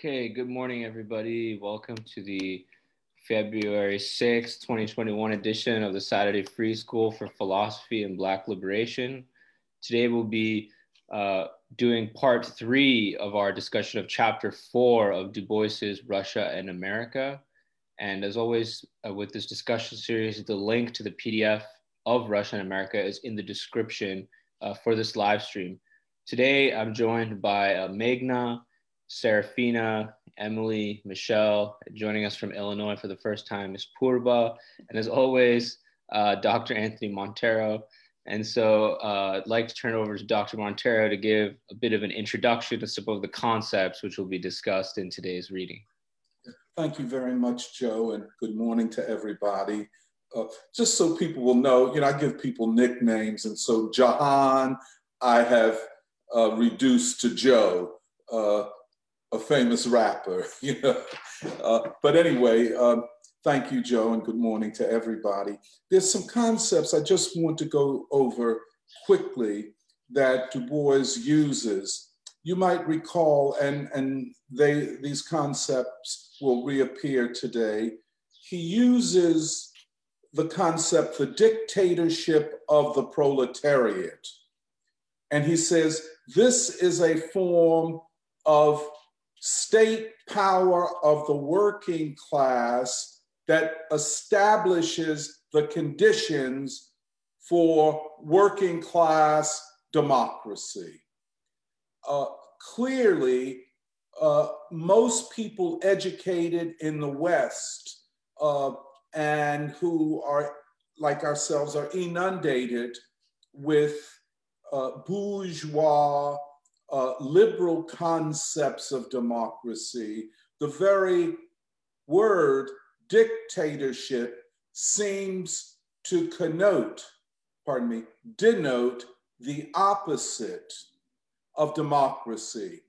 Okay, good morning, everybody. Welcome to the February 6, 2021 edition of the Saturday Free School for Philosophy and Black Liberation. Today we'll be doing part 3 of our discussion of chapter 4 of Du Bois's Russia and America. And as always with this discussion series, the link to the PDF of Russia and America is in the description for this live stream. Today I'm joined by Meghna, Serafina, Emily, Michelle. Joining us from Illinois for the first time is Purba, and as always, Dr. Anthony Montero. And so I'd like to turn it over to Dr. Montero to give a bit of an introduction to some of the concepts which will be discussed in today's reading. Thank you very much, Joe, and good morning to everybody. Just so people will know, I give people nicknames, and so Jahan I have reduced to Joe. A famous rapper, But anyway, thank you, Joe, and good morning to everybody. There's some concepts I just want to go over quickly that Du Bois uses. You might recall, and these concepts will reappear today. He uses the concept, the dictatorship of the proletariat. And he says, this is a form of state power of the working class that establishes the conditions for working class democracy. Clearly, most people educated in the West and who are, like ourselves, are inundated with bourgeois liberal concepts of democracy. The very word dictatorship seems to connote, denote the opposite of democracy.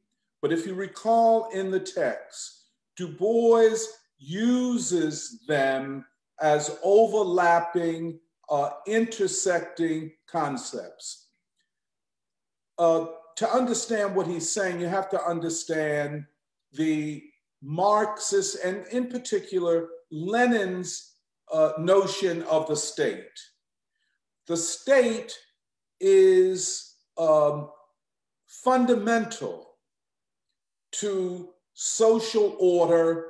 But if you recall in the text, Du Bois uses them as overlapping, intersecting concepts. To understand what he's saying, you have to understand the Marxist and in particular, Lenin's notion of the state. The state is fundamental to social order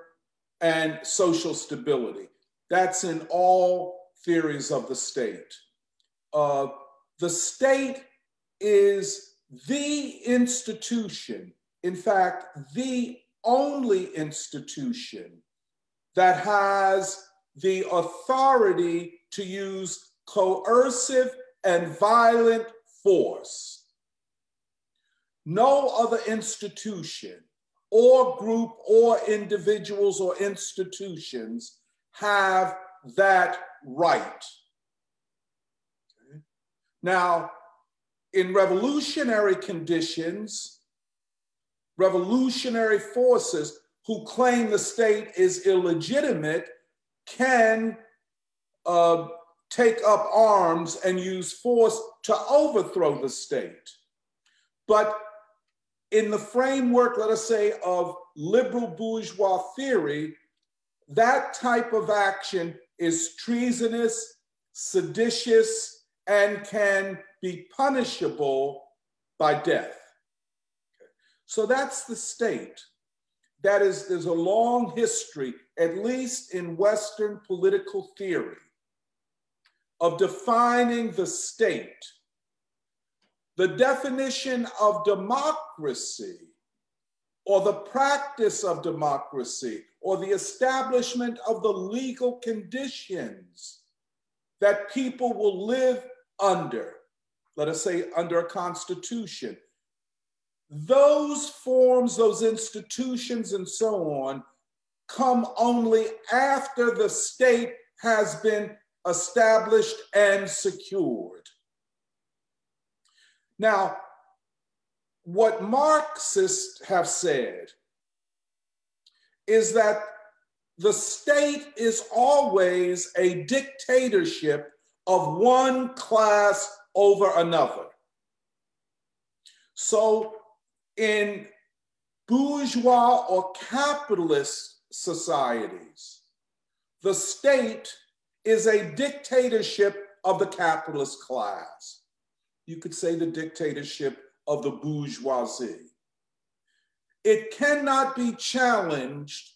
and social stability. That's in all theories of the state. The state is the institution, in fact, the only institution that has the authority to use coercive and violent force. No other institution or group or individuals or institutions have that right. Okay. Now, in revolutionary conditions, revolutionary forces who claim the state is illegitimate can take up arms and use force to overthrow the state. But in the framework, let us say, of liberal bourgeois theory, that type of action is treasonous, seditious, and can be punishable by death. Okay. So that's the state. That is, there's a long history, at least in Western political theory, of defining the state. The definition of democracy, or the practice of democracy, or the establishment of the legal conditions that people will live under, let us say under a constitution. Those forms, those institutions and so on come only after the state has been established and secured. Now, what Marxists have said is that the state is always a dictatorship of one class over another. So in bourgeois or capitalist societies, the state is a dictatorship of the capitalist class. You could say the dictatorship of the bourgeoisie. It cannot be challenged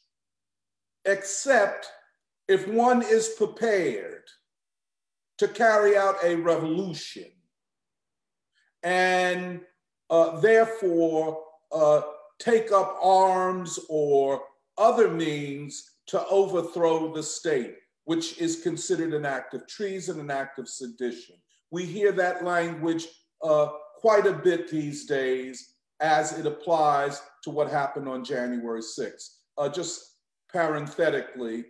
except if one is prepared to carry out a revolution and therefore take up arms or other means to overthrow the state, which is considered an act of treason, an act of sedition. We hear that language quite a bit these days as it applies to what happened on January 6th. Just parenthetically,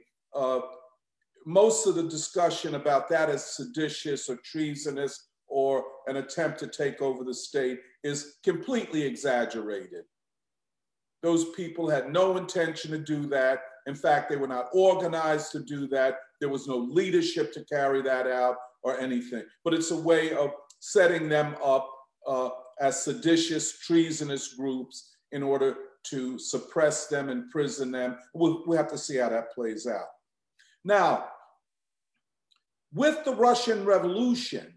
most of the discussion about that as seditious or treasonous or an attempt to take over the state is completely exaggerated. Those people had no intention to do that. In fact, they were not organized to do that. There was no leadership to carry that out or anything. But it's a way of setting them up as seditious, treasonous groups in order to suppress them, imprison them. We'll have to see how that plays out. Now, with the Russian Revolution,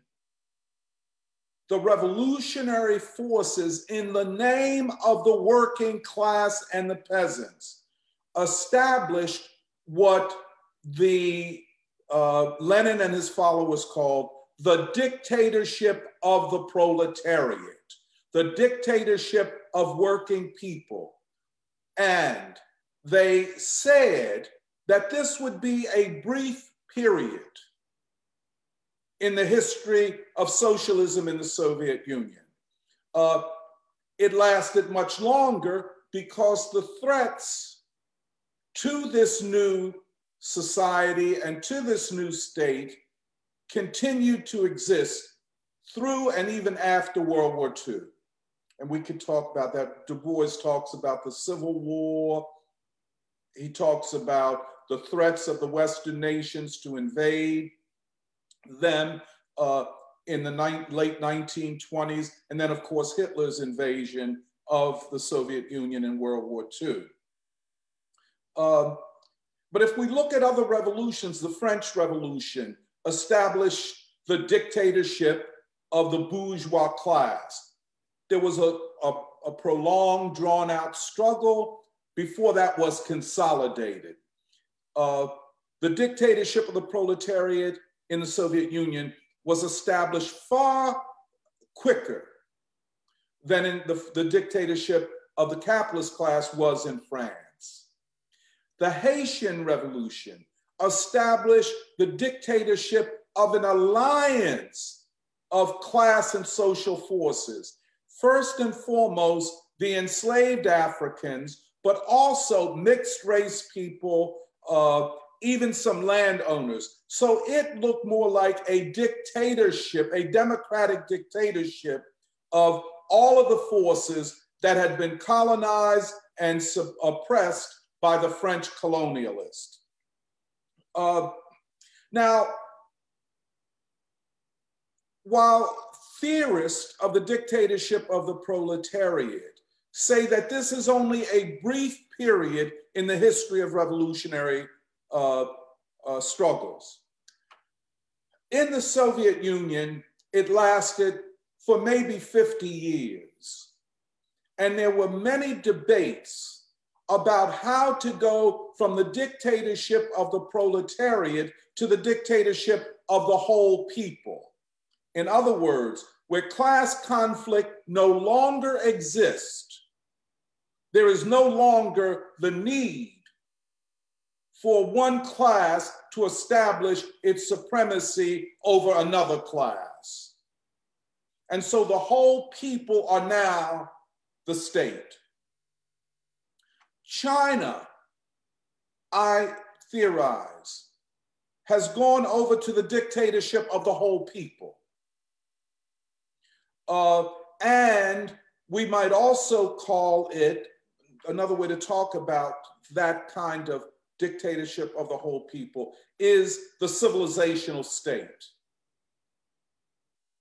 the revolutionary forces, in the name of the working class and the peasants, established what the Lenin and his followers called the dictatorship of the proletariat, the dictatorship of working people. And they said that this would be a brief period in the history of socialism in the Soviet Union. It lasted much longer because the threats to this new society and to this new state continued to exist through and even after World War II. And we could talk about that. Du Bois talks about the Civil War. He talks about the threats of the Western nations to invade them in the late 1920s, and then, of course, Hitler's invasion of the Soviet Union in World War II. But if we look at other revolutions, the French Revolution established the dictatorship of the bourgeois class. There was a prolonged, drawn-out struggle before that was consolidated. The dictatorship of the proletariat in the Soviet Union was established far quicker than in the dictatorship of the capitalist class was in France. The Haitian Revolution established the dictatorship of an alliance of class and social forces. First and foremost, the enslaved Africans, but also mixed race people, even some landowners. So it looked more like a dictatorship, a democratic dictatorship of all of the forces that had been colonized and oppressed by the French colonialists. Now, while theorists of the dictatorship of the proletariat say that this is only a brief period in the history of revolutionary struggles, in the Soviet Union, it lasted for maybe 50 years. And there were many debates about how to go from the dictatorship of the proletariat to the dictatorship of the whole people. In other words, where class conflict no longer exists, there is no longer the need for one class to establish its supremacy over another class. And so the whole people are now the state. China, I theorize, has gone over to the dictatorship of the whole people. And we might also call it, another way to talk about that kind of dictatorship of the whole people is the civilizational state.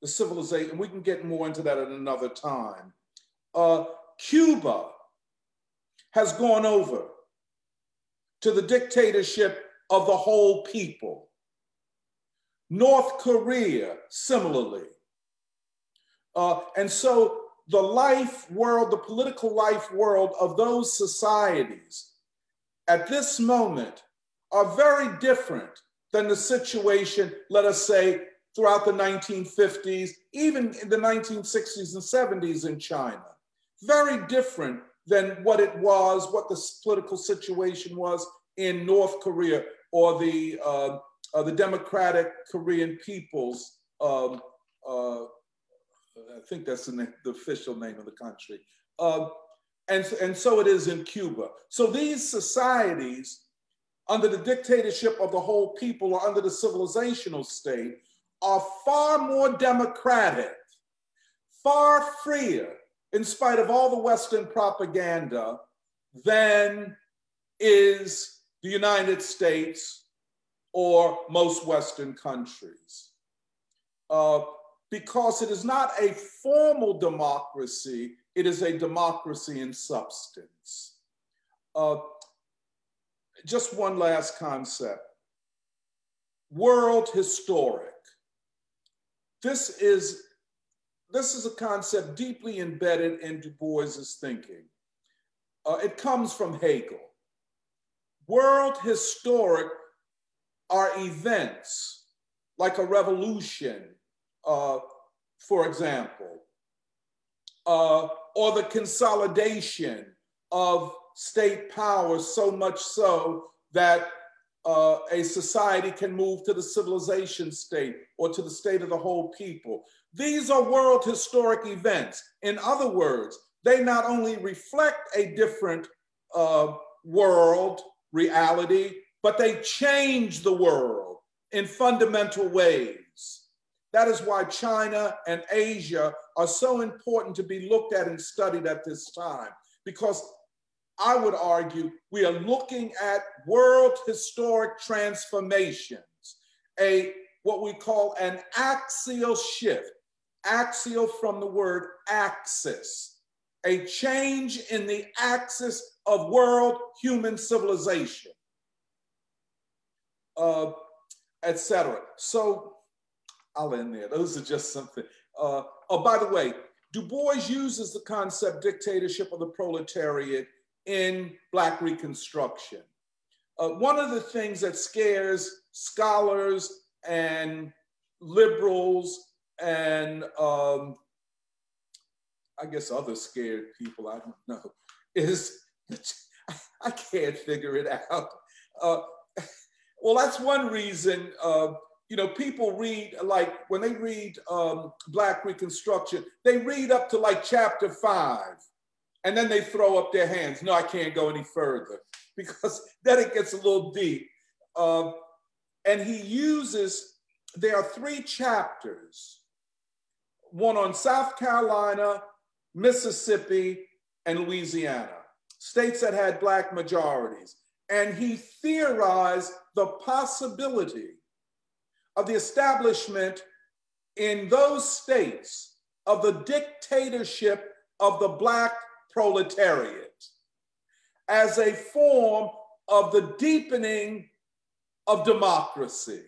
The civilization, we can get more into that at another time. Cuba has gone over to the dictatorship of the whole people. North Korea, similarly. And so the life world, the political life world of those societies at this moment are very different than the situation, let us say, throughout the 1950s, even in the 1960s and 70s in China. Very different than what it was, what the political situation was in North Korea or the Democratic Korean People's, I think that's the name, the official name of the country. And so it is in Cuba. So these societies under the dictatorship of the whole people or under the civilizational state are far more democratic, far freer, in spite of all the Western propaganda, than is the United States or most Western countries. Because it is not a formal democracy, it is a democracy in substance. Just one last concept, world historic. This is a concept deeply embedded in Du Bois's thinking. It comes from Hegel. World historic are events like a revolution, for example, or the consolidation of state power, so much so that a society can move to the civilization state or to the state of the whole people. These are world historic events. In other words, they not only reflect a different world reality, but they change the world in fundamental ways. That is why China and Asia are so important to be looked at and studied at this time, because I would argue we are looking at world historic transformations, what we call an axial shift, axial from the word axis, a change in the axis of world human civilization, etc. So I'll end there. Those are just something. Oh, by the way, Du Bois uses the concept dictatorship of the proletariat in Black Reconstruction. One of the things that scares scholars and liberals and I guess other scared people, I don't know, is I can't figure it out. Well, that's one reason, people read, like when they read Black Reconstruction, they read up to like chapter 5. And then they throw up their hands. No, I can't go any further, because then it gets a little deep. And he uses, there are 3 chapters, one on South Carolina, Mississippi, and Louisiana, states that had Black majorities. And he theorized the possibility of the establishment in those states of the dictatorship of the Black proletariat as a form of the deepening of democracy.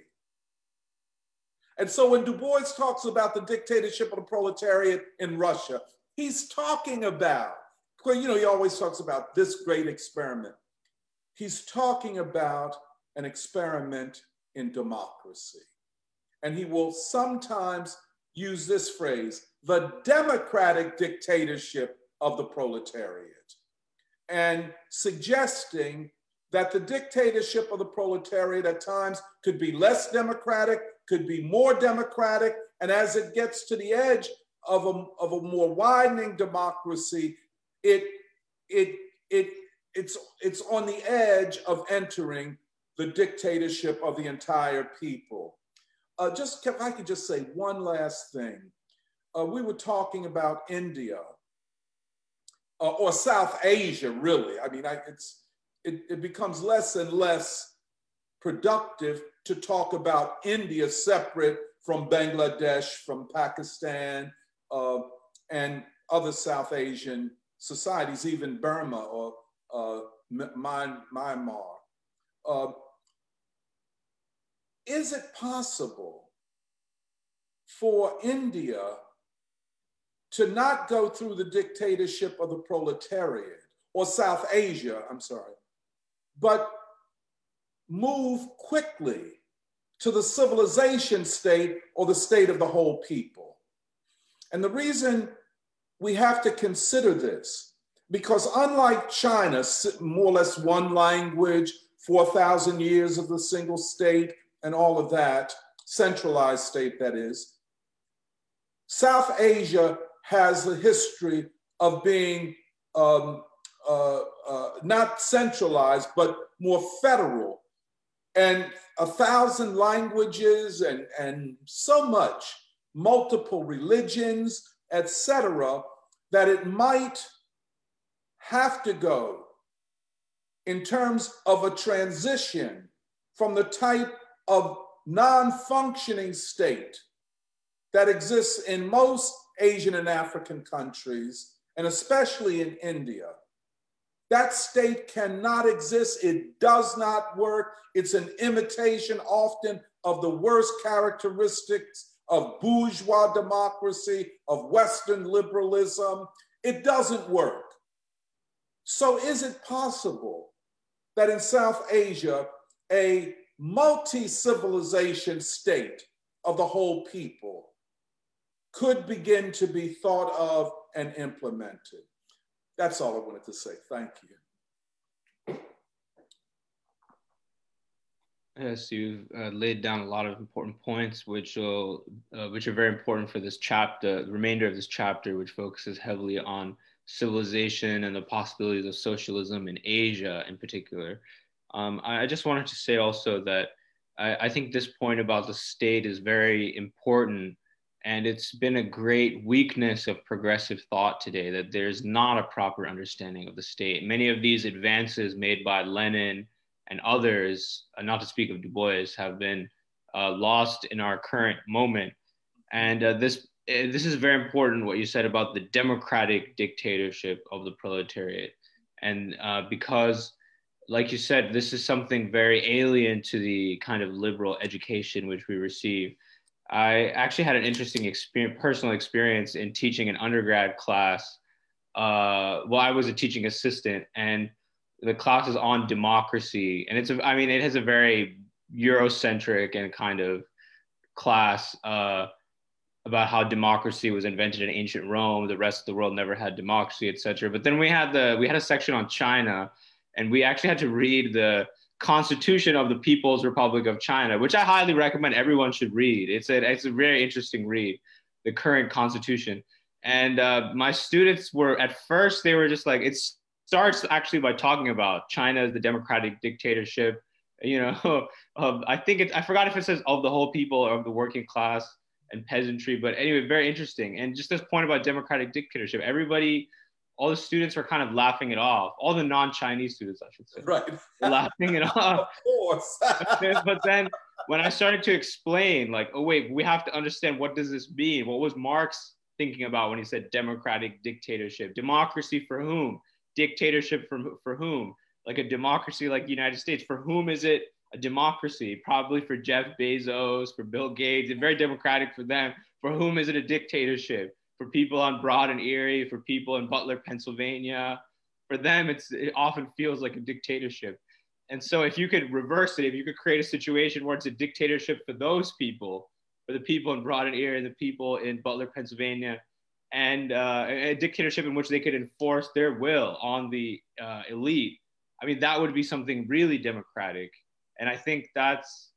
And so when Du Bois talks about the dictatorship of the proletariat in Russia, he's talking about, well, he always talks about this great experiment. He's talking about an experiment in democracy. And he will sometimes use this phrase, the democratic dictatorship of the proletariat, and suggesting that the dictatorship of the proletariat at times could be less democratic, could be more democratic, and as it gets to the edge of a more widening democracy, it's on the edge of entering the dictatorship of the entire people. Just if I could just say one last thing. We were talking about India, or South Asia, really. I mean, it becomes less and less productive to talk about India separate from Bangladesh, from Pakistan, and other South Asian societies, even Burma or Myanmar. Is it possible for India to not go through the dictatorship of the proletariat, or South Asia, I'm sorry, but move quickly to the civilization state or the state of the whole people? And the reason we have to consider this, because unlike China, more or less one language, 4,000 years of the single state and all of that, centralized state that is, South Asia has the history of being not centralized, but more federal, and 1,000 languages and so much, multiple religions, etc., that it might have to go in terms of a transition from the type of non-functioning state that exists in most Asian and African countries, and especially in India. That state cannot exist. It does not work. It's an imitation often of the worst characteristics of bourgeois democracy, of Western liberalism. It doesn't work. So is it possible that in South Asia, a multi-civilization state of the whole people could begin to be thought of and implemented? That's all I wanted to say. Thank you. Yes, you've laid down a lot of important points, which are very important for this chapter, the remainder of this chapter, which focuses heavily on civilization and the possibilities of socialism in Asia in particular. I just wanted to say also that I think this point about the state is very important. And it's been a great weakness of progressive thought today that there's not a proper understanding of the state. Many of these advances made by Lenin and others, not to speak of Du Bois, have been lost in our current moment. And this is very important, what you said about the democratic dictatorship of the proletariat. And because, like you said, this is something very alien to the kind of liberal education which we receive. I actually had an interesting experience, personal experience in teaching an undergrad class. Well, I was a teaching assistant, and the class is on democracy. And it's, I mean, it has a very Eurocentric and kind of class about how democracy was invented in ancient Rome. The rest of the world never had democracy, et cetera. But then we had a section on China, and we actually had to read the Constitution of the People's Republic of China, which I highly recommend everyone should read. It's a very interesting read, the current constitution. And my students were, at first, they were just like, it starts actually by talking about China as the democratic dictatorship, you know, I forgot if it says of the whole people or of the working class and peasantry, but anyway, very interesting. And just this point about democratic dictatorship, everybody, all the students were kind of laughing it off. All the non-Chinese students, I should say. Right. Laughing it off. Of course. But then when I started to explain, like, oh wait, we have to understand, what does this mean? What was Marx thinking about when he said democratic dictatorship? Democracy for whom? Dictatorship for whom? Like a democracy like the United States, for whom is it a democracy? Probably for Jeff Bezos, for Bill Gates, it's very democratic for them. For whom is it a dictatorship? For people on Broad and Erie, for people in Butler, Pennsylvania, for them, it often feels like a dictatorship. And so if you could reverse it, if you could create a situation where it's a dictatorship for those people, for the people in Broad and Erie, the people in Butler, Pennsylvania, and a dictatorship in which they could enforce their will on the elite, I mean, that would be something really democratic. And I think that's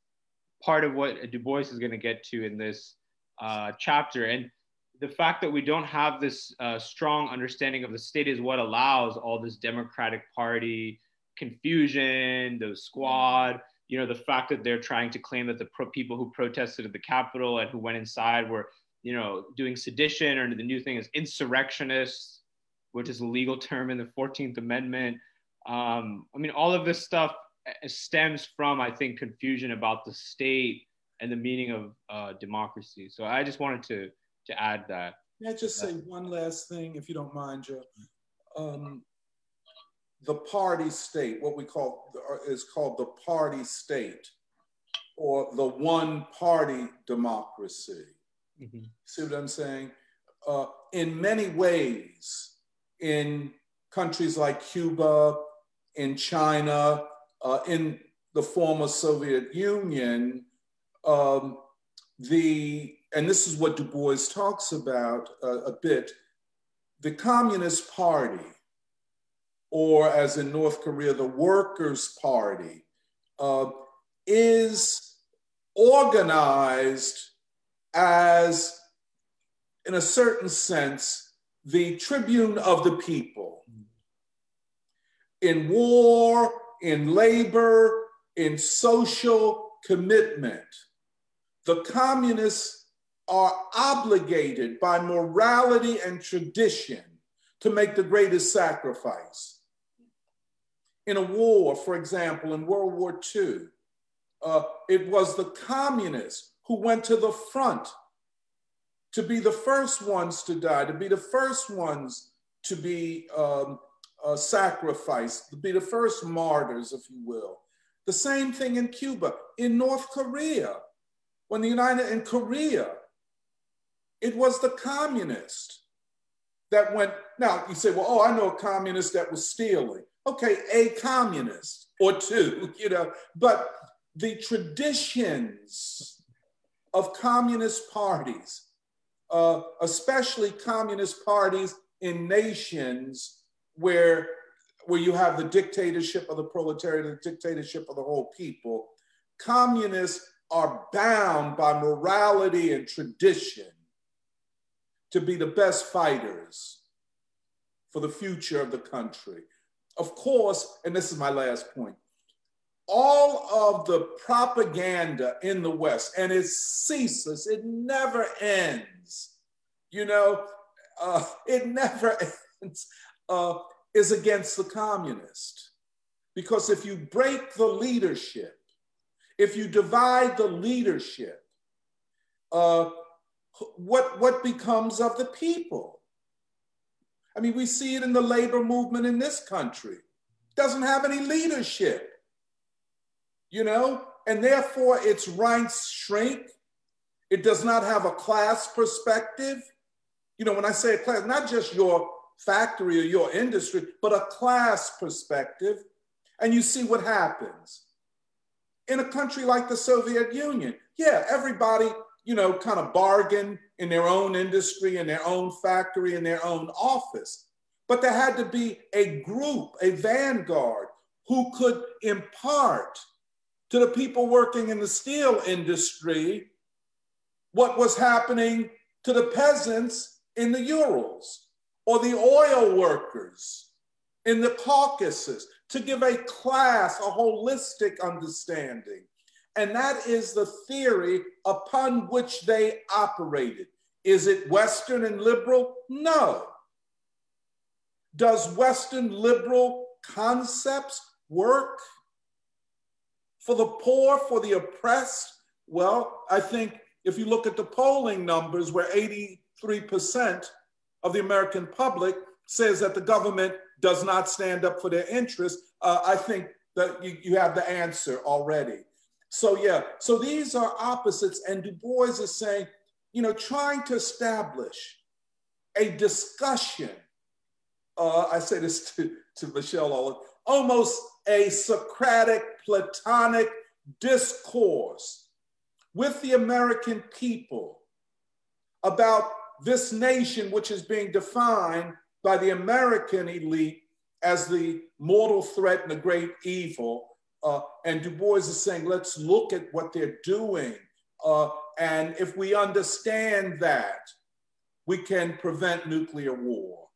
part of what Du Bois is gonna get to in this chapter. And the fact that we don't have this strong understanding of the state is what allows all this Democratic Party confusion, the squad, you know, the fact that they're trying to claim that the people who protested at the Capitol and who went inside were, you know, doing sedition, or the new thing is insurrectionists, which is a legal term in the 14th Amendment. I mean, all of this stuff stems from, I think, confusion about the state and the meaning of democracy. So I just wanted to add that. Can I just say one last thing, if you don't mind, Joe? the party state, what we call, is called the party state or the one party democracy. Mm-hmm. See what I'm saying? In many ways, in countries like Cuba, in China, in the former Soviet Union, and this is what Du Bois talks about a bit, the Communist Party, or as in North Korea, the Workers' Party, is organized as, in a certain sense, the tribune of the people. In war, in labor, in social commitment, the communists are obligated by morality and tradition to make the greatest sacrifice. In a war, for example, in World War II, it was the communists who went to the front to be the first ones to die, to be the first ones to be sacrificed, to be the first martyrs, if you will. The same thing in Cuba, in North Korea, when the in Korea, it was the communist that went. Now you say, well, oh, I know a communist that was stealing. Okay, a communist or two, you know, but the traditions of communist parties, especially communist parties in nations where you have the dictatorship of the proletariat, the dictatorship of the whole people, communists are bound by morality and tradition to be the best fighters for the future of the country. Of course, and this is my last point, all of the propaganda in the West, and it's ceaseless, it never ends, you know, it never ends, is against the communist. Because if you break the leadership, if you divide the leadership, what becomes of the people? I mean, we see it in the labor movement in this country. It doesn't have any leadership. You know, and therefore its ranks shrink. It does not have a class perspective. You know, when I say a class, not just your factory or your industry, but a class perspective. And you see what happens. In a country like the Soviet Union, yeah, everybody, you know, kind of bargained in their own industry, in their own factory, in their own office. But there had to be a group, a vanguard, who could impart to the people working in the steel industry what was happening to the peasants in the Urals or the oil workers in the Caucasus, to give a class, a holistic understanding. And that is the theory upon which they operated. Is it Western and liberal? No. Does Western liberal concepts work for the poor, for the oppressed? Well, I think if you look at the polling numbers where 83% of the American public says that the government does not stand up for their interests, I think that you have the answer already. So yeah, so these are opposites, and Du Bois is saying, you know, trying to establish a discussion, I say this to Michelle all, almost a Socratic, Platonic discourse with the American people about this nation, which is being defined by the American elite as the mortal threat and the great evil. And Du Bois is saying, let's look at what they're doing. And if we understand that, we can prevent nuclear war.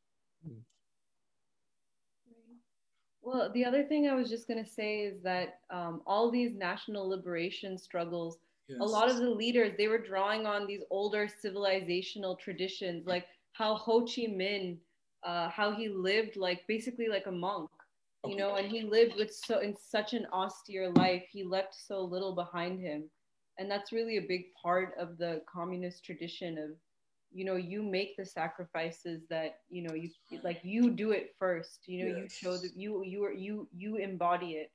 Well, the other thing I was just going to say is that all these national liberation struggles, yes, a lot of the leaders, they were drawing on these older civilizational traditions, like how Ho Chi Minh, how he lived like basically like a monk, you know, and he lived with in such an austere life, he left so little behind him. And that's really a big part of the communist tradition of, you know, you make the sacrifices that, you know, you like, you do it first, you know, yes. You show that you embody it.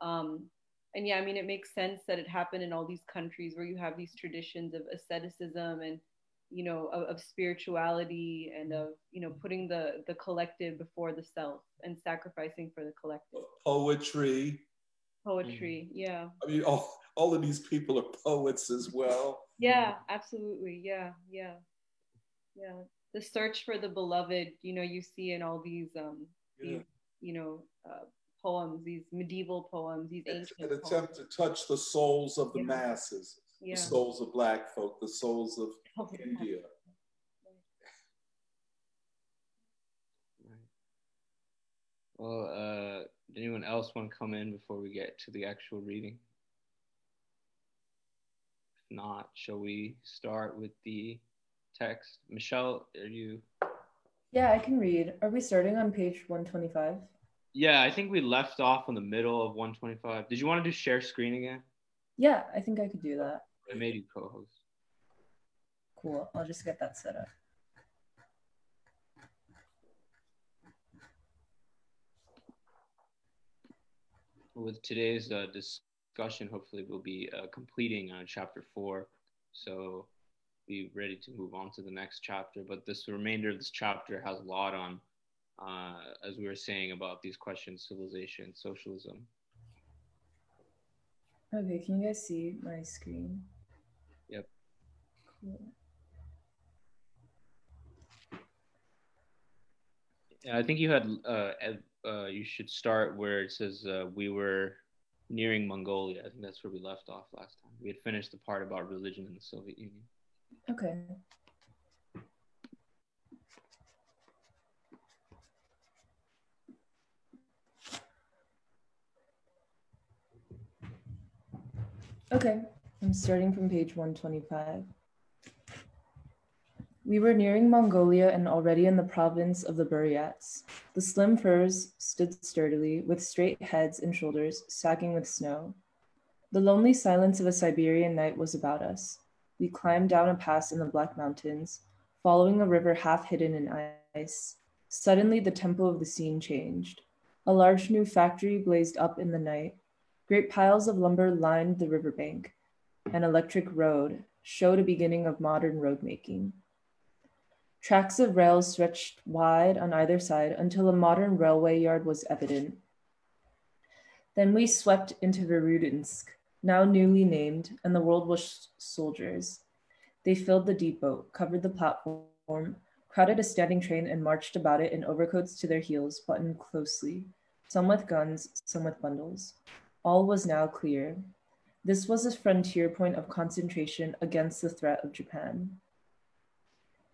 And yeah, I mean, it makes sense that it happened in all these countries where you have these traditions of asceticism and, you know, of spirituality and of, you know, putting the collective before the self and sacrificing for the collective. Poetry, yeah. I mean, all of these people are poets as well. Yeah, absolutely, yeah. The search for the beloved, you know, you see in all these you know, poems, these medieval poems, these ancient poems. An attempt to touch the souls of the masses, the souls of Black folk, the souls of India. Right. Well, did anyone else want to come in before we get to the actual reading? If not, shall we start with the text? Michelle, are you? Yeah, I can read. Are we starting on page 125? Yeah, I think we left off in the middle of 125. Did you want to do share screen again? Yeah, I think I could do that. I made you co-host. Cool, I'll just get that set up. With today's discussion, hopefully we'll be completing chapter 4. So be ready to move on to the next chapter. But this remainder of this chapter has a lot on, as we were saying, about these questions, civilization, socialism. Okay, can you guys see my screen? Yep. Cool. Yeah, I think you had, you should start where it says we were nearing Mongolia. I think that's where we left off last time. We had finished the part about religion in the Soviet Union. Okay. Okay, I'm starting from page 125. We were nearing Mongolia and already in the province of the Buryats. The slim firs stood sturdily, with straight heads and shoulders sagging with snow. The lonely silence of a Siberian night was about us. We climbed down a pass in the Black Mountains, following a river half hidden in ice. Suddenly, the tempo of the scene changed. A large new factory blazed up in the night. Great piles of lumber lined the riverbank. An electric road showed a beginning of modern road making. Tracks of rails stretched wide on either side until a modern railway yard was evident. Then we swept into Verudinsk, now newly named, and the world was soldiers. They filled the depot, covered the platform, crowded a standing train and marched about it in overcoats to their heels, buttoned closely, some with guns, some with bundles. All was now clear. This was a frontier point of concentration against the threat of Japan.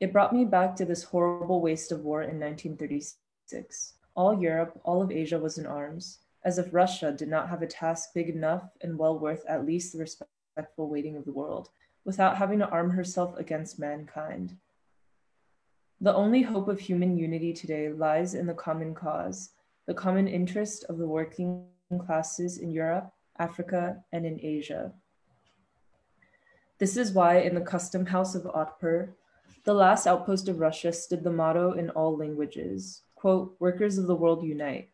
It brought me back to this horrible waste of war in 1936. All Europe, all of Asia was in arms, as if Russia did not have a task big enough and well worth at least the respectful waiting of the world, without having to arm herself against mankind. The only hope of human unity today lies in the common cause, the common interest of the working classes in Europe, Africa, and in Asia. This is why in the custom house of Otpur, the last outpost of Russia, stood the motto in all languages, quote, workers of the world unite.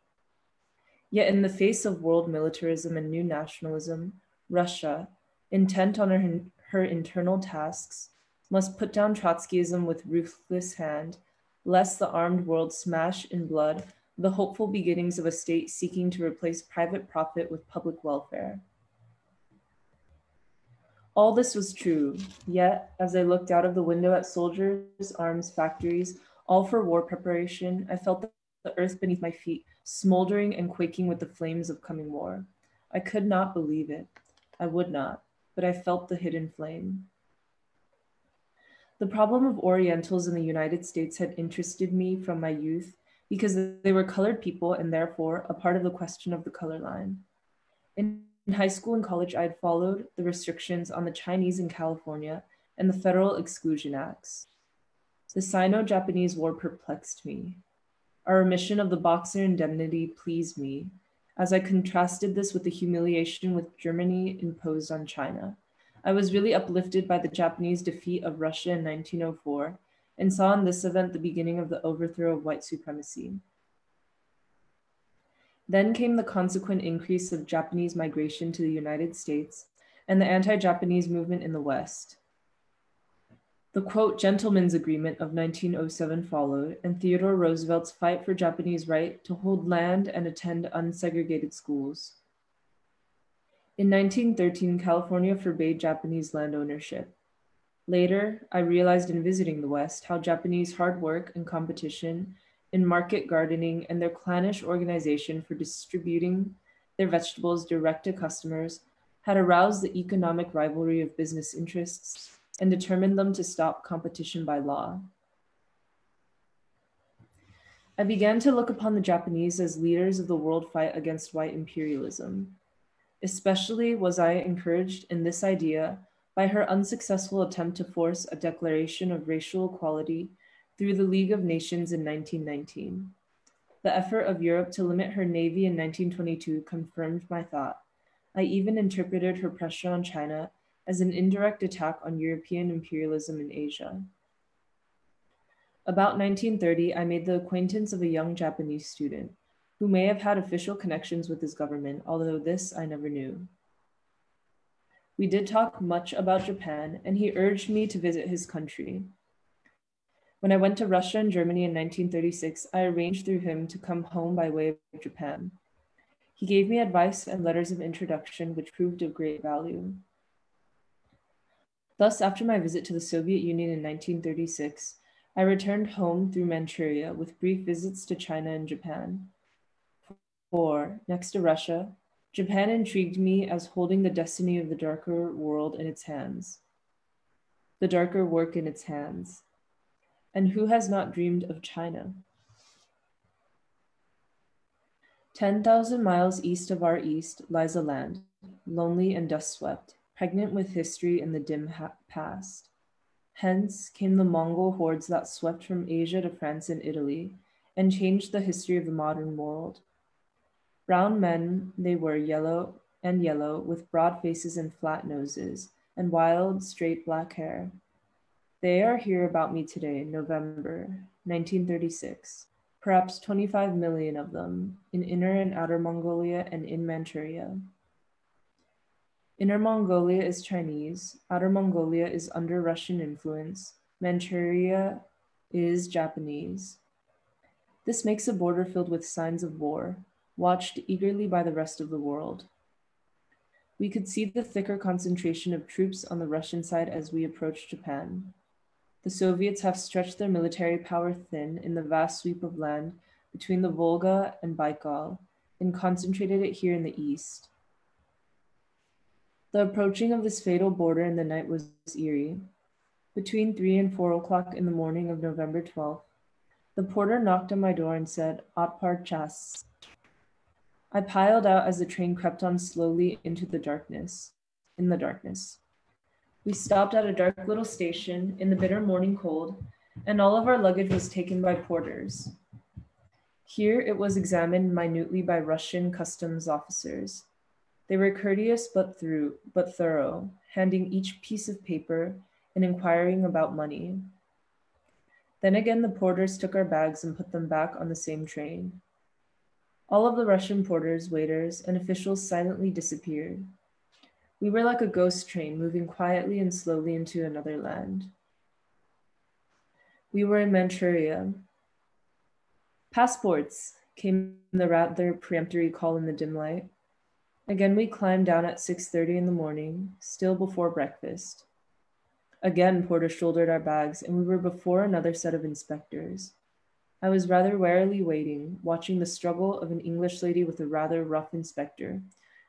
Yet in the face of world militarism and new nationalism, Russia, intent on her internal tasks, must put down Trotskyism with ruthless hand, lest the armed world smash in blood the hopeful beginnings of a state seeking to replace private profit with public welfare. All this was true, yet as I looked out of the window at soldiers, arms, factories, all for war preparation, I felt the earth beneath my feet smoldering and quaking with the flames of coming war. I could not believe it. I would not, but I felt the hidden flame. The problem of Orientals in the United States had interested me from my youth, because they were colored people and therefore a part of the question of the color line. In high school and college, I had followed the restrictions on the Chinese in California and the Federal Exclusion Acts. The Sino-Japanese War perplexed me. Our remission of the Boxer indemnity pleased me, as I contrasted this with the humiliation which Germany imposed on China. I was really uplifted by the Japanese defeat of Russia in 1904, and saw in this event the beginning of the overthrow of white supremacy. Then came the consequent increase of Japanese migration to the United States and the anti-Japanese movement in the West. The quote, Gentlemen's Agreement of 1907 followed, and Theodore Roosevelt's fight for Japanese right to hold land and attend unsegregated schools. In 1913, California forbade Japanese land ownership. Later, I realized in visiting the West how Japanese hard work and competition in market gardening and their clannish organization for distributing their vegetables direct to customers had aroused the economic rivalry of business interests and determined them to stop competition by law. I began to look upon the Japanese as leaders of the world fight against white imperialism. Especially was I encouraged in this idea by her unsuccessful attempt to force a declaration of racial equality through the League of Nations in 1919. The effort of Europe to limit her navy in 1922 confirmed my thought. I even interpreted her pressure on China as an indirect attack on European imperialism in Asia. About 1930, I made the acquaintance of a young Japanese student who may have had official connections with his government, although this I never knew. We did talk much about Japan, and he urged me to visit his country. When I went to Russia and Germany in 1936, I arranged through him to come home by way of Japan. He gave me advice and letters of introduction, which proved of great value. Thus, after my visit to the Soviet Union in 1936, I returned home through Manchuria with brief visits to China and Japan. For, next to Russia, Japan intrigued me as holding the destiny of the darker world in its hands, the darker work in its hands. And who has not dreamed of China? 10,000 miles east of our east lies a land, lonely and dust-swept, pregnant with history in the dim past. Hence came the Mongol hordes that swept from Asia to France and Italy and changed the history of the modern world. Brown men, they were yellow, with broad faces and flat noses and wild, straight black hair. They are here about me today, November 1936, perhaps 25 million of them in Inner and Outer Mongolia and in Manchuria. Inner Mongolia is Chinese, Outer Mongolia is under Russian influence, Manchuria is Japanese. This makes a border filled with signs of war, watched eagerly by the rest of the world. We could see the thicker concentration of troops on the Russian side as we approached Japan. The Soviets have stretched their military power thin in the vast sweep of land between the Volga and Baikal and concentrated it here in the east. The approaching of this fatal border in the night was eerie. Between 3 and 4 o'clock in the morning of November 12th, the porter knocked on my door and said, "Atpar Chas." I piled out as the train crept on slowly into the darkness. We stopped at a dark little station in the bitter morning cold, and all of our luggage was taken by porters. Here it was examined minutely by Russian customs officers. They were courteous but thorough, handing each piece of paper and inquiring about money. Then again, the porters took our bags and put them back on the same train. All of the Russian porters, waiters, and officials silently disappeared. We were like a ghost train moving quietly and slowly into another land. We were in Manchuria. "Passports," came the rather peremptory call in the dim light. Again, we climbed down at 6:30 in the morning, still before breakfast. Again, porter shouldered our bags, and we were before another set of inspectors. I was rather warily waiting, watching the struggle of an English lady with a rather rough inspector,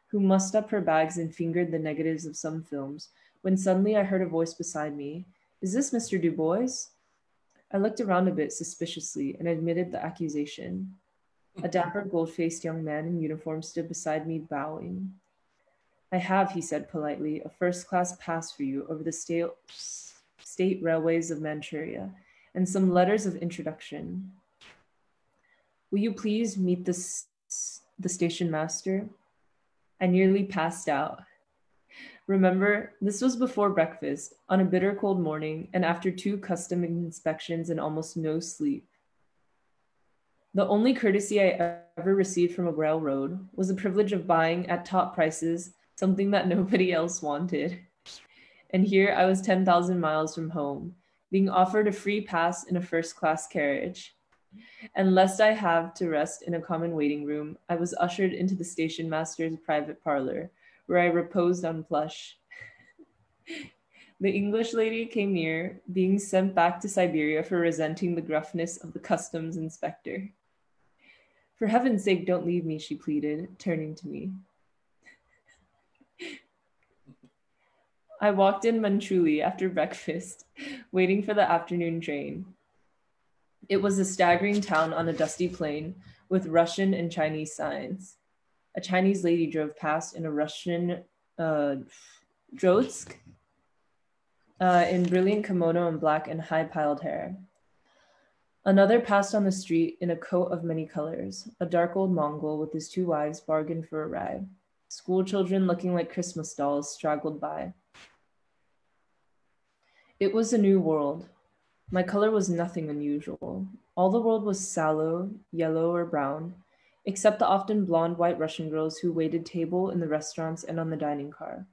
who mussed up her bags and fingered the negatives of some films, when suddenly I heard a voice beside me. "Is this Mr. Du Bois?" I looked around a bit suspiciously and admitted the accusation. A dapper, gold-faced young man in uniform stood beside me, bowing. "I have," he said politely, "a first-class pass for you over the state railways of Manchuria and some letters of introduction. Will you please meet the station master?" I nearly passed out. Remember, this was before breakfast, on a bitter cold morning, and after 2 custom inspections and almost no sleep. The only courtesy I ever received from a railroad was the privilege of buying at top prices something that nobody else wanted. And here I was 10,000 miles from home, being offered a free pass in a first-class carriage. And lest I have to rest in a common waiting room, I was ushered into the station master's private parlor, where I reposed on plush. The English lady came near, being sent back to Siberia for resenting the gruffness of the customs inspector. "For heaven's sake, don't leave me," she pleaded, turning to me. I walked in Manchuria after breakfast, waiting for the afternoon train. It was a staggering town on a dusty plain with Russian and Chinese signs. A Chinese lady drove past in a Russian drozhsk in brilliant kimono and black and high-piled hair. Another passed on the street in a coat of many colors. A dark old Mongol with his 2 wives bargained for a ride. School children looking like Christmas dolls straggled by. It was a new world. My color was nothing unusual. All the world was sallow, yellow, or brown, except the often blonde white Russian girls who waited table in the restaurants and on the dining car.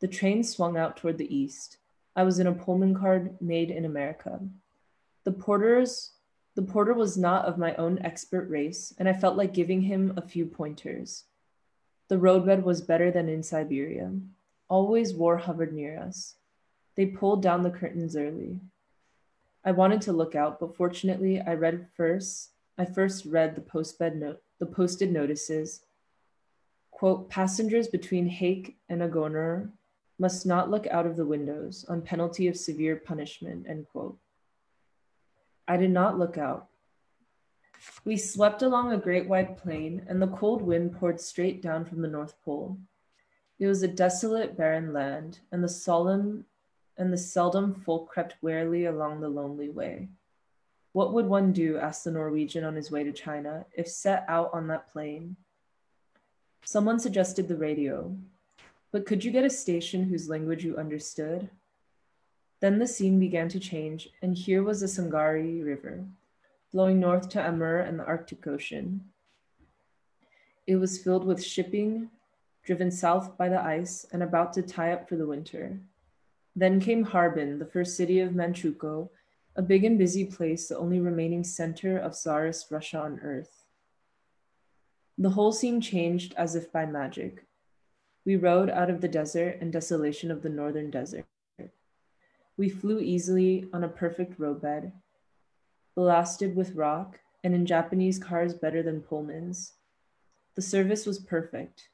The train swung out toward the east. I was in a Pullman car made in America. The porter was not of my own expert race, and I felt like giving him a few pointers. The roadbed was better than in Siberia. Always war hovered near us. They pulled down the curtains early. I wanted to look out, but fortunately I first read the posted notices. Quote, "Passengers between Haik and Agoner must not look out of the windows on penalty of severe punishment," end quote. I did not look out. We swept along a great wide plain, and the cold wind poured straight down from the North Pole. It was a desolate, barren land, and the seldom folk crept warily along the lonely way. "What would one do," asked the Norwegian on his way to China, "if set out on that plain?" Someone suggested the radio, but could you get a station whose language you understood? Then the scene began to change, and here was the Sangari River, flowing north to Amur and the Arctic Ocean. It was filled with shipping, driven south by the ice, and about to tie up for the winter. Then came Harbin, the first city of Manchukuo, a big and busy place, the only remaining center of Tsarist Russia on earth. The whole scene changed as if by magic. We rode out of the desert and desolation of the northern desert. We flew easily on a perfect roadbed, ballasted with rock, and in Japanese cars better than Pullmans. The service was perfect.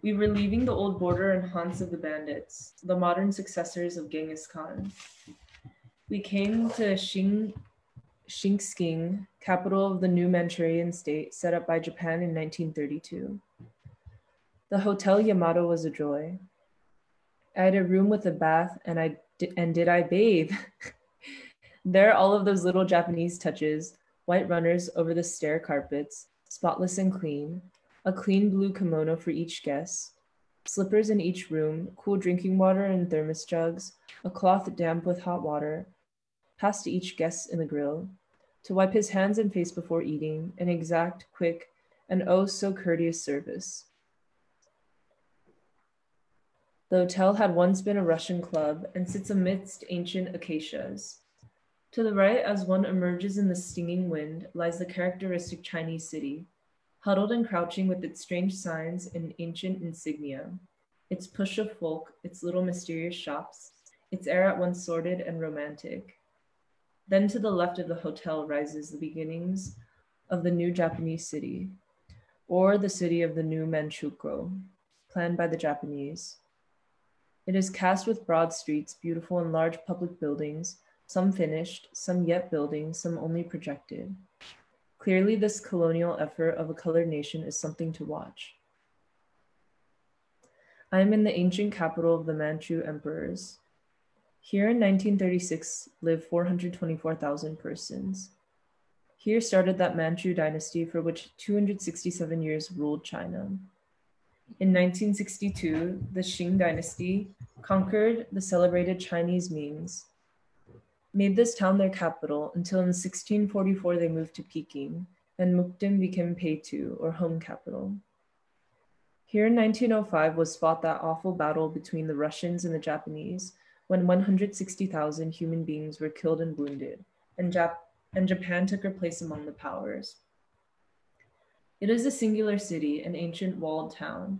We were leaving the old border and haunts of the bandits, the modern successors of Genghis Khan. We came to Shinksking, capital of the new Manchurian state set up by Japan in 1932. The Hotel Yamato was a joy. I had a room with a bath, and did I bathe? There are all of those little Japanese touches, white runners over the stair carpets, spotless and clean, a clean blue kimono for each guest, slippers in each room, cool drinking water in thermos jugs, a cloth damp with hot water, passed to each guest in the grill, to wipe his hands and face before eating, an exact, quick, and oh so courteous service. The hotel had once been a Russian club and sits amidst ancient acacias. To the right, as one emerges in the stinging wind, lies the characteristic Chinese city, huddled and crouching with its strange signs and ancient insignia, its push of folk, its little mysterious shops, its air at once sordid and romantic. Then to the left of the hotel rises the beginnings of the new Japanese city, or the city of the new Manchukuo, planned by the Japanese. It is cast with broad streets, beautiful and large public buildings, some finished, some yet building, some only projected. Clearly, this colonial effort of a colored nation is something to watch. I am in the ancient capital of the Manchu emperors. Here in 1936 lived 424,000 persons. Here started that Manchu dynasty for which 267 years ruled China. In 1962, the Qing dynasty conquered the celebrated Chinese Mings, made this town their capital until in 1644 they moved to Peking, and Mukden became Peitu, or home capital. Here in 1905 was fought that awful battle between the Russians and the Japanese, when 160,000 human beings were killed and wounded, and Japan took her place among the powers. It is a singular city, an ancient walled town,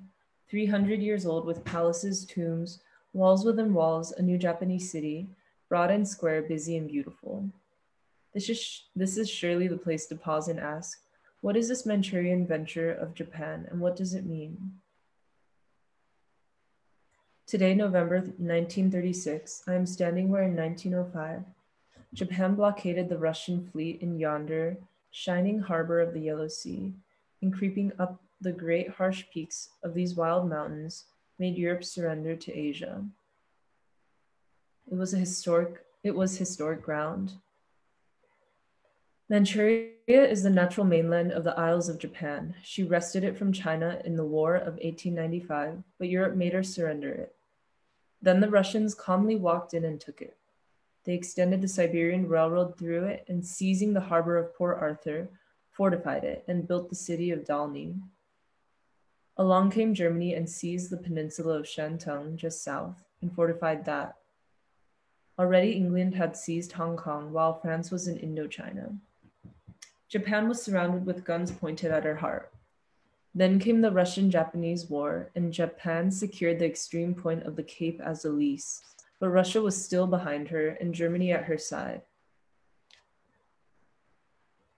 300 years old, with palaces, tombs, walls within walls, a new Japanese city, broad and square, busy and beautiful. This is surely the place to pause and ask, what is this Manchurian venture of Japan, and what does it mean? Today, November 1936, I am standing where in 1905, Japan blockaded the Russian fleet in yonder shining harbor of the Yellow Sea, and creeping up the great harsh peaks of these wild mountains made Europe surrender to Asia. It was historic ground. Manchuria is the natural mainland of the Isles of Japan. She wrested it from China in the War of 1895, but Europe made her surrender it. Then the Russians calmly walked in and took it. They extended the Siberian Railroad through it, and seizing the harbor of Port Arthur, fortified it and built the city of Dalny. Along came Germany and seized the peninsula of Shantung just south and fortified that. Already England had seized Hong Kong while France was in Indochina. Japan was surrounded with guns pointed at her heart. Then came the Russian-Japanese War, and Japan secured the extreme point of the Cape as a lease, but Russia was still behind her and Germany at her side.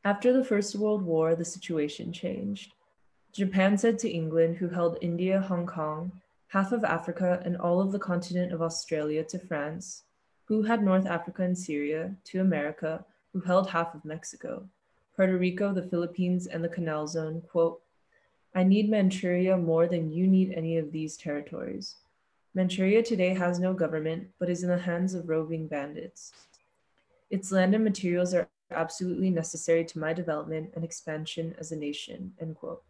After the First World War, the situation changed. Japan said to England, who held India, Hong Kong, half of Africa, and all of the continent of Australia, to France, who had North Africa and Syria, to America, who held half of Mexico, Puerto Rico, the Philippines, and the Canal Zone, quote, "I need Manchuria more than you need any of these territories. Manchuria today has no government, but is in the hands of roving bandits. Its land and materials are absolutely necessary to my development and expansion as a nation," end quote.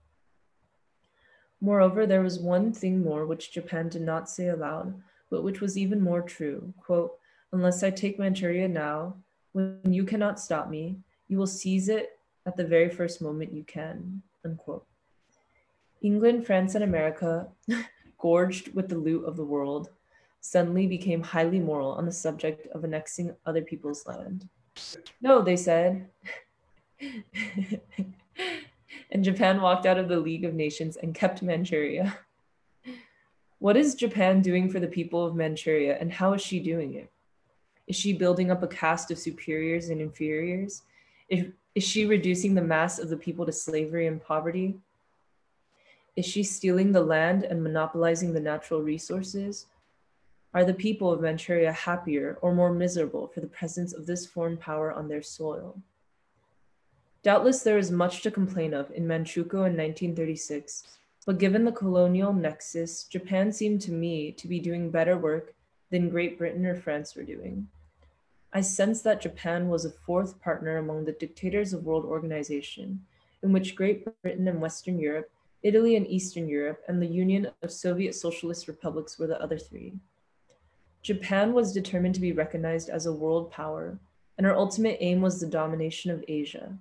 Moreover, there was one thing more which Japan did not say aloud, but which was even more true, quote, "Unless I take Manchuria now, when you cannot stop me, you will seize it at the very first moment you can," unquote. England, France, and America, gorged with the loot of the world, suddenly became highly moral on the subject of annexing other people's land. "No," they said. And Japan walked out of the League of Nations and kept Manchuria. What is Japan doing for the people of Manchuria, and how is she doing it? Is she building up a caste of superiors and inferiors? Is she reducing the mass of the people to slavery and poverty? Is she stealing the land and monopolizing the natural resources? Are the people of Manchuria happier or more miserable for the presence of this foreign power on their soil? Doubtless there is much to complain of in Manchukuo in 1936, but given the colonial nexus, Japan seemed to me to be doing better work than Great Britain or France were doing. I sensed that Japan was a fourth partner among the dictators of world organization, in which Great Britain and Western Europe, Italy and Eastern Europe, and the Union of Soviet Socialist Republics were the other three. Japan was determined to be recognized as a world power, and her ultimate aim was the domination of Asia.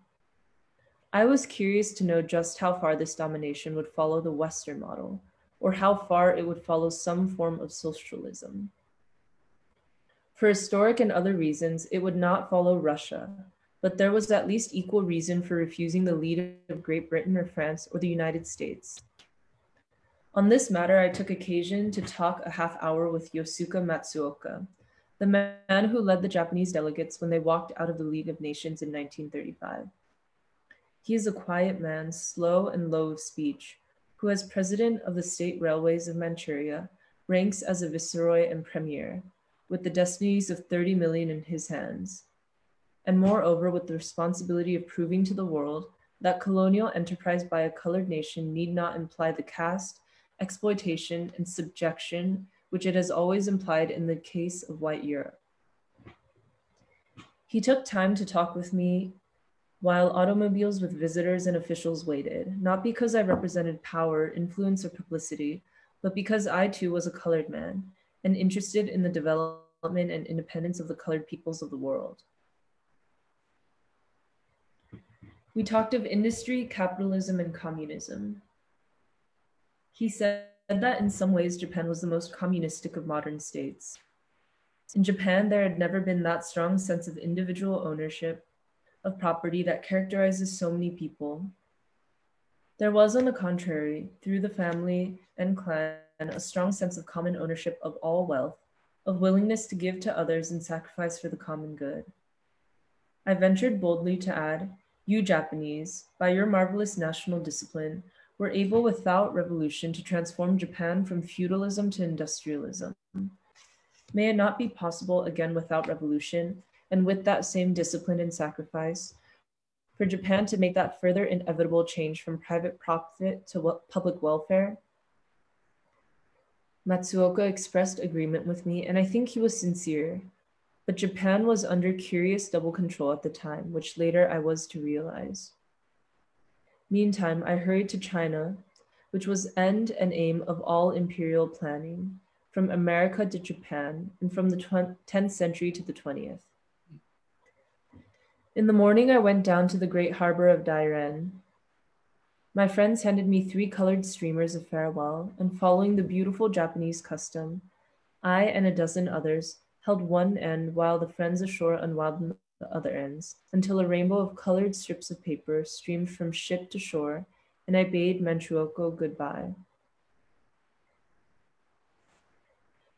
I was curious to know just how far this domination would follow the Western model, or how far it would follow some form of socialism. For historic and other reasons, it would not follow Russia, but there was at least equal reason for refusing the lead of Great Britain or France or the United States. On this matter, I took occasion to talk a half hour with Yosuka Matsuoka, the man who led the Japanese delegates when they walked out of the League of Nations in 1935. He is a quiet man, slow and low of speech, who as president of the State Railways of Manchuria ranks as a viceroy and premier, with the destinies of 30 million in his hands, and moreover with the responsibility of proving to the world that colonial enterprise by a colored nation need not imply the caste, exploitation, and subjection which it has always implied in the case of white Europe. He took time to talk with me while automobiles with visitors and officials waited, not because I represented power, influence, or publicity, but because I too was a colored man and interested in the development and independence of the colored peoples of the world. We talked of industry, capitalism, and communism. He said that in some ways, Japan was the most communistic of modern states. In Japan, there had never been that strong sense of individual ownership of property that characterizes so many people. There was, on the contrary, through the family and clan, a strong sense of common ownership of all wealth, of willingness to give to others and sacrifice for the common good. I ventured boldly to add, you Japanese, by your marvelous national discipline, were able without revolution to transform Japan from feudalism to industrialism. May it not be possible again without revolution, and with that same discipline and sacrifice, for Japan to make that further inevitable change from private profit to public welfare? Matsuoka expressed agreement with me, and I think he was sincere, but Japan was under curious double control at the time, which later I was to realize. Meantime, I hurried to China, which was end and aim of all imperial planning, from America to Japan, and from the 10th century to the 20th. In the morning, I went down to the great harbor of Dairen. My friends handed me 3 colored streamers of farewell, and following the beautiful Japanese custom, I and a dozen others held one end while the friends ashore unwound the other ends, until a rainbow of colored strips of paper streamed from ship to shore, and I bade Manchukuo goodbye.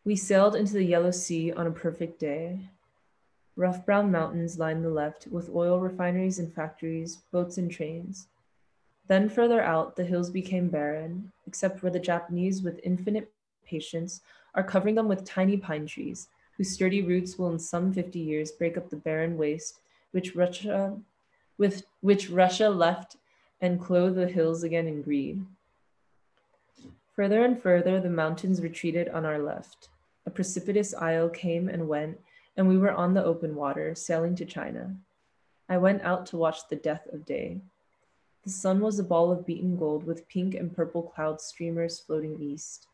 We sailed into the Yellow Sea on a perfect day. Rough brown mountains lined the left with oil refineries and factories, boats and trains. Then further out, the hills became barren, except where the Japanese, with infinite patience, are covering them with tiny pine trees, whose sturdy roots will in some 50 years break up the barren waste which Russia left and clothe the hills again in green. Further and further, the mountains retreated on our left. A precipitous isle came and went, and we were on the open water, sailing to China. I went out to watch the death of day. The sun was a ball of beaten gold with pink and purple cloud streamers floating east.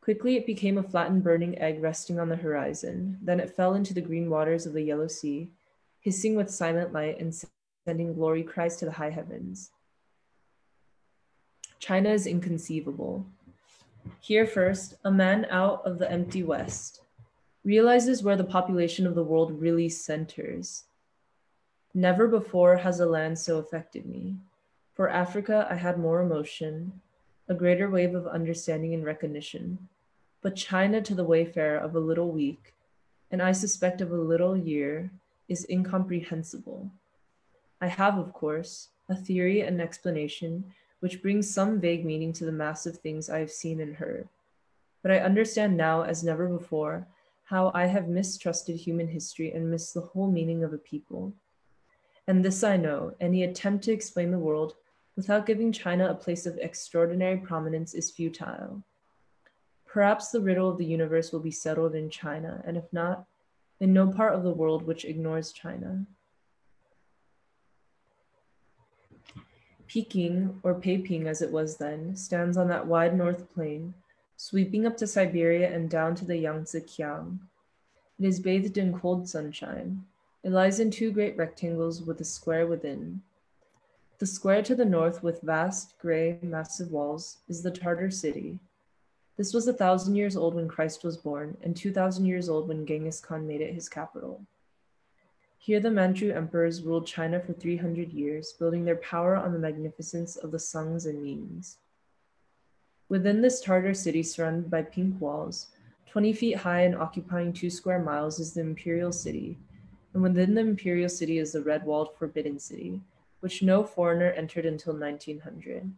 Quickly it became a flattened burning egg resting on the horizon. Then it fell into the green waters of the Yellow Sea, hissing with silent light and sending glory cries to the high heavens. China is inconceivable. Here first, a man out of the empty West realizes where the population of the world really centers. Never before has a land so affected me. For Africa, I had more emotion, a greater wave of understanding and recognition, but China to the wayfarer of a little week, and I suspect of a little year, is incomprehensible. I have, of course, a theory and explanation which brings some vague meaning to the mass of things I have seen and heard, but I understand now as never before how I have mistrusted human history and missed the whole meaning of a people. And this I know, any attempt to explain the world without giving China a place of extraordinary prominence is futile. Perhaps the riddle of the universe will be settled in China, and if not, in no part of the world which ignores China. Peking, or Peiping as it was then, stands on that wide north plain, sweeping up to Siberia and down to the Yangtze Kiang. It is bathed in cold sunshine. It lies in 2 great rectangles with a square within. The square to the north with vast, gray, massive walls is the Tartar city. This was 1,000 years old when Christ was born and 2,000 years old when Genghis Khan made it his capital. Here the Manchu emperors ruled China for 300 years, building their power on the magnificence of the Sungs and Mings. Within this Tartar city, surrounded by pink walls, 20 feet high and occupying 2 square miles, is the imperial city. And within the imperial city is the red-walled Forbidden City, which no foreigner entered until 1900.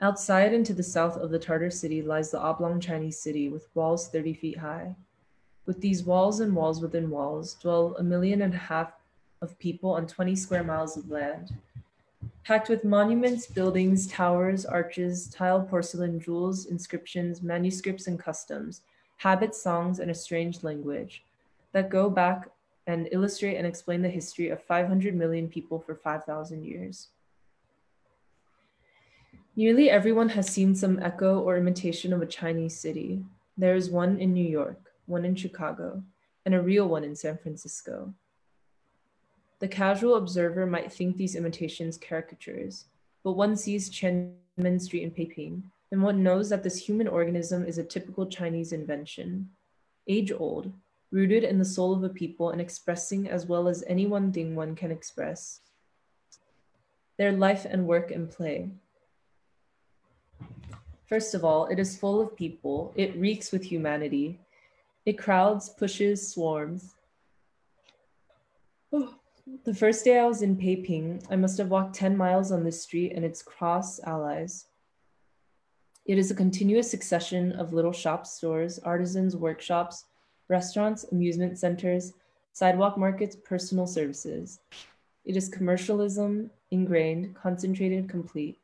Outside and to the south of the Tartar city lies the oblong Chinese city with walls 30 feet high. With these walls and walls within walls dwell 1.5 million of people on 20 square miles of land, packed with monuments, buildings, towers, arches, tiled porcelain, jewels, inscriptions, manuscripts and customs, habits, songs, and a strange language that go back and illustrate and explain the history of 500 million people for 5,000 years. Nearly everyone has seen some echo or imitation of a Chinese city. There is one in New York, one in Chicago, and a real one in San Francisco. The casual observer might think these imitations caricatures, but one sees Tiananmen Street in Peiping, and one knows that this human organism is a typical Chinese invention, age-old, rooted in the soul of a people and expressing as well as any one thing one can express, their life and work and play. First of all, it is full of people. It reeks with humanity. It crowds, pushes, swarms. Oh. The first day I was in Peiping, I must have walked 10 miles on this street and its cross allies. It is a continuous succession of little shops, stores, artisans, workshops, restaurants, amusement centers, sidewalk markets, personal services. It is commercialism, ingrained, concentrated, complete.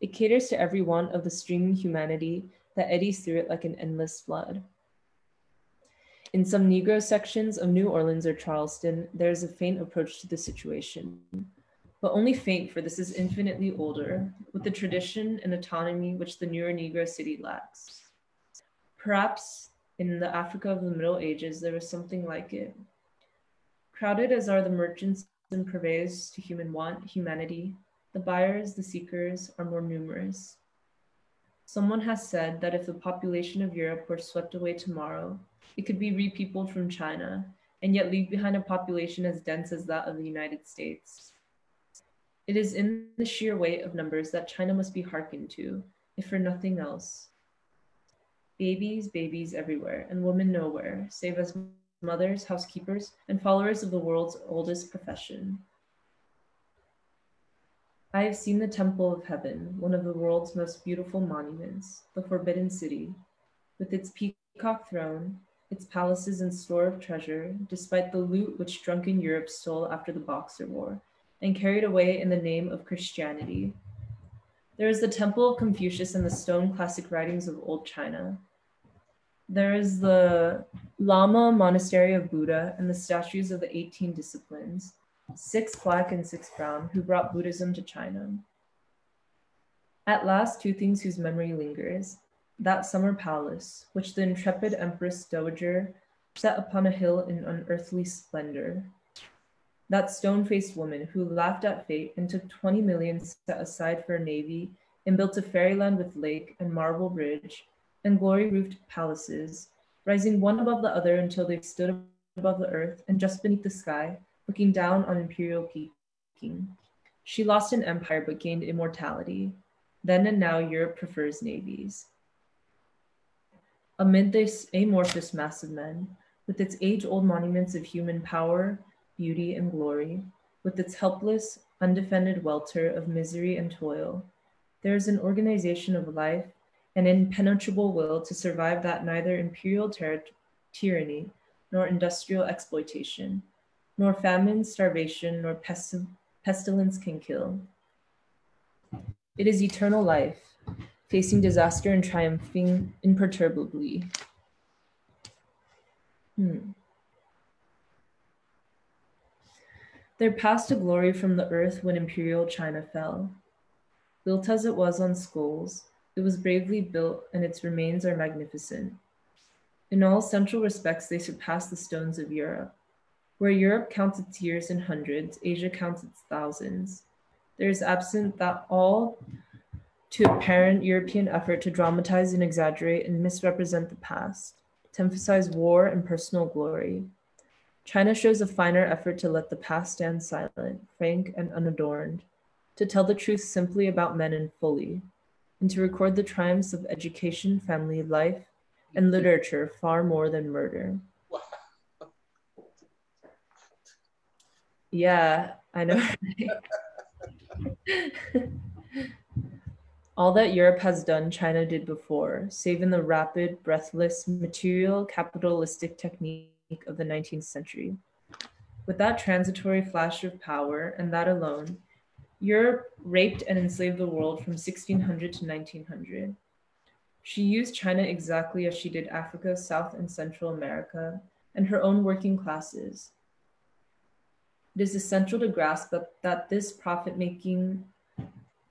It caters to every want of the streaming humanity that eddies through it like an endless flood. In some Negro sections of New Orleans or Charleston, there is a faint approach to the situation, but only faint, for this is infinitely older, with the tradition and autonomy which the newer Negro city lacks. Perhaps in the Africa of the Middle Ages, there was something like it. Crowded as are the merchants and purveyors to human want, humanity, the buyers, the seekers are more numerous. Someone has said that if the population of Europe were swept away tomorrow, it could be repeopled from China and yet leave behind a population as dense as that of the United States. It is in the sheer weight of numbers that China must be hearkened to, if for nothing else. Babies, babies everywhere, and women nowhere, save as mothers, housekeepers, and followers of the world's oldest profession. I have seen the Temple of Heaven, one of the world's most beautiful monuments, the Forbidden City, with its peacock throne, its palaces and store of treasure, despite the loot which drunken Europe stole after the Boxer War and carried away in the name of Christianity. There is the Temple of Confucius and the stone classic writings of old China. There is the Lama Monastery of Buddha and the statues of the 18 disciplines, 6 black and 6 brown, who brought Buddhism to China. At last, two things whose memory lingers: that summer palace, which the intrepid Empress Dowager set upon a hill in unearthly splendor, that stone-faced woman who laughed at fate and took 20 million set aside for a navy and built a fairyland with lake and marble bridge and glory-roofed palaces, rising one above the other until they stood above the earth and just beneath the sky, looking down on imperial Peking. She lost an empire but gained immortality. Then and now Europe prefers navies. Amid this amorphous mass of men, with its age-old monuments of human power, beauty, and glory, with its helpless, undefended welter of misery and toil, there is an organization of life, an impenetrable will to survive that neither imperial tyranny nor industrial exploitation, nor famine, starvation, nor pestilence can kill. It is eternal life, facing disaster and triumphing imperturbably. There passed a glory from the earth when imperial China fell. Built as it was on skulls, it was bravely built, and its remains are magnificent. In all essential respects, they surpass the stones of Europe. Where Europe counts its years in hundreds, Asia counts its thousands. There is absent that all too apparent European effort to dramatize and exaggerate and misrepresent the past, to emphasize war and personal glory. China shows a finer effort to let the past stand silent, frank, and unadorned, to tell the truth simply about men and fully, and to record the triumphs of education, family life, and literature far more than murder. Yeah, I know. All that Europe has done, China did before, save in the rapid, breathless, material, capitalistic technique of the 19th century. With that transitory flash of power, and that alone, Europe raped and enslaved the world from 1600 to 1900. She used China exactly as she did Africa, South and Central America, and her own working classes. It is essential to grasp that this profit-making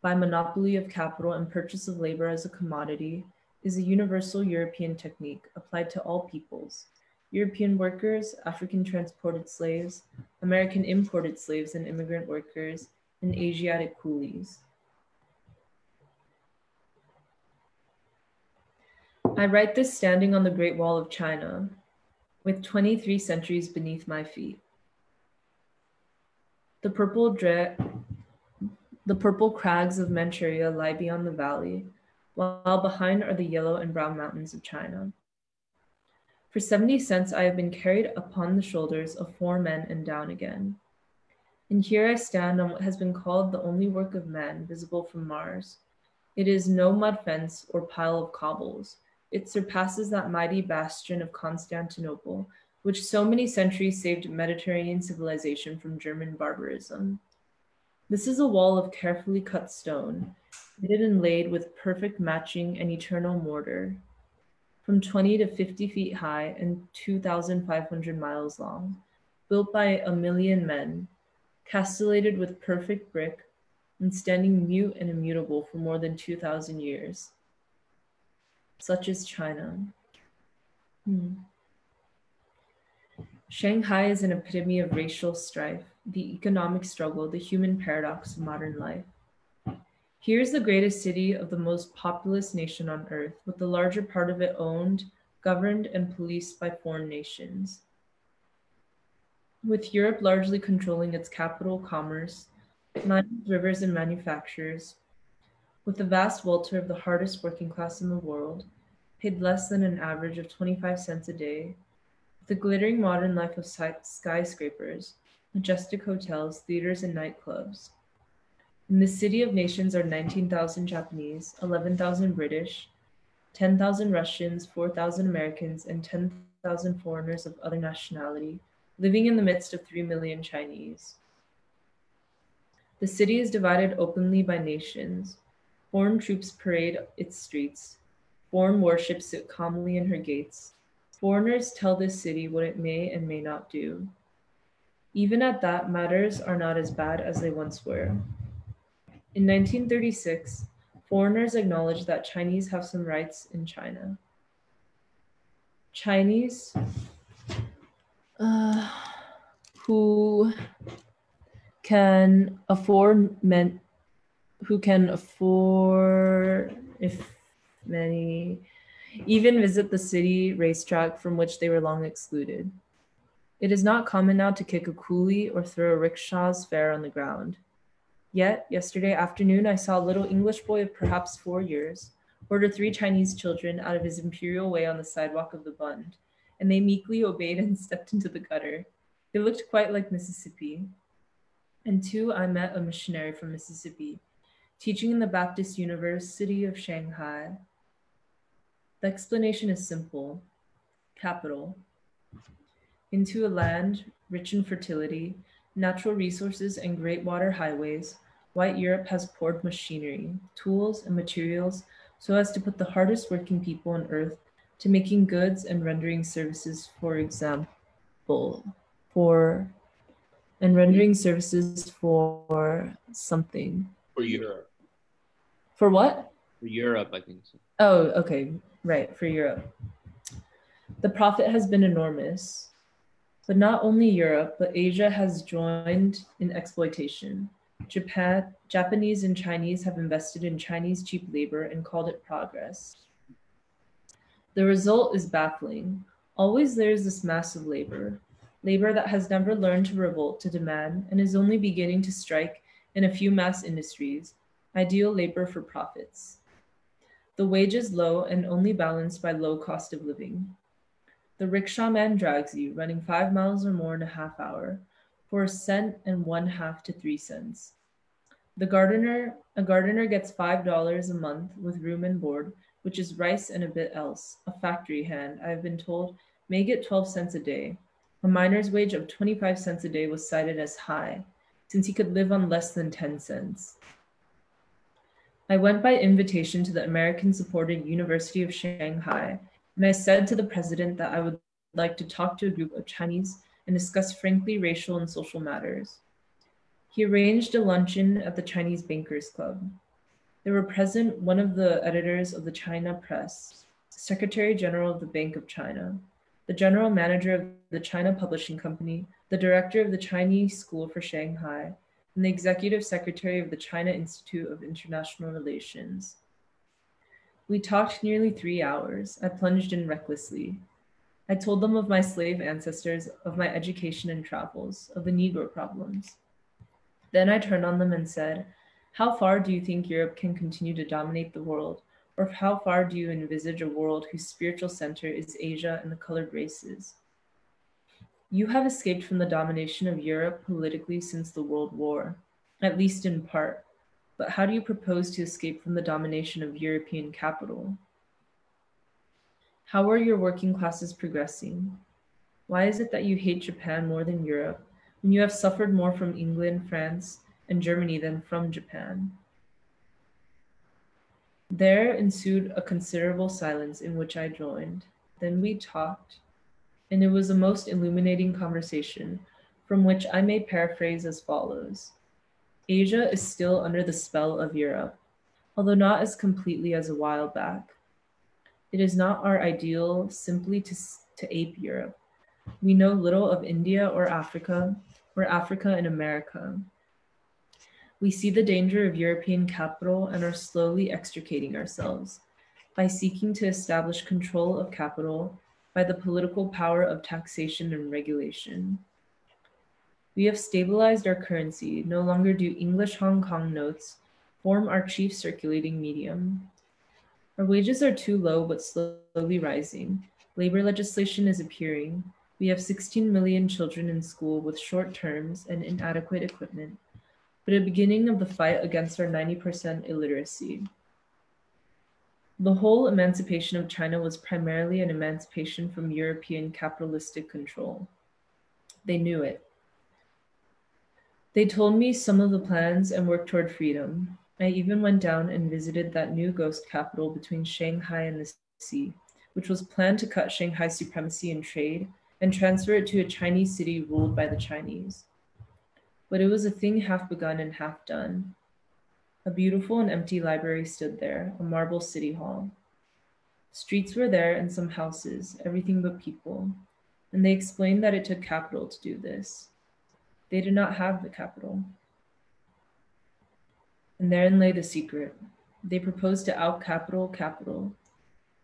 by monopoly of capital and purchase of labor as a commodity is a universal European technique applied to all peoples. European workers, African transported slaves, American imported slaves and immigrant workers, and Asiatic coolies. I write this standing on the Great Wall of China, with 23 centuries beneath my feet. The purple crags of Manchuria lie beyond the valley, while behind are the yellow and brown mountains of China. For 70 cents, I have been carried upon the shoulders of four men and down again. And here I stand on what has been called the only work of man visible from Mars. It is no mud fence or pile of cobbles. It surpasses that mighty bastion of Constantinople, which so many centuries saved Mediterranean civilization from German barbarism. This is a wall of carefully cut stone, knitted and laid with perfect matching and eternal mortar, from 20 to 50 feet high and 2,500 miles long, built by 1,000,000 men, castellated with perfect brick, and standing mute and immutable for more than 2,000 years, such is China. Shanghai is an epitome of racial strife, the economic struggle, the human paradox of modern life. Here is the greatest city of the most populous nation on earth, with the larger part of it owned, governed, and policed by foreign nations. With Europe largely controlling its capital, commerce, mines, rivers, and manufactures, with the vast welter of the hardest working class in the world, paid less than an average of 25 cents a day, the glittering modern life of skyscrapers, majestic hotels, theaters, and nightclubs. In the city of nations are 19,000 Japanese, 11,000 British, 10,000 Russians, 4,000 Americans, and 10,000 foreigners of other nationality, living in the midst of 3 million Chinese. The city is divided openly by nations. Foreign troops parade its streets. Foreign warships sit calmly in her gates. Foreigners tell this city what it may and may not do. Even at that, matters are not as bad as they once were. In 1936, foreigners acknowledged that Chinese have some rights in China. Chinese who can afford if many, even visit the city racetrack from which they were long excluded. It is not common now to kick a coolie or throw a rickshaw's fare on the ground. Yet, yesterday afternoon, I saw a little English boy of perhaps 4 years order 3 Chinese children out of his imperial way on the sidewalk of the Bund, and they meekly obeyed and stepped into the gutter. They looked quite like Mississippi. And 2, I met a missionary from Mississippi, teaching in the Baptist University of Shanghai. The explanation is simple. Capital. Into a land rich in fertility, natural resources, and great water highways, white Europe has poured machinery, tools, and materials so as to put the hardest working people on earth to making goods and rendering services, for something. For Europe. For what? For Europe, I think so. Oh, okay. Right, for Europe. The profit has been enormous, but not only Europe, but Asia has joined in exploitation. Japanese and Chinese have invested in Chinese cheap labor and called it progress. The result is baffling. Always there is this mass of labor that has never learned to revolt to demand and is only beginning to strike in a few mass industries, ideal labor for profits. The wages low and only balanced by low cost of living. The rickshaw man drags you, running 5 miles or more in a half hour, for $0.125 to $0.03. A gardener gets $5 a month with room and board, which is rice and a bit else. A factory hand, I have been told, may get 12 cents a day. A miner's wage of 25 cents a day was cited as high, since he could live on less than 10 cents. I went by invitation to the American-supported University of Shanghai, and I said to the president that I would like to talk to a group of Chinese and discussed frankly racial and social matters. He arranged a luncheon at the Chinese Bankers Club. There were present one of the editors of the China Press, Secretary General of the Bank of China, the General Manager of the China Publishing Company, the Director of the Chinese School for Shanghai, and the Executive Secretary of the China Institute of International Relations. We talked nearly 3 hours. I plunged in recklessly. I told them of my slave ancestors, of my education and travels, of the Negro problems. Then I turned on them and said, how far do you think Europe can continue to dominate the world? Or how far do you envisage a world whose spiritual center is Asia and the colored races? You have escaped from the domination of Europe politically since the World War, at least in part. But how do you propose to escape from the domination of European capital? How are your working classes progressing? Why is it that you hate Japan more than Europe? And you have suffered more from England, France, and Germany than from Japan. There ensued a considerable silence in which I joined. Then we talked, and it was a most illuminating conversation, from which I may paraphrase as follows. Asia is still under the spell of Europe, although not as completely as a while back. It is not our ideal simply to ape Europe. We know little of India or Africa and America. We see the danger of European capital and are slowly extricating ourselves by seeking to establish control of capital by the political power of taxation and regulation. We have stabilized our currency. No longer do English Hong Kong notes form our chief circulating medium. Our wages are too low but slowly rising. Labor legislation is appearing. We have 16 million children in school with short terms and inadequate equipment, but a beginning of the fight against our 90% illiteracy. The whole emancipation of China was primarily an emancipation from European capitalistic control. They knew it. They told me some of the plans and worked toward freedom. I even went down and visited that new ghost capital between Shanghai and the sea, which was planned to cut Shanghai's supremacy in trade and transfer it to a Chinese city ruled by the Chinese. But it was a thing half begun and half done. A beautiful and empty library stood there, a marble city hall. Streets were there and some houses, everything but people. And they explained that it took capital to do this. They did not have the capital. And therein lay the secret. They proposed to out-capital capital.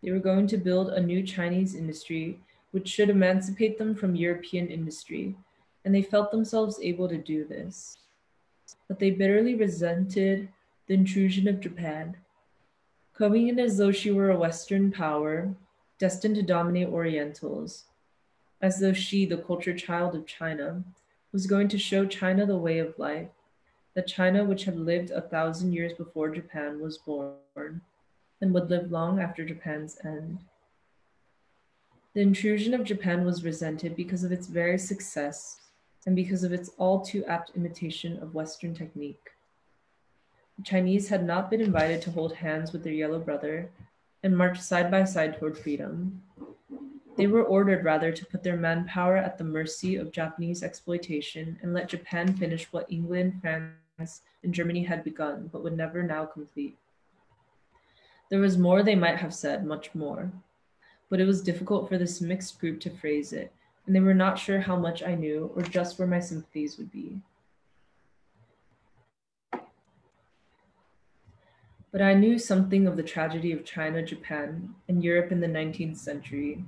They were going to build a new Chinese industry which should emancipate them from European industry, and they felt themselves able to do this. But they bitterly resented the intrusion of Japan, coming in as though she were a Western power destined to dominate Orientals, as though she, the culture child of China, was going to show China the way of life, that China which had lived 1,000 years before Japan was born, and would live long after Japan's end. The intrusion of Japan was resented because of its very success and because of its all too apt imitation of Western technique. The Chinese had not been invited to hold hands with their yellow brother and march side by side toward freedom. They were ordered rather to put their manpower at the mercy of Japanese exploitation and let Japan finish what England, France, and Germany had begun but would never now complete. There was more they might have said, much more, but it was difficult for this mixed group to phrase it, and they were not sure how much I knew or just where my sympathies would be. But I knew something of the tragedy of China, Japan, and Europe in the 19th century.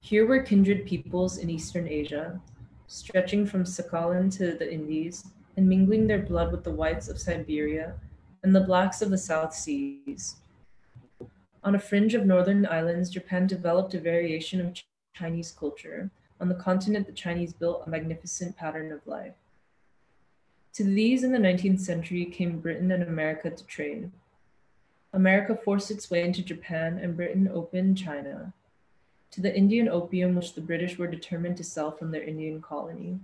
Here were kindred peoples in Eastern Asia, stretching from Sakhalin to the Indies and mingling their blood with the whites of Siberia and the blacks of the South Seas. On a fringe of northern islands, Japan developed a variation of Chinese culture. On the continent, the Chinese built a magnificent pattern of life. To these in the 19th century came Britain and America to trade. America forced its way into Japan and Britain opened China to the Indian opium which the British were determined to sell from their Indian colony.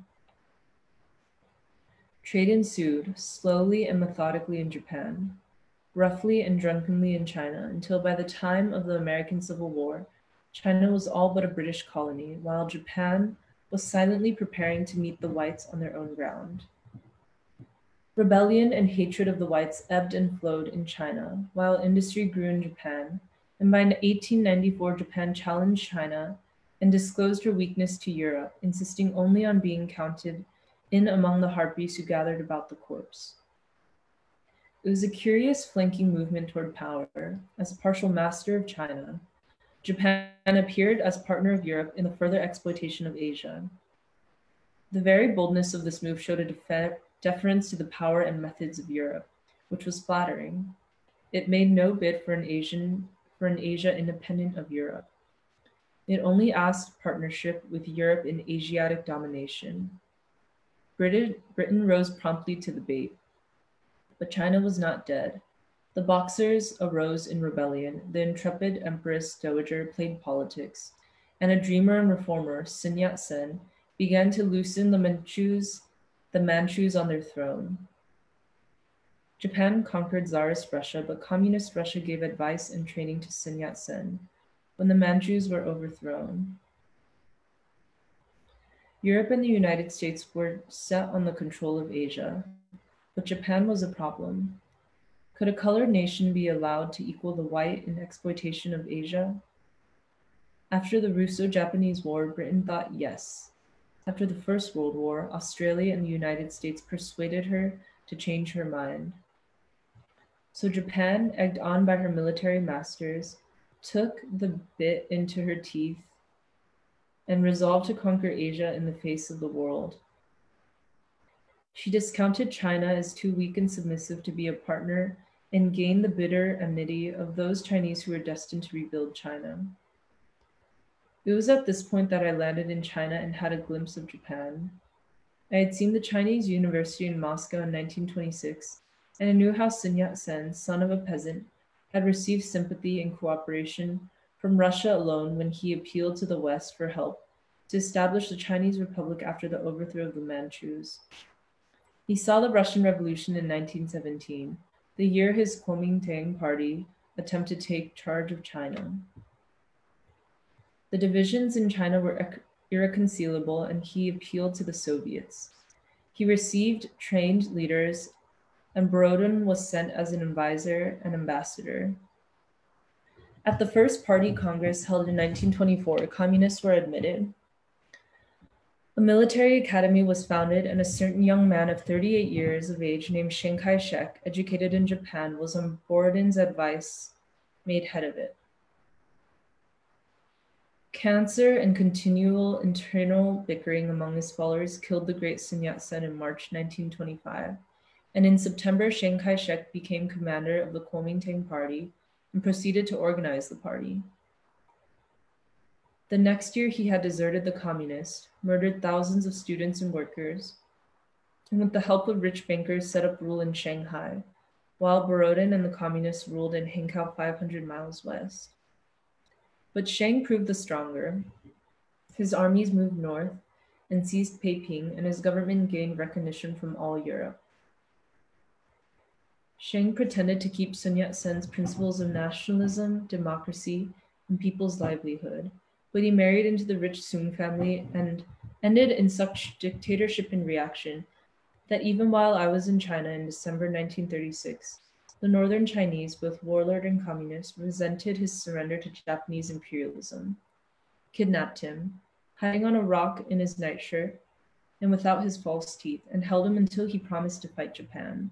Trade ensued, slowly and methodically in Japan, roughly and drunkenly in China, until by the time of the American Civil War, China was all but a British colony, while Japan was silently preparing to meet the whites on their own ground. Rebellion and hatred of the whites ebbed and flowed in China, while industry grew in Japan, and by 1894, Japan challenged China and disclosed her weakness to Europe, insisting only on being counted in among the harpies who gathered about the corpse. It was a curious flanking movement toward power. As partial master of China, Japan appeared as partner of Europe in the further exploitation of Asia. The very boldness of this move showed a deference to the power and methods of Europe, which was flattering. It made no bid for an Asia independent of Europe. It only asked partnership with Europe in Asiatic domination. Britain rose promptly to the bait, but China was not dead. The Boxers arose in rebellion. The intrepid Empress Dowager played politics, and a dreamer and reformer, Sun Yat-sen, began to loosen the Manchus on their throne. Japan conquered Tsarist Russia, but Communist Russia gave advice and training to Sun Yat-sen when the Manchus were overthrown. Europe and the United States were set on the control of Asia, but Japan was a problem. Could a colored nation be allowed to equal the white in exploitation of Asia? After the Russo-Japanese War, Britain thought yes. After the First World War, Australia and the United States persuaded her to change her mind. So Japan, egged on by her military masters, took the bit into her teeth and resolved to conquer Asia in the face of the world. She discounted China as too weak and submissive to be a partner and gained the bitter enmity of those Chinese who were destined to rebuild China. It was at this point that I landed in China and had a glimpse of Japan. I had seen the Chinese University in Moscow in 1926, and I knew how Sun Yat-sen, son of a peasant, had received sympathy and cooperation from Russia alone when he appealed to the West for help to establish the Chinese Republic after the overthrow of the Manchus. He saw the Russian Revolution in 1917, the year his Kuomintang party attempted to take charge of China. The divisions in China were irreconcilable, and he appealed to the Soviets. He received trained leaders, and Borodin was sent as an advisor and ambassador. At the First Party Congress held in 1924, communists were admitted. A military academy was founded, and a certain young man of 38 years of age named Chiang Kai-shek, educated in Japan, was on Borodin's advice made head of it. Cancer and continual internal bickering among his followers killed the great Sun Yat-sen in March 1925, and in September, Chiang Kai-shek became commander of the Kuomintang party and proceeded to organize the party. The next year, he had deserted the communists, murdered thousands of students and workers, and with the help of rich bankers set up rule in Shanghai, while Borodin and the communists ruled in Hankow 500 miles west. But Chiang proved the stronger. His armies moved north and seized Peiping, and his government gained recognition from all Europe. Chiang pretended to keep Sun Yat-sen's principles of nationalism, democracy, and people's livelihood, but he married into the rich Sung family and ended in such dictatorship and reaction that even while I was in China in December 1936, the northern Chinese, both warlord and communist, resented his surrender to Japanese imperialism, kidnapped him, hiding on a rock in his nightshirt and without his false teeth, and held him until he promised to fight Japan.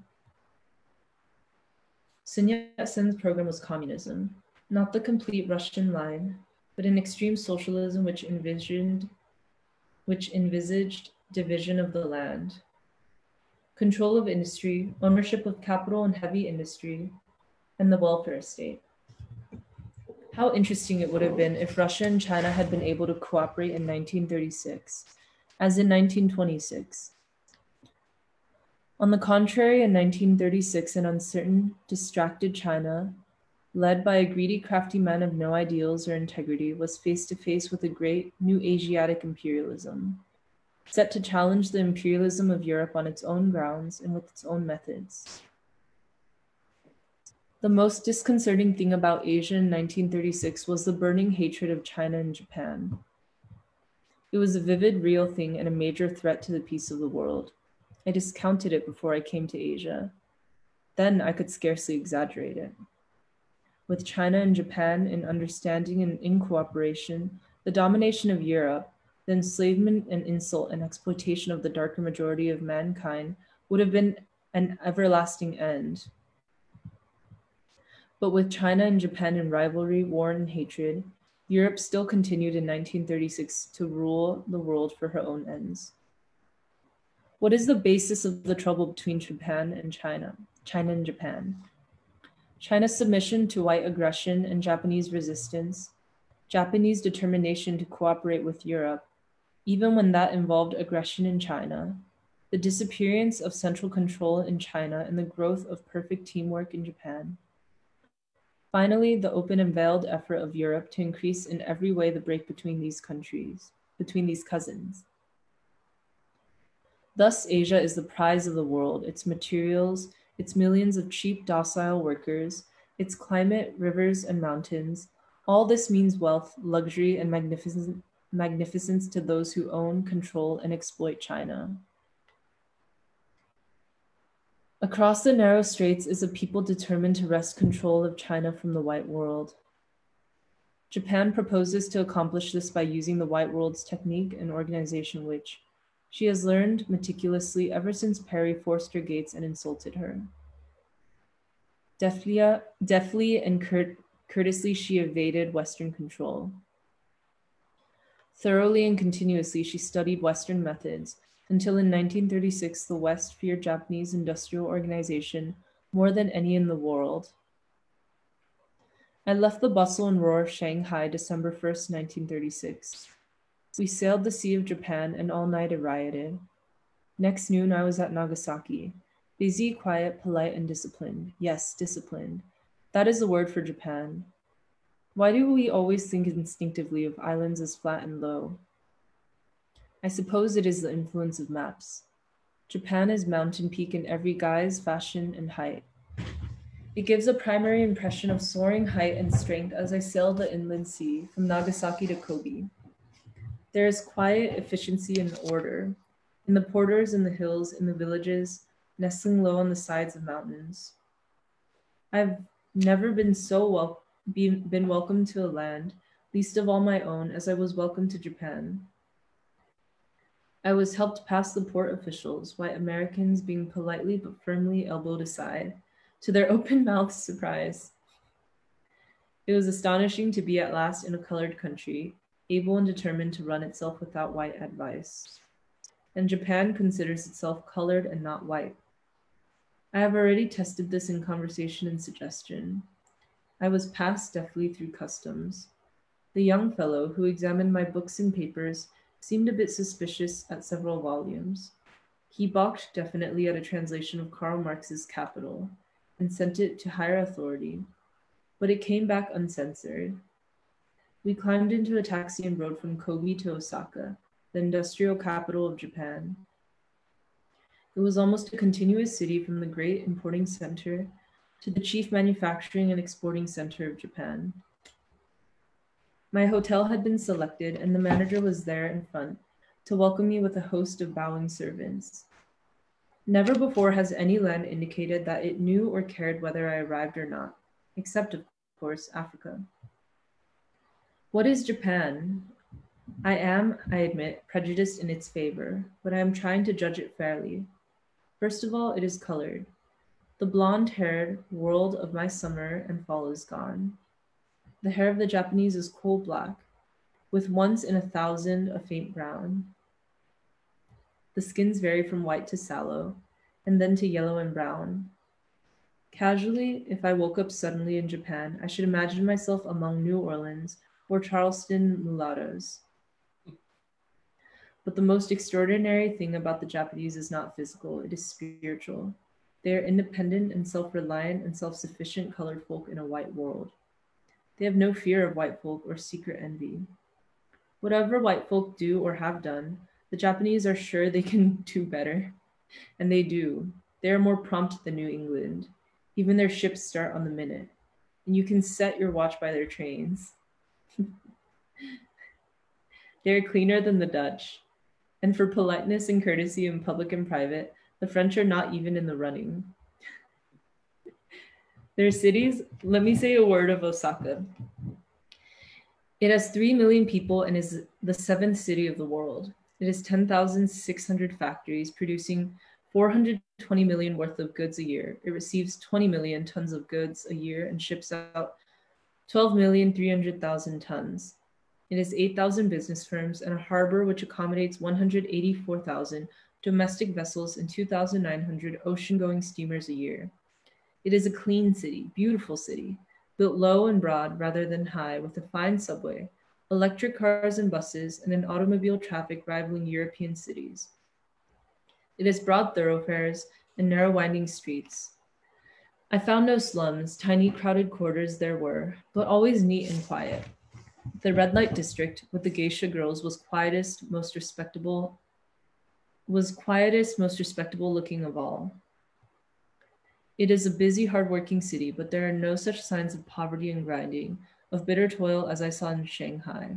Sun Yat-sen's program was communism, not the complete Russian line, but an extreme socialism which envisaged division of the land, control of industry, ownership of capital and heavy industry, and the welfare state. How interesting it would have been if Russia and China had been able to cooperate in 1936, as in 1926. On the contrary, in 1936, an uncertain, distracted China, led by a greedy, crafty man of no ideals or integrity, was face to face with a great new Asiatic imperialism, set to challenge the imperialism of Europe on its own grounds and with its own methods. The most disconcerting thing about Asia in 1936 was the burning hatred of China and Japan. It was a vivid, real thing and a major threat to the peace of the world. I discounted it before I came to Asia. Then I could scarcely exaggerate it. With China and Japan in understanding and in cooperation, the domination of Europe, the enslavement and insult and exploitation of the darker majority of mankind would have been an everlasting end. But with China and Japan in rivalry, war, and hatred, Europe still continued in 1936 to rule the world for her own ends. What is the basis of the trouble between Japan and China? China and Japan. China's submission to white aggression and Japanese resistance, Japanese determination to cooperate with Europe, even when that involved aggression in China, the disappearance of central control in China and the growth of perfect teamwork in Japan. Finally, the open and veiled effort of Europe to increase in every way the break between these countries, between these cousins. Thus, Asia is the prize of the world, its materials, its millions of cheap, docile workers, its climate, rivers, and mountains. All this means wealth, luxury, and magnificence to those who own, control, and exploit China. Across the narrow straits is a people determined to wrest control of China from the white world. Japan proposes to accomplish this by using the white world's technique and organization, which she has learned meticulously ever since Perry forced her gates and insulted her. Deftly and courteously, she evaded Western control. Thoroughly and continuously, she studied Western methods until in 1936, the West feared Japanese industrial organization more than any in the world. I left the bustle and roar of Shanghai, December 1st, 1936. We sailed the sea of Japan and all night I rioted. Next noon, I was at Nagasaki. Busy, quiet, polite, and disciplined. Yes, disciplined. That is the word for Japan. Why do we always think instinctively of islands as flat and low? I suppose it is the influence of maps. Japan is mountain peak in every guise, fashion, and height. It gives a primary impression of soaring height and strength as I sail the inland sea from Nagasaki to Kobe. There is quiet, efficiency, and order in the porters, in the hills, in the villages, nestling low on the sides of mountains. I've never been been welcomed to a land, least of all my own, as I was welcomed to Japan. I was helped past the port officials, white Americans being politely but firmly elbowed aside, to their open-mouthed surprise. It was astonishing to be at last in a colored country, able and determined to run itself without white advice. And Japan considers itself colored and not white. I have already tested this in conversation and suggestion. I was passed deftly through customs. The young fellow who examined my books and papers seemed a bit suspicious at several volumes. He balked definitely at a translation of Karl Marx's Capital and sent it to higher authority, but it came back uncensored. We climbed into a taxi and rode from Kobe to Osaka, the industrial capital of Japan. It was almost a continuous city from the great importing center to the chief manufacturing and exporting center of Japan. My hotel had been selected and the manager was there in front to welcome me with a host of bowing servants. Never before has any land indicated that it knew or cared whether I arrived or not, except of course, Africa. What is Japan? I am, I admit, prejudiced in its favor, but I am trying to judge it fairly. First of all, it is colored. The blonde-haired world of my summer and fall is gone. The hair of the Japanese is coal black, with once in a thousand a faint brown. The skins vary from white to sallow, and then to yellow and brown. Casually, if I woke up suddenly in Japan, I should imagine myself among New Orleans or Charleston mulattoes. But the most extraordinary thing about the Japanese is not physical, it is spiritual. They are independent and self-reliant and self-sufficient colored folk in a white world. They have no fear of white folk or secret envy. Whatever white folk do or have done, the Japanese are sure they can do better. And they do. They are more prompt than New England. Even their ships start on the minute. And you can set your watch by their trains. They are cleaner than the Dutch. And for politeness and courtesy in public and private, the French are not even in the running. Their cities, let me say a word of Osaka. It has 3 million people and is the 7th city of the world. It has 10,600 factories producing 420 million worth of goods a year. It receives 20 million tons of goods a year and ships out 12,300,000 tons. It has 8,000 business firms and a harbor which accommodates 184,000 domestic vessels and 2,900 ocean-going steamers a year. It is a clean city, beautiful city, built low and broad rather than high, with a fine subway, electric cars and buses, and an automobile traffic rivaling European cities. It has broad thoroughfares and narrow winding streets. I found no slums, tiny crowded quarters there were, but always neat and quiet. The red light district with the geisha girls was quietest, most respectable looking of all. It is a busy, hardworking city, but there are no such signs of poverty and grinding, of bitter toil as I saw in Shanghai.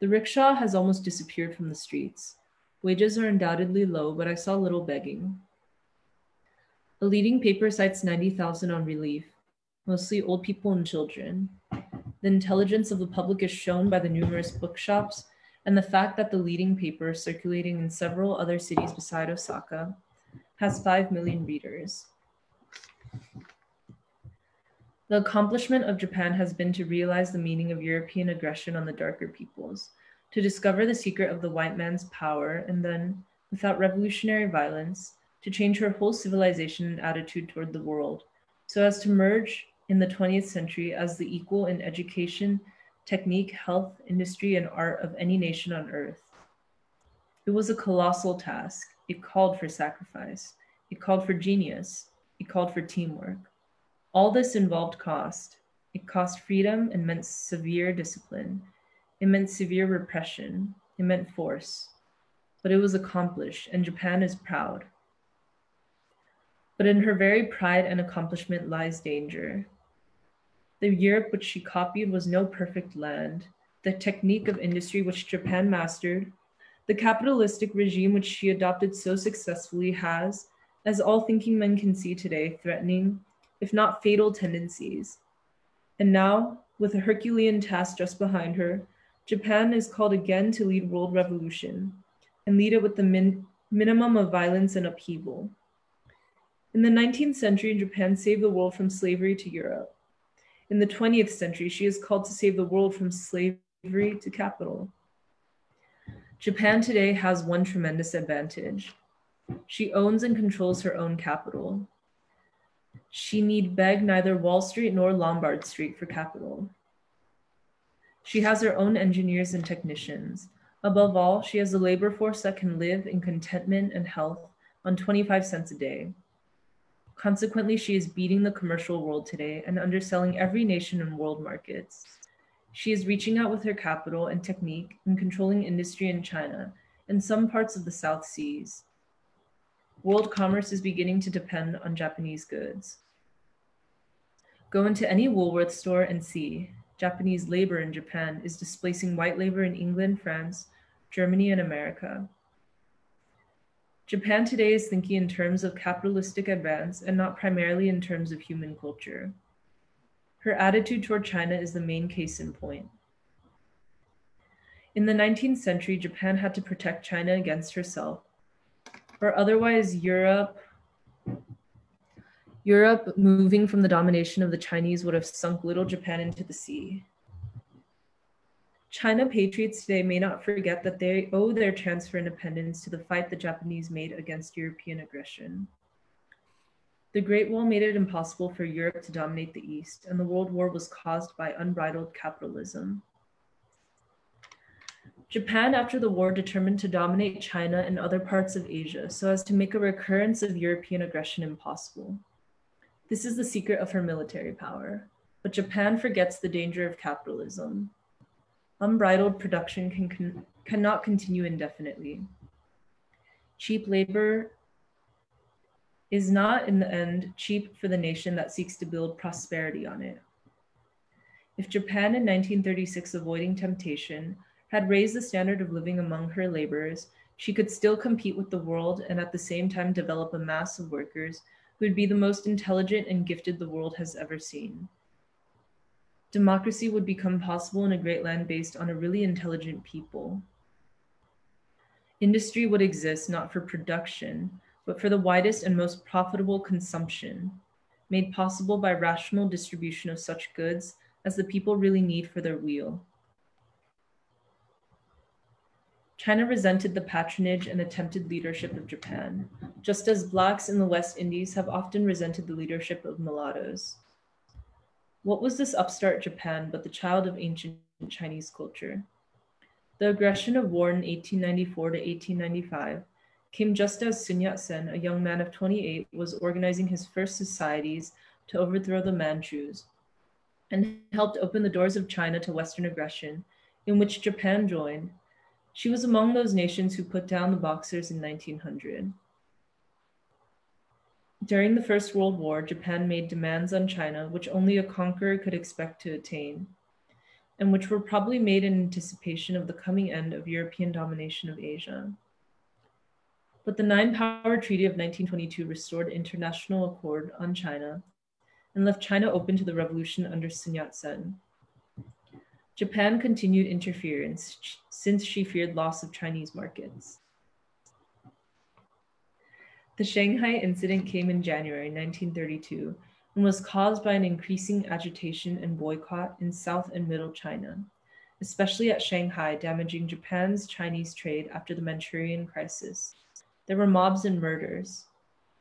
The rickshaw has almost disappeared from the streets. Wages are undoubtedly low, but I saw little begging. A leading paper cites 90,000 on relief, mostly old people and children. The intelligence of the public is shown by the numerous bookshops and the fact that the leading paper circulating in several other cities beside Osaka has 5 million readers. The accomplishment of Japan has been to realize the meaning of European aggression on the darker peoples, to discover the secret of the white man's power, and then, without revolutionary violence, to change her whole civilization and attitude toward the world, so as to merge in the 20th century as the equal in education, technique, health, industry, and art of any nation on earth. It was a colossal task. It called for sacrifice. It called for genius. It called for teamwork. All this involved cost. It cost freedom and meant severe discipline. It meant severe repression. It meant force. But it was accomplished, and Japan is proud. But in her very pride and accomplishment lies danger. The Europe which she copied was no perfect land. The technique of industry which Japan mastered, the capitalistic regime which she adopted so successfully has, as all thinking men can see today, threatening, if not fatal, tendencies. And now, with a Herculean task just behind her, Japan is called again to lead world revolution, and lead it with the minimum of violence and upheaval. In the 19th century, Japan saved the world from slavery to Europe. In the 20th century, she is called to save the world from slavery to capital. Japan today has one tremendous advantage. She owns and controls her own capital. She need beg neither Wall Street nor Lombard Street for capital. She has her own engineers and technicians. Above all, she has a labor force that can live in contentment and health on 25 cents a day. Consequently, she is beating the commercial world today and underselling every nation in world markets. She is reaching out with her capital and technique and controlling industry in China and some parts of the South Seas. World commerce is beginning to depend on Japanese goods. Go into any Woolworth store and see. Japanese labor in Japan is displacing white labor in England, France, Germany, and America. Japan today is thinking in terms of capitalistic advance and not primarily in terms of human culture. Her attitude toward China is the main case in point. In the 19th century, Japan had to protect China against herself, or otherwise Europe moving from the domination of the Chinese would have sunk little Japan into the sea. China patriots today may not forget that they owe their chance for independence to the fight the Japanese made against European aggression. The Great Wall made it impossible for Europe to dominate the East, and the World War was caused by unbridled capitalism. Japan, after the war, determined to dominate China and other parts of Asia so as to make a recurrence of European aggression impossible. This is the secret of her military power, but Japan forgets the danger of capitalism. Unbridled production cannot continue indefinitely. Cheap labor is not, in the end, cheap for the nation that seeks to build prosperity on it. If Japan in 1936 avoiding temptation had raised the standard of living among her laborers, she could still compete with the world and at the same time develop a mass of workers who would be the most intelligent and gifted the world has ever seen. Democracy would become possible in a great land based on a really intelligent people. Industry would exist not for production, but for the widest and most profitable consumption, made possible by rational distribution of such goods as the people really need for their weal. China resented the patronage and attempted leadership of Japan, just as blacks in the West Indies have often resented the leadership of mulattoes. What was this upstart Japan but the child of ancient Chinese culture? The aggression of war in 1894 to 1895 came just as Sun Yat-sen, a young man of 28, was organizing his first societies to overthrow the Manchus, and helped open the doors of China to Western aggression, in which Japan joined. She was among those nations who put down the Boxers in 1900. During the First World War, Japan made demands on China which only a conqueror could expect to attain, and which were probably made in anticipation of the coming end of European domination of Asia. But the Nine-Power Treaty of 1922 restored international accord on China and left China open to the revolution under Sun Yat-sen. Japan continued interference since she feared loss of Chinese markets. The Shanghai incident came in January 1932 and was caused by an increasing agitation and boycott in South and Middle China, especially at Shanghai, damaging Japan's Chinese trade after the Manchurian crisis. There were mobs and murders.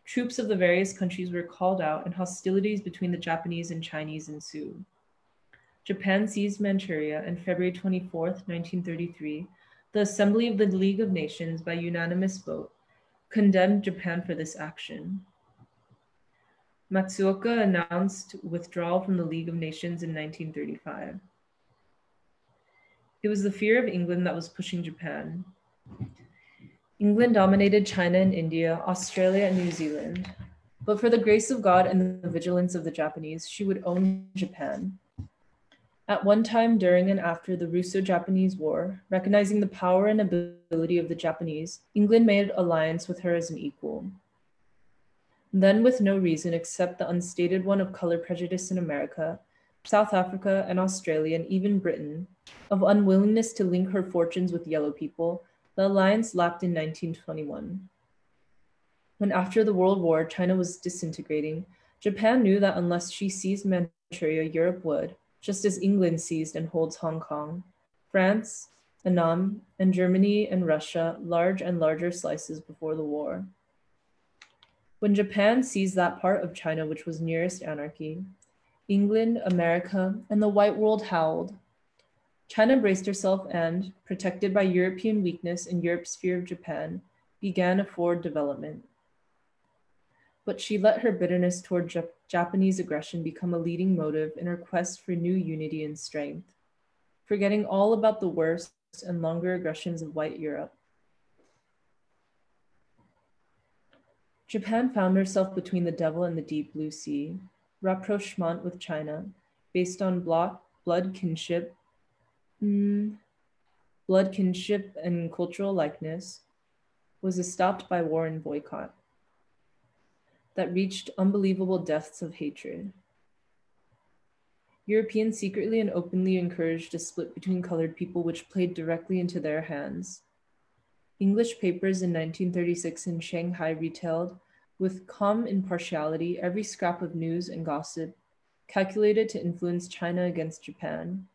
Troops of the various countries were called out and hostilities between the Japanese and Chinese ensued. Japan seized Manchuria, and February 24, 1933, the Assembly of the League of Nations, by unanimous vote, condemned Japan for this action. Matsuoka announced withdrawal from the League of Nations in 1935. It was the fear of England that was pushing Japan. England dominated China and India, Australia and New Zealand. But for the grace of God and the vigilance of the Japanese, she would own Japan. At one time during and after the Russo-Japanese War, recognizing the power and ability of the Japanese, England made alliance with her as an equal. Then, with no reason except the unstated one of color prejudice in America, South Africa and Australia, and even Britain, of unwillingness to link her fortunes with yellow people, the alliance lapsed in 1921. When after the World War, China was disintegrating, Japan knew that unless she seized Manchuria, Europe would, just as England seized and holds Hong Kong, France, Annam, and Germany and Russia, large and larger slices before the war. When Japan seized that part of China which was nearest anarchy, England, America, and the white world howled. China braced herself and, protected by European weakness and Europe's fear of Japan, began a forward development. But she let her bitterness toward Japanese aggression become a leading motive in her quest for new unity and strength, forgetting all about the worst and longer aggressions of white Europe. Japan found herself between the devil and the deep blue sea, rapprochement with China, based on blood kinship and cultural likeness, was stopped by war and boycott that reached unbelievable depths of hatred. Europeans secretly and openly encouraged a split between colored people, which played directly into their hands. English papers in 1936 in Shanghai retailed, with calm impartiality, every scrap of news and gossip calculated to influence China against Japan.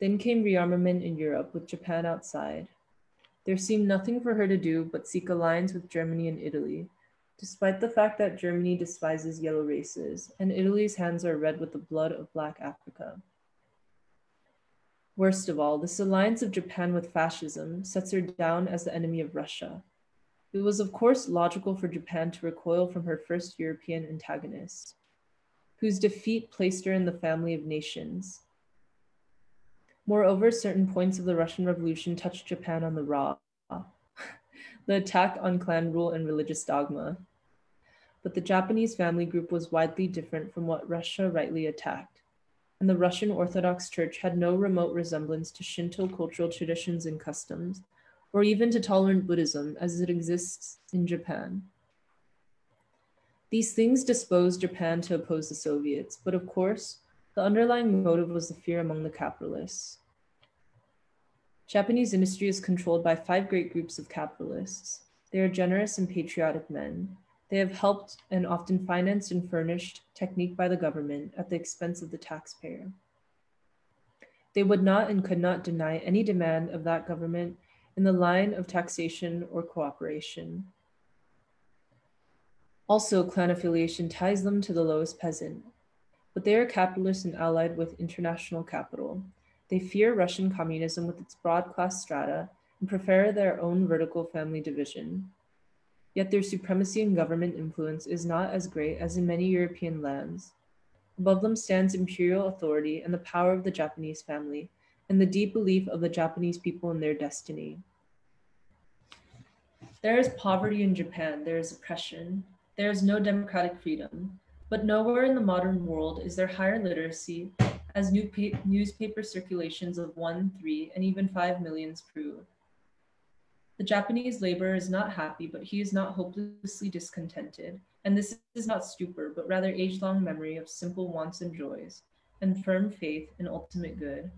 Then came rearmament in Europe, with Japan outside. There seemed nothing for her to do but seek alliance with Germany and Italy, despite the fact that Germany despises yellow races, and Italy's hands are red with the blood of Black Africa. Worst of all, this alliance of Japan with fascism sets her down as the enemy of Russia. It was, of course, logical for Japan to recoil from her first European antagonist, whose defeat placed her in the family of nations. Moreover, certain points of the Russian Revolution touched Japan on the raw. The attack on clan rule and religious dogma. But the Japanese family group was widely different from what Russia rightly attacked, and the Russian Orthodox Church had no remote resemblance to Shinto cultural traditions and customs, or even to tolerant Buddhism as it exists in Japan. These things disposed Japan to oppose the Soviets, but of course, the underlying motive was the fear among the capitalists. Japanese industry is controlled by 5 great groups of capitalists. They are generous and patriotic men. They have helped and often financed and furnished technique by the government at the expense of the taxpayer. They would not and could not deny any demand of that government in the line of taxation or cooperation. Also, clan affiliation ties them to the lowest peasant, but they are capitalist and allied with international capital. They fear Russian communism with its broad class strata and prefer their own vertical family division. Yet their supremacy and government influence is not as great as in many European lands. Above them stands imperial authority and the power of the Japanese family and the deep belief of the Japanese people in their destiny. There is poverty in Japan, there is oppression. There is no democratic freedom, but nowhere in the modern world is there higher literacy, as newspaper circulations of 1, 3, and even 5 million prove. The Japanese laborer is not happy, but he is not hopelessly discontented, and this is not stupor, but rather age-long memory of simple wants and joys, and firm faith in ultimate good.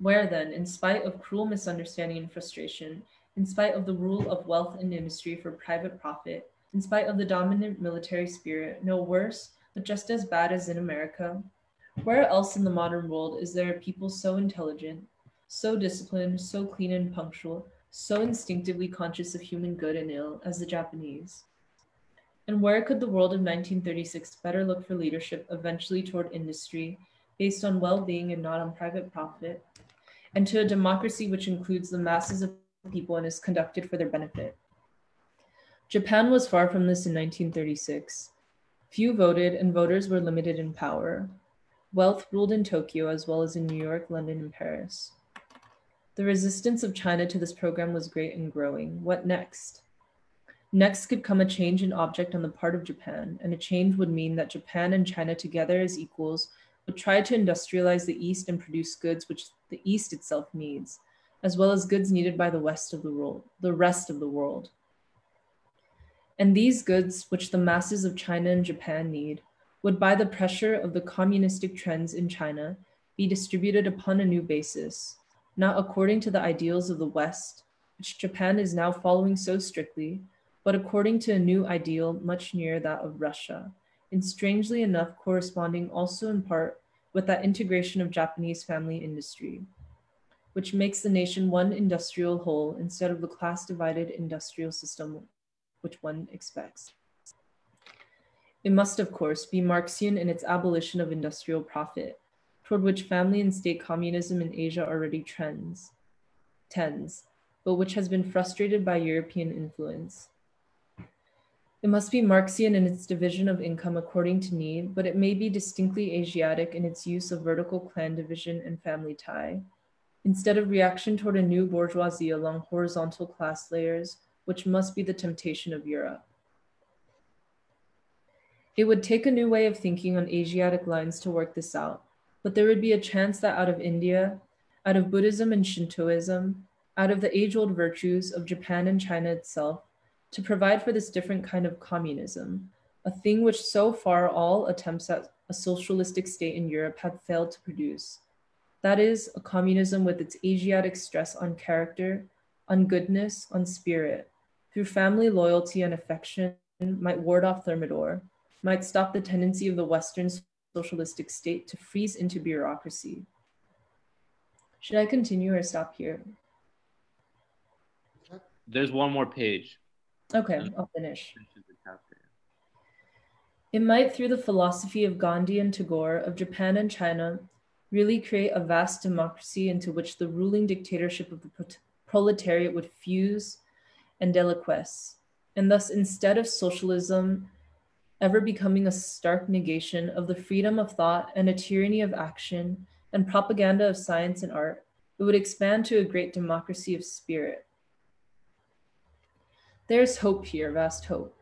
Where then, in spite of cruel misunderstanding and frustration, in spite of the rule of wealth and industry for private profit, in spite of the dominant military spirit, no worse, but just as bad as in America, where else in the modern world is there a people so intelligent, so disciplined, so clean and punctual, so instinctively conscious of human good and ill as the Japanese? And where could the world of 1936 better look for leadership eventually toward industry, based on well-being and not on private profit, and to a democracy which includes the masses of people and is conducted for their benefit? Japan was far from this in 1936. Few voted, and voters were limited in power. Wealth ruled in Tokyo as well as in New York, London, and Paris. The resistance of China to this program was great and growing. What next? Next could come a change in object on the part of Japan, and a change would mean that Japan and China together as equals would try to industrialize the East and produce goods which the East itself needs, as well as goods needed by the West of the world, the rest of the world. And these goods, which the masses of China and Japan need, would, by the pressure of the communistic trends in China, be distributed upon a new basis, not according to the ideals of the West, which Japan is now following so strictly, but according to a new ideal much nearer that of Russia, and strangely enough corresponding also in part with that integration of Japanese family industry, which makes the nation one industrial whole instead of the class-divided industrial system which one expects. It must, of course, be Marxian in its abolition of industrial profit, toward which family and state communism in Asia already tends, but which has been frustrated by European influence. It must be Marxian in its division of income according to need, but it may be distinctly Asiatic in its use of vertical clan division and family tie, instead of reaction toward a new bourgeoisie along horizontal class layers, which must be the temptation of Europe. It would take a new way of thinking on Asiatic lines to work this out, but there would be a chance that out of India, out of Buddhism and Shintoism, out of the age-old virtues of Japan and China itself, to provide for this different kind of communism, a thing which so far all attempts at a socialistic state in Europe have failed to produce. That is, a communism with its Asiatic stress on character, on goodness, on spirit, through family loyalty and affection, might ward off Thermidor, might stop the tendency of the Western socialistic state to freeze into bureaucracy. Should I continue or stop here? There's one more page. Okay, I'll finish. It might, through the philosophy of Gandhi and Tagore, of Japan and China, really create a vast democracy into which the ruling dictatorship of the proletariat would fuse and deliquesce, and thus instead of socialism ever becoming a stark negation of the freedom of thought and a tyranny of action and propaganda of science and art, it would expand to a great democracy of spirit. There's hope here, vast hope.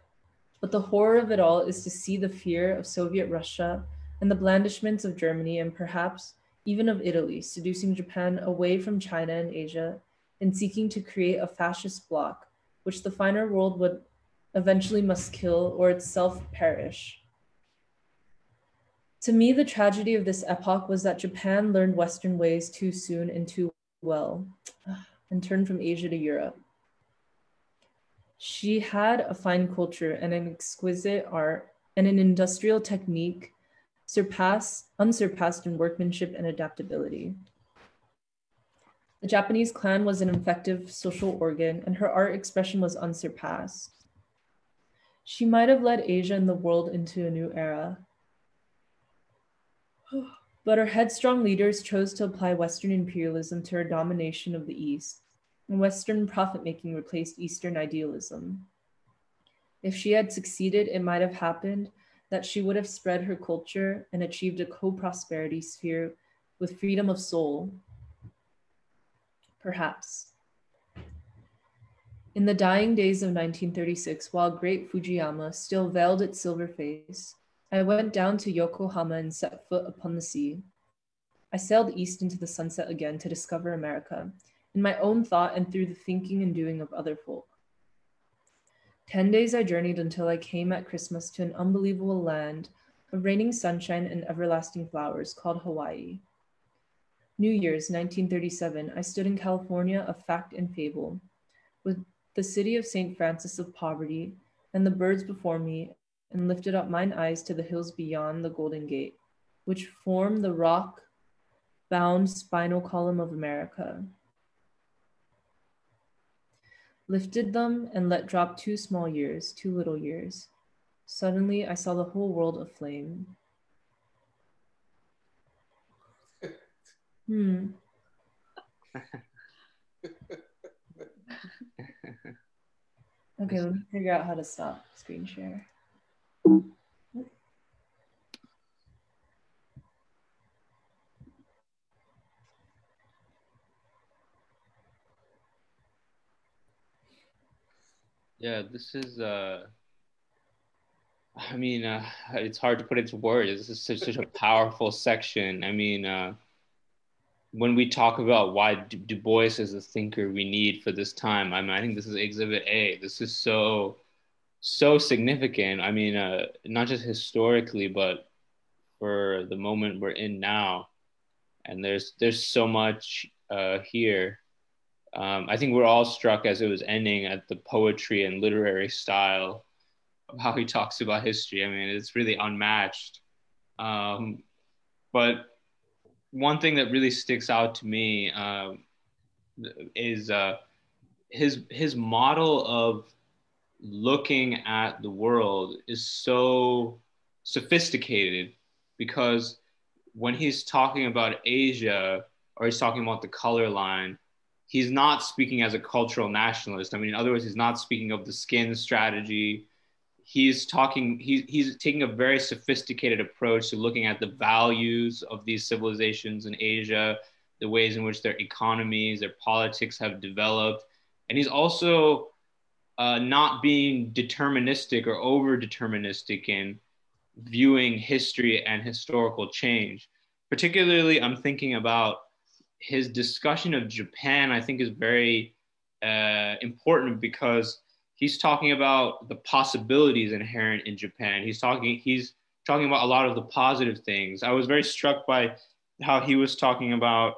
But the horror of it all is to see the fear of Soviet Russia and the blandishments of Germany and perhaps even of Italy, seducing Japan away from China and Asia and seeking to create a fascist bloc, which the finer world would eventually must kill or itself perish. To me, the tragedy of this epoch was that Japan learned Western ways too soon and too well, and turned from Asia to Europe. She had a fine culture and an exquisite art and an industrial technique unsurpassed in workmanship and adaptability. The Japanese clan was an effective social organ, and her art expression was unsurpassed. She might have led Asia and the world into a new era, but her headstrong leaders chose to apply Western imperialism to her domination of the East, and Western profit-making replaced Eastern idealism. If she had succeeded, it might have happened that she would have spread her culture and achieved a co-prosperity sphere with freedom of soul. Perhaps. In the dying days of 1936, while great Fujiyama still veiled its silver face, I went down to Yokohama and set foot upon the sea. I sailed east into the sunset again to discover America, in my own thought and through the thinking and doing of other folk. 10 days I journeyed until I came at Christmas to an unbelievable land of raining sunshine and everlasting flowers called Hawaii. New Year's 1937, I stood in California of fact and fable, with the city of St. Francis of poverty and the birds before me, and lifted up mine eyes to the hills beyond the Golden Gate, which form the rock-bound spinal column of America. Lifted them and let drop two little years. Suddenly I saw the whole world aflame. Okay, let me figure out how to stop screen share. Yeah, this is, it's hard to put into words. This is such a powerful section. When we talk about why Du Bois is a thinker we need for this time, I think this is Exhibit A. This is so significant. Not just historically, but for the moment we're in now. And there's so much here. I think we're all struck as it was ending at the poetry and literary style of how he talks about history. It's really unmatched. But one thing that really sticks out to me is his model of looking at the world is so sophisticated, because when he's talking about Asia or he's talking about the color line, he's not speaking as a cultural nationalist. In other words, he's not speaking of the skin strategy. He's taking a very sophisticated approach to looking at the values of these civilizations in Asia, the ways in which their economies, their politics have developed. And he's also not being deterministic or over-deterministic in viewing history and historical change. Particularly, I'm thinking about his discussion of Japan, I think is very important, because he's talking about the possibilities inherent in Japan. He's talking about a lot of the positive things. I was very struck by how he was talking about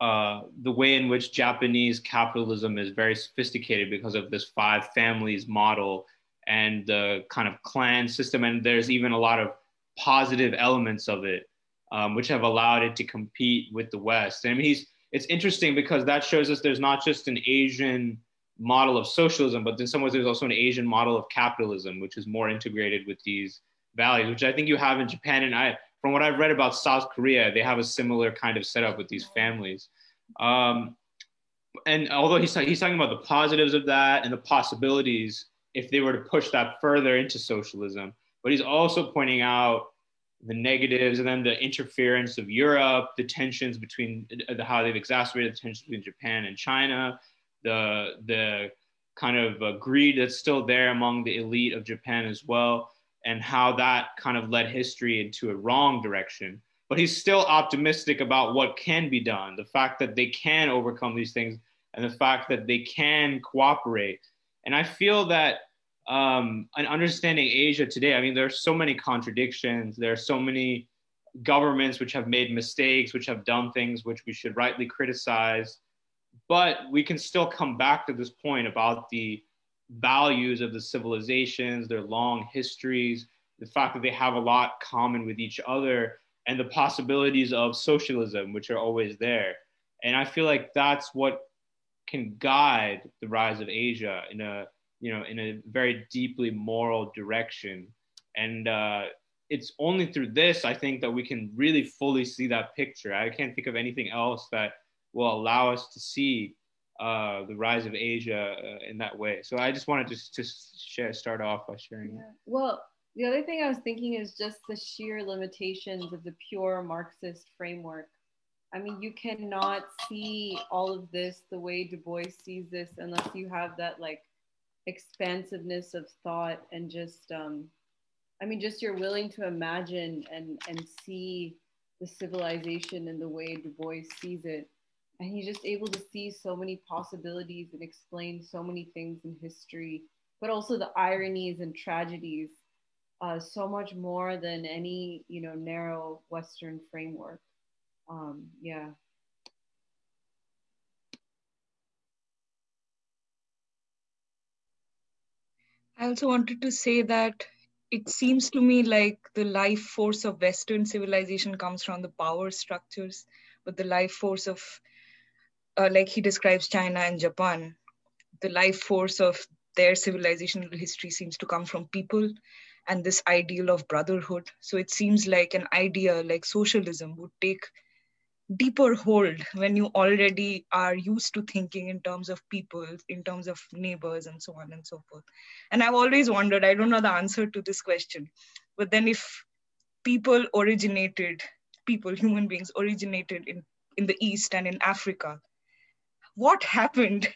the way in which Japanese capitalism is very sophisticated because of this 5 families model and the kind of clan system. And there's even a lot of positive elements of it, which have allowed it to compete with the West. It's interesting because that shows us there's not just an Asian model of socialism, but in some ways there's also an Asian model of capitalism, which is more integrated with these values, which I think you have in Japan. And from what I've read about South Korea, they have a similar kind of setup with these families. And although he's talking about the positives of that and the possibilities if they were to push that further into socialism, but he's also pointing out the negatives and then the interference of Europe, the tensions between, how they've exacerbated the tensions between Japan and China, the kind of greed that's still there among the elite of Japan as well, and how that kind of led history into a wrong direction. But he's still optimistic about what can be done, the fact that they can overcome these things and the fact that they can cooperate. And I feel that an understanding Asia today, I mean, there are so many contradictions, there are so many governments which have made mistakes, which have done things which we should rightly criticize, but we can still come back to this point about the values of the civilizations, their long histories, the fact that they have a lot common with each other, and the possibilities of socialism, which are always there. And I feel like that's what can guide the rise of Asia in a, you know, in a very deeply moral direction. And it's only through this, I think, that we can really fully see that picture. I can't think of anything else that will allow us to see the rise of Asia in that way. So I just wanted to start off by sharing. Yeah. Well, the other thing I was thinking is just the sheer limitations of the pure Marxist framework. I mean, you cannot see all of this the way Du Bois sees this unless you have that like expansiveness of thought and just, I mean, just you're willing to imagine and see the civilization in the way Du Bois sees it. And he's just able to see so many possibilities and explain so many things in history, but also the ironies and tragedies, so much more than any, you know, narrow Western framework. Yeah. I also wanted to say that it seems to me like the life force of Western civilization comes from the power structures, but the life force of, like he describes China and Japan, the life force of their civilizational history seems to come from people and this ideal of brotherhood. So it seems like an idea like socialism would take deeper hold when you already are used to thinking in terms of people, in terms of neighbors and so on and so forth. And I've always wondered, I don't know the answer to this question, but then if people originated, people, human beings originated in the East and in Africa, what happened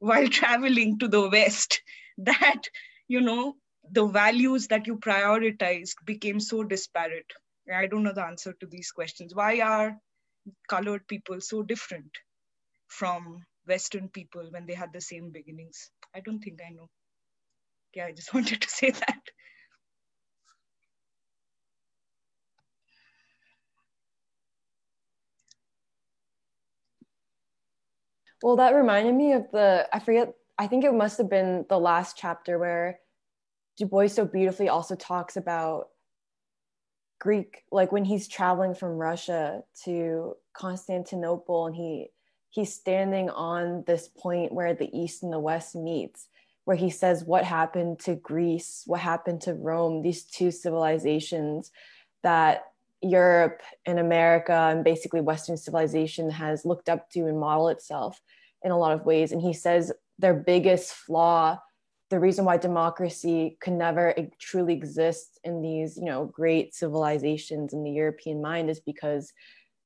while traveling to the West that, you know, the values that you prioritized became so disparate? I don't know the answer to these questions. Why are colored people so different from Western people when they had the same beginnings? I don't think I know. Yeah, I just wanted to say that. Well, that reminded me of the, I forget, I think it must have been the last chapter where Du Bois so beautifully also talks about Greek, like when he's traveling from Russia to Constantinople, and he's standing on this point where the East and the West meets, where he says, what happened to Greece? What happened to Rome? These two civilizations that Europe and America and basically Western civilization has looked up to and model itself in a lot of ways. And he says their biggest flaw, the reason why democracy could never truly exist in these, you know, great civilizations in the European mind, is because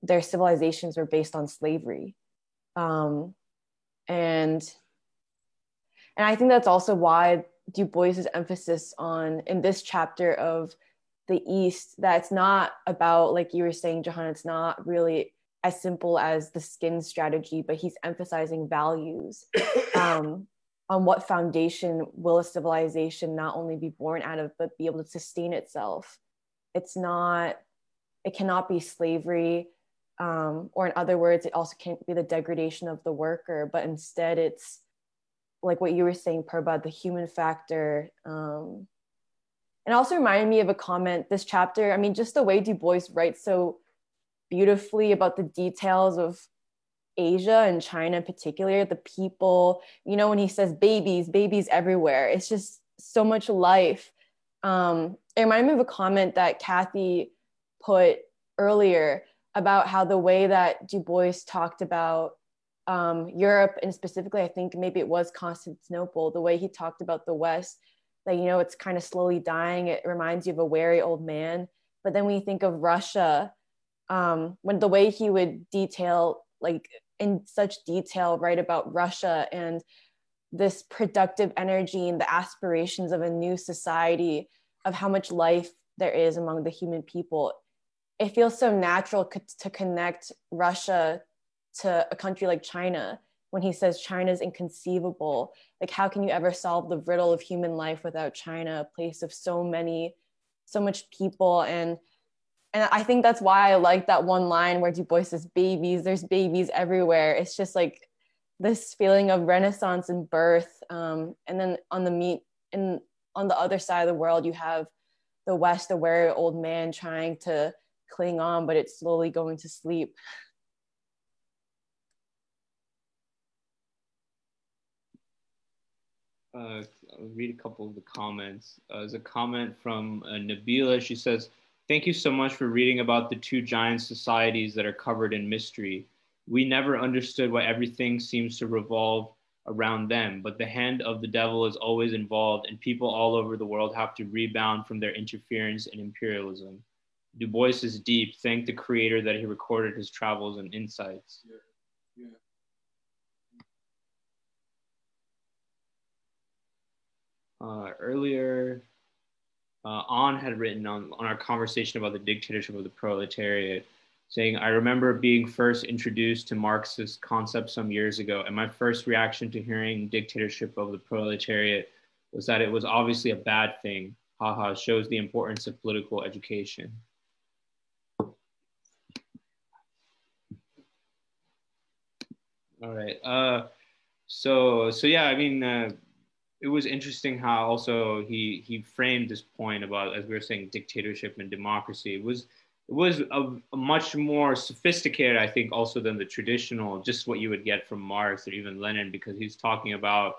their civilizations were based on slavery. And I think that's also why Du Bois's emphasis on, in this chapter of the East, that's not about, like you were saying, Jahan, it's not really as simple as the skin strategy, but he's emphasizing values on what foundation will a civilization not only be born out of, but be able to sustain itself. It's not, it cannot be slavery, or in other words, it also can't be the degradation of the worker, but instead it's like what you were saying, Purba, the human factor. And also reminded me of a comment, this chapter, I mean, just the way Du Bois writes so beautifully about the details of Asia and China in particular, the people, you know, when he says babies, babies everywhere, it's just so much life. It reminded me of a comment that Kathy put earlier about how the way that Du Bois talked about Europe, and specifically, I think maybe it was Constantinople, the way he talked about the West, that, you know, it's kind of slowly dying. It reminds you of a wary old man. But then when you think of Russia, when the way he would detail, like in such detail, right, about Russia and this productive energy and the aspirations of a new society, of how much life there is among the human people. It feels so natural to connect Russia to a country like China when he says China is inconceivable. Like, how can you ever solve the riddle of human life without China, a place of so much people? And I think that's why I like that one line where Du Bois says babies, there's babies everywhere. It's just like this feeling of renaissance and birth. And then on the other side of the world, you have the West, a weary old man trying to cling on, but it's slowly going to sleep. I'll read a couple of the comments. There's a comment from Nabila. She says, "Thank you so much for reading about the two giant societies that are covered in mystery. We never understood why everything seems to revolve around them, but the hand of the devil is always involved, and people all over the world have to rebound from their interference and imperialism. Du Bois is deep. Thank the creator that he recorded his travels and insights." Yeah. Yeah. Earlier, An had written on our conversation about the dictatorship of the proletariat, saying, "I remember being first introduced to Marxist concepts some years ago, and my first reaction to hearing dictatorship of the proletariat was that it was obviously a bad thing. Haha, shows the importance of political education." All right, so yeah, I mean, it was interesting how also he framed this point about, as we were saying, dictatorship and democracy. It was a much more sophisticated, I think, also than the traditional, just what you would get from Marx or even Lenin, because he's talking about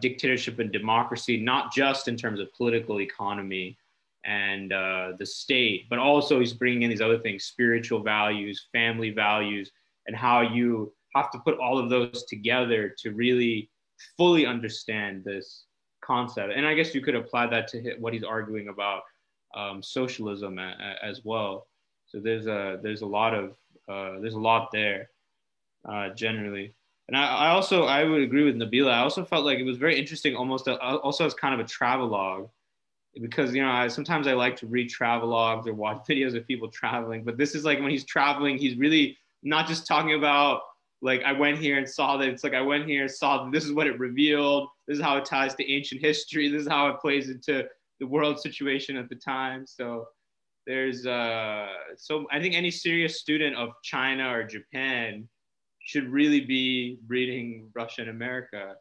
dictatorship and democracy, not just in terms of political economy and the state, but also he's bringing in these other things, spiritual values, family values, and how you have to put all of those together to really fully understand this concept. And I guess you could apply that to what he's arguing about socialism as well. So there's a lot there generally. And I would agree with Nabila. I also felt like it was very interesting, almost also as kind of a travelogue, because, you know, sometimes I like to read travelogues or watch videos of people traveling, but this is like when he's traveling, he's really not just talking about, like, I went here and saw that. It's like, I went here and saw that this is what it revealed. This is how it ties to ancient history. This is how it plays into the world situation at the time. So there's, so I think any serious student of China or Japan should really be reading Russia and America.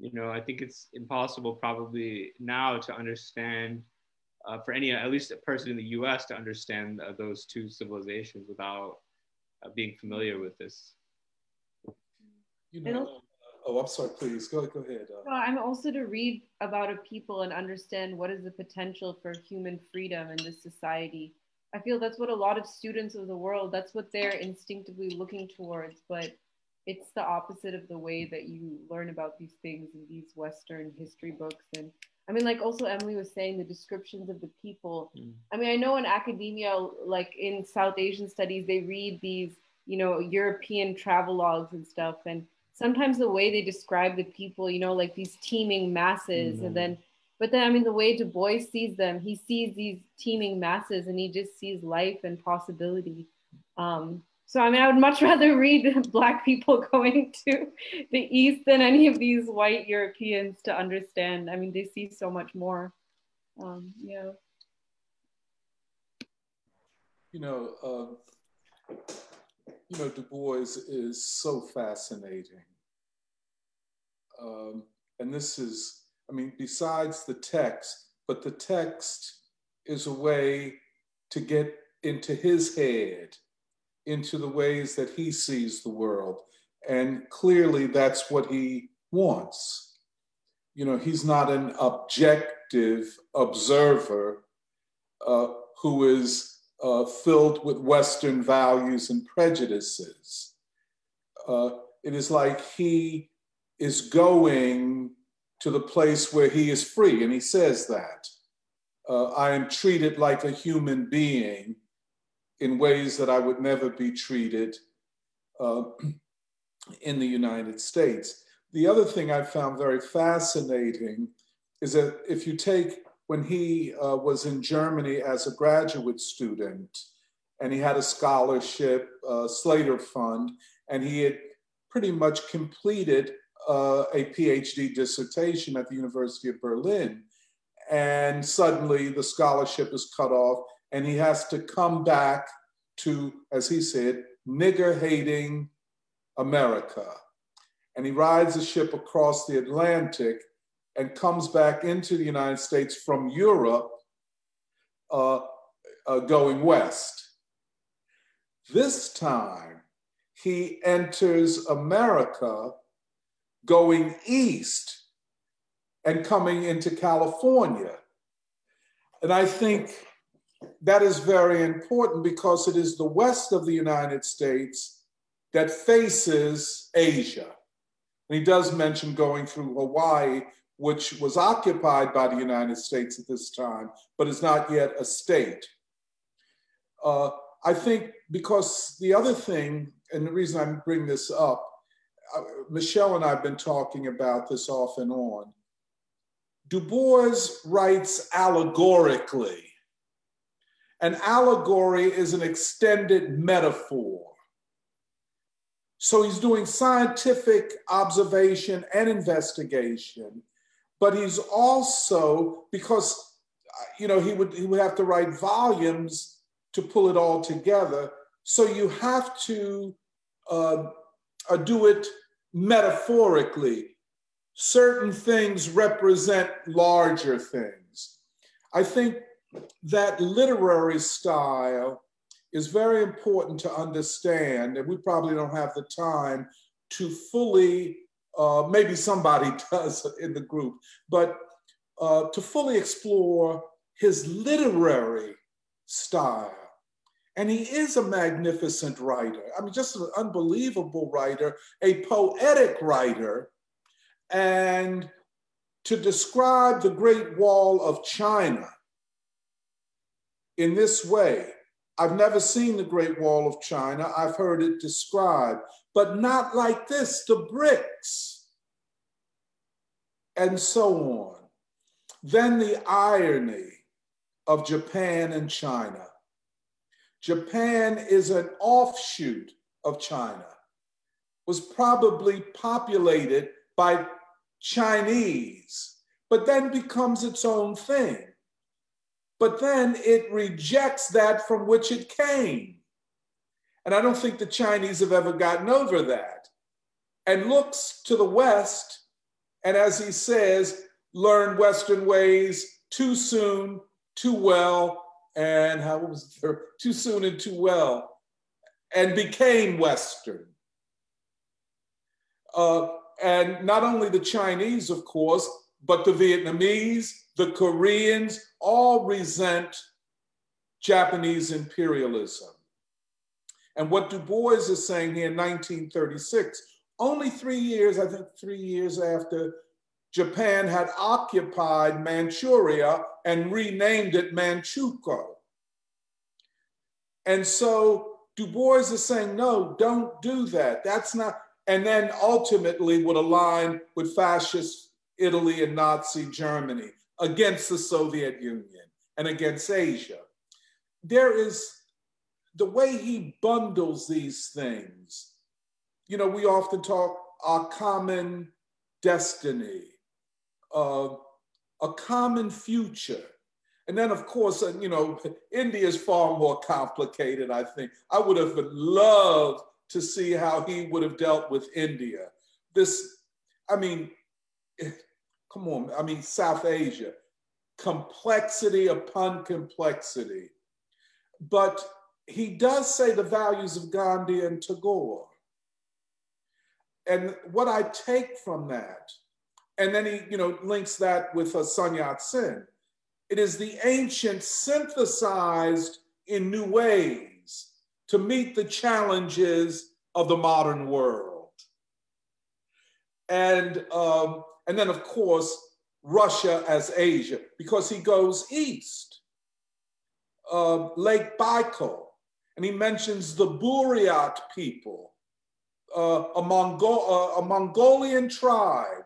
You know, I think it's impossible probably now to understand, for any, at least a person in the US, to understand those two civilizations without being familiar with this. You know, oh, I'm sorry, please, go ahead. Well, I'm also to read about a people and understand what is the potential for human freedom in this society. I feel that's what a lot of students of the world, that's what they're instinctively looking towards, but it's the opposite of the way that you learn about these things in these Western history books. And I mean, like also Emily was saying, the descriptions of the people. I mean, I know in academia, like in South Asian studies, they read these, you know, European travelogues and stuff. And sometimes the way they describe the people, you know, like these teeming masses, and then, but then, I mean, the way Du Bois sees them, he sees these teeming masses and he just sees life and possibility. So, I mean, I would much rather read Black people going to the East than any of these white Europeans to understand. I mean, they see so much more, yeah. You know, Du Bois is so fascinating. And this is, I mean, besides the text, but the text is a way to get into his head, into the ways that he sees the world. And clearly that's what he wants. You know, he's not an objective observer who is filled with Western values and prejudices. It is like he is going to the place where he is free, and he says that. I am treated like a human being in ways that I would never be treated in the United States. The other thing I found very fascinating is that if you take when he was in Germany as a graduate student, and he had a scholarship, Slater Fund, and he had pretty much completed a PhD dissertation at the University of Berlin. And suddenly the scholarship is cut off and he has to come back to, as he said, nigger-hating America. And he rides a ship across the Atlantic and comes back into the United States from Europe going west. This time, he enters America going east and coming into California. And I think that is very important because it is the west of the United States that faces Asia. And he does mention going through Hawaii, which was occupied by the United States at this time, but is not yet a state. I think because the other thing, and the reason I bring this up, Michelle and I have been talking about this off and on. Du Bois writes allegorically. An allegory is an extended metaphor. So he's doing scientific observation and investigation, but he's also, because he would have to write volumes to pull it all together. So you have to do it metaphorically. Certain things represent larger things. I think that literary style is very important to understand, and we probably don't have the time to fully, maybe somebody does in the group, but to fully explore his literary style. And he is a magnificent writer. I mean, just an unbelievable writer, a poetic writer. And to describe the Great Wall of China in this way, I've never seen the Great Wall of China. I've heard it described, but not like this, the bricks, and so on. Then the irony of Japan and China. Japan is an offshoot of China, was probably populated by Chinese, but then becomes its own thing. But then it rejects that from which it came. And I don't think the Chinese have ever gotten over that. And looks to the West, and as he says, learn Western ways too soon, too well, and how was it? Too soon and too well, and became Western. And not only the Chinese, of course, but the Vietnamese, the Koreans, all resent Japanese imperialism. And what Du Bois is saying here in 1936, only 3 years, I think 3 years after Japan had occupied Manchuria and renamed it Manchukuo. And so Du Bois is saying, no, don't do that. That's not, and then ultimately would align with fascist Italy and Nazi Germany against the Soviet Union and against Asia. There is the way he bundles these things. You know, we often talk our common destiny, a common future. And then of course, you know, India is far more complicated, I think. I would have loved to see how he would have dealt with India. This, I mean, come on, I mean, South Asia, complexity upon complexity. But he does say the values of Gandhi and Tagore. And what I take from that, and then he links that with Sun Yat-sen, it is the ancient synthesized in new ways to meet the challenges of the modern world. And then, of course, Russia as Asia, because he goes east, Lake Baikal, and he mentions the Buryat people, a Mongolian tribe.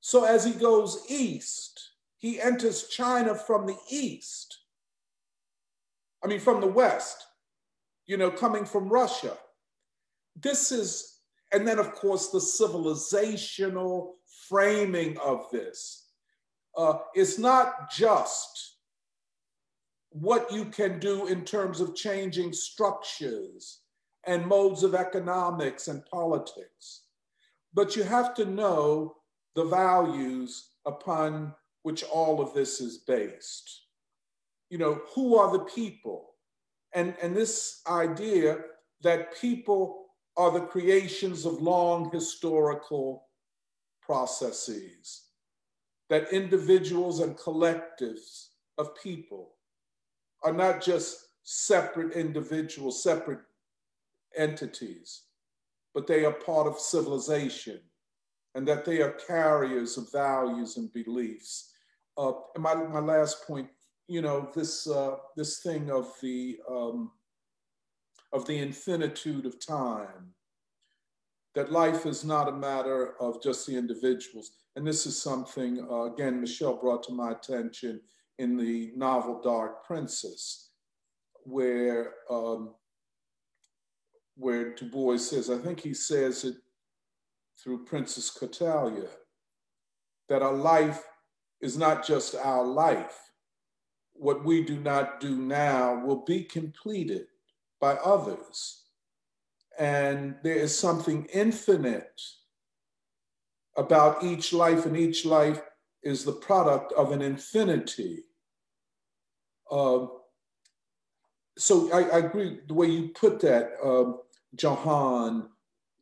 So as he goes east, he enters China from the east. I mean, from the west, you know, coming from Russia. This is, and then of course, the civilizational framing of this. It's not just what you can do in terms of changing structures and modes of economics and politics, but you have to know the values upon which all of this is based. You know, who are the people? And this idea that people are the creations of long historical processes, that individuals and collectives of people are not just separate individuals, separate entities, but they are part of civilization and that they are carriers of values and beliefs. And my last point, you know, this thing of the infinitude of time, that life is not a matter of just the individuals. And this is something, again, Michelle brought to my attention in the novel Dark Princess, where Du Bois says, I think he says it through Princess Cortalia, that our life is not just our life. What we do not do now will be completed by others. And there is something infinite about each life, and each life is the product of an infinity. So I agree the way you put that, Jahan.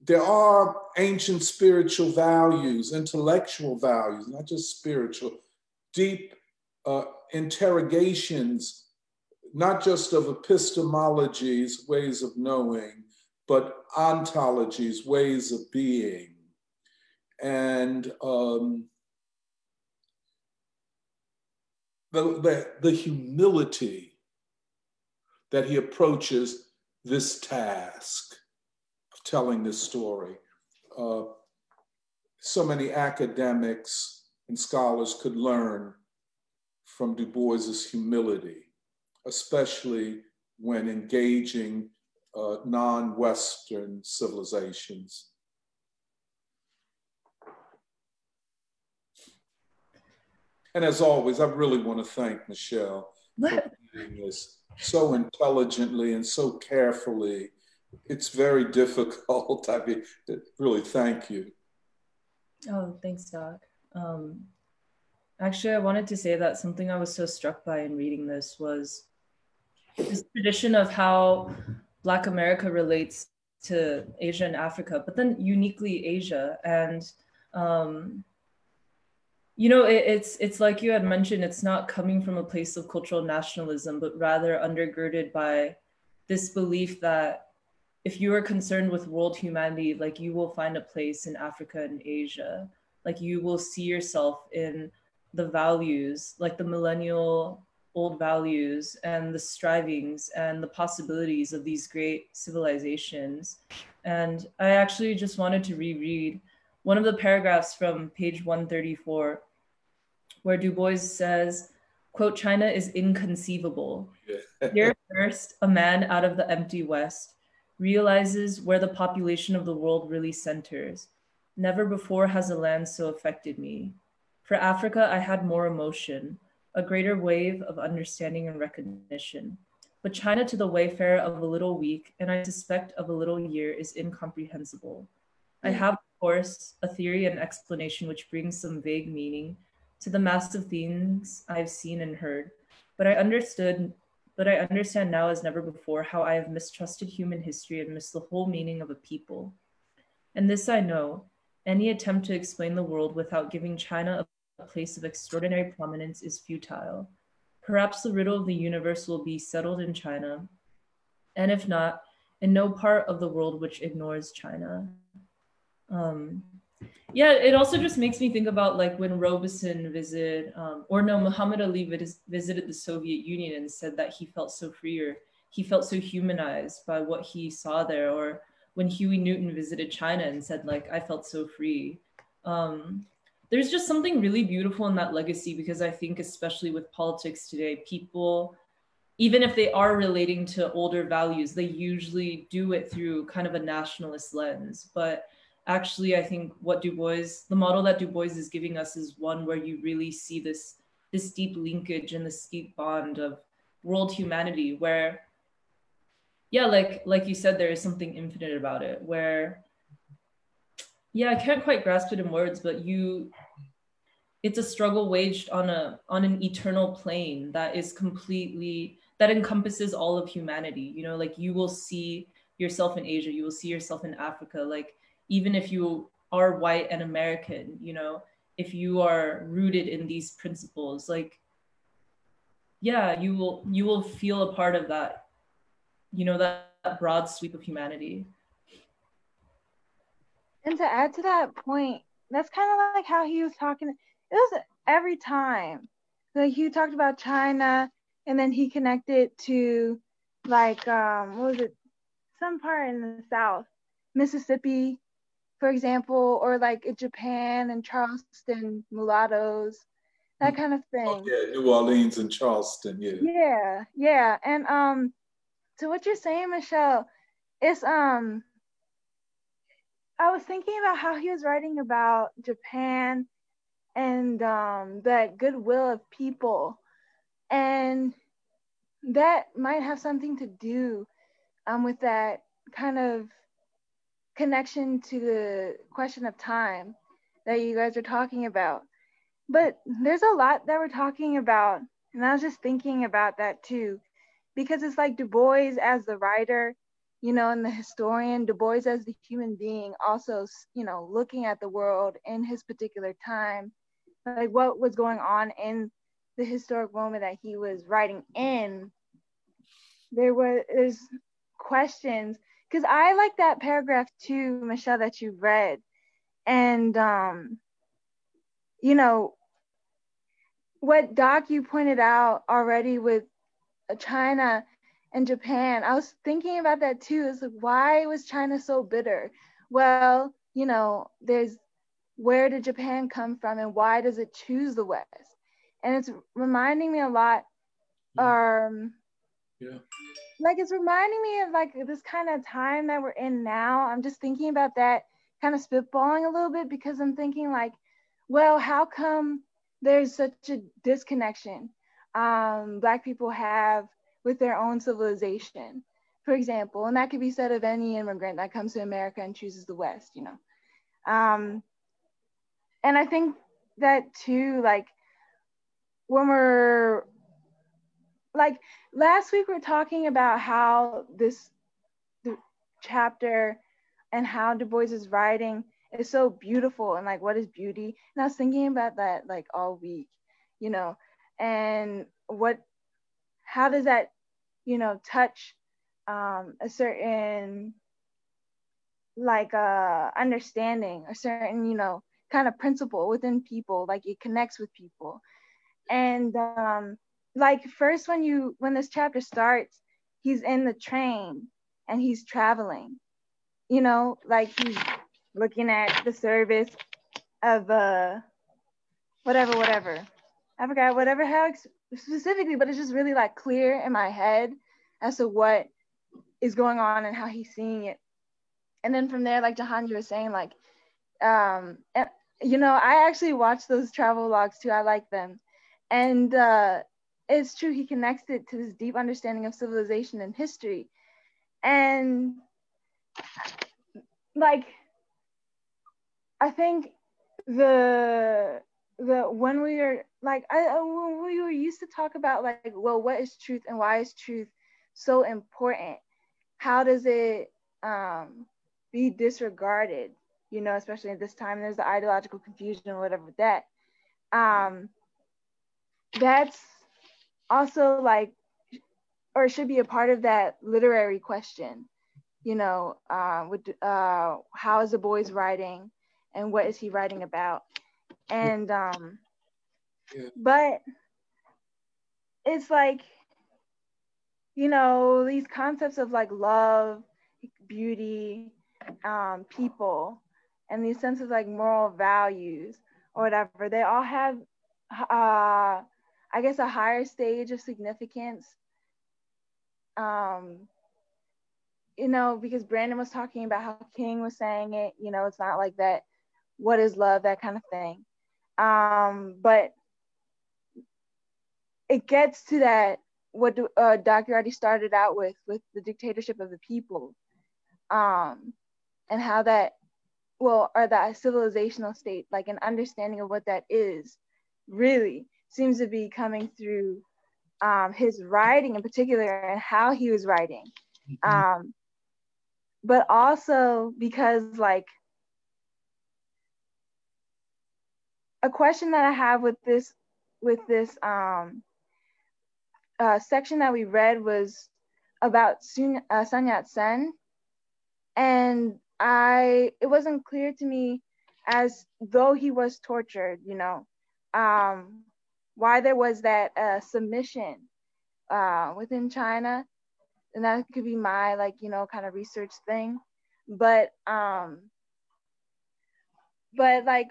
There are ancient spiritual values, intellectual values, not just spiritual, deep interrogations, not just of epistemologies, ways of knowing, but ontologies, ways of being. And the humility that he approaches this task of telling this story. So many academics and scholars could learn from Du Bois's humility, especially when engaging non-Western civilizations. And as always, I really want to thank Michelle for doing this so intelligently and so carefully. It's very difficult. I mean, really, thank you. Oh, thanks, Doc. Actually, I wanted to say that something I was so struck by in reading this was this tradition of how Black America relates to Asia and Africa, but then uniquely Asia. And, you know, it's like you had mentioned, it's not coming from a place of cultural nationalism, but rather undergirded by this belief that if you are concerned with world humanity, like you will find a place in Africa and Asia, like you will see yourself in the values, like the millennial old values and the strivings and the possibilities of these great civilizations. And I actually just wanted to reread one of the paragraphs from page 134, where Du Bois says, quote, China is inconceivable. Here first, a man out of the empty West realizes where the population of the world really centers. Never before has a land so affected me. For Africa, I had more emotion, a greater wave of understanding and recognition. But China to the wayfarer of a little week, and I suspect of a little year, is incomprehensible. I have, of course, a theory and explanation which brings some vague meaning to the mass of things I've seen and heard. But I understand now as never before how I have mistrusted human history and missed the whole meaning of a people. And this I know, any attempt to explain the world without giving China a place of extraordinary prominence is futile. Perhaps the riddle of the universe will be settled in China, and if not, in no part of the world which ignores China. Yeah, it also just makes me think about like when Robeson visited, Muhammad Ali visited the Soviet Union and said that he felt so free, or he felt so humanized by what he saw there, or when Huey Newton visited China and said, like, I felt so free. There's just something really beautiful in that legacy, because I think, especially with politics today, people, even if they are relating to older values, they usually do it through kind of a nationalist lens. But actually, I think what Du Bois, the model that Du Bois is giving us, is one where you really see this deep linkage and this deep bond of world humanity, where, yeah, like you said, there is something infinite about it, where, yeah, I can't quite grasp it in words, but it's a struggle waged on an eternal plane that is completely, that encompasses all of humanity. You know, like, you will see yourself in Asia, you will see yourself in Africa, like, even if you are white and American, you know, if you are rooted in these principles, like, yeah, you will feel a part of that, you know, that broad sweep of humanity. And to add to that point, that's kind of like how he was talking. It was every time. Like, he talked about China, and then he connected to, like, what was it? Some part in the South, Mississippi, for example, or like Japan and Charleston, mulattoes, that kind of thing. Oh, yeah, New Orleans and Charleston, yeah. Yeah, yeah. And to what you're saying, Michelle, it's I was thinking about how he was writing about Japan and that goodwill of people. And that might have something to do with that kind of connection to the question of time that you guys are talking about. But there's a lot that we're talking about. And I was just thinking about that too, because it's like Du Bois as the writer, you know, and the historian, Du Bois as the human being, also, you know, looking at the world in his particular time, like what was going on in the historic moment that he was writing in. There's questions, because I like that paragraph too, Michelle, that you read. And, you know, what Doc, you pointed out already with China and Japan, I was thinking about that too. It's like, why was China so bitter? Well, you know, there's, where did Japan come from and why does it choose the West? And it's reminding me a lot, like, it's reminding me of like this kind of time that we're in now. I'm just thinking about that, kind of spitballing a little bit, because I'm thinking like, well, how come there's such a disconnection Black people have with their own civilization, for example, and that could be said of any immigrant that comes to America and chooses the West, you know. And I think that too, like, when we're, like, last week we were talking about how the chapter and how Du Bois is writing is so beautiful, and like, what is beauty? And I was thinking about that like all week, you know, and how does that, you know, touch a certain, like, understanding, a certain, you know, kind of principle within people, like it connects with people. And like, first when this chapter starts, he's in the train and he's traveling, you know, like he's looking at the service of whatever. I forgot whatever, how specifically, but it's just really like clear in my head as to what is going on and how he's seeing it. And then from there, like Jahan, you were saying, like, and, you know, I actually watch those travel logs too. I like them. And it's true, he connects it to this deep understanding of civilization and history. And like, I think when we are, like, when we were used to talk about, like, well, what is truth and why is truth so important? How does it be disregarded? You know, especially at this time, there's the ideological confusion or whatever with that. That's also like, or should be a part of that literary question, you know, how is Du Bois writing and what is he writing about? And but it's like, you know, these concepts of like love, beauty, people and these senses like moral values or whatever, they all have, I guess, a higher stage of significance. You know, because Brandon was talking about how King was saying it, you know, it's not like that, what is love, that kind of thing. But it gets to that, what Dr. already started out with the dictatorship of the people, and how that, well, or that civilizational state, like an understanding of what that is, really seems to be coming through his writing in particular and how he was writing. But also because, like, a question that I have with this section that we read was about Sun Yat-sen, and it wasn't clear to me, as though he was tortured, you know, why there was that submission within China. And that could be my, like, you know, kind of research thing. But like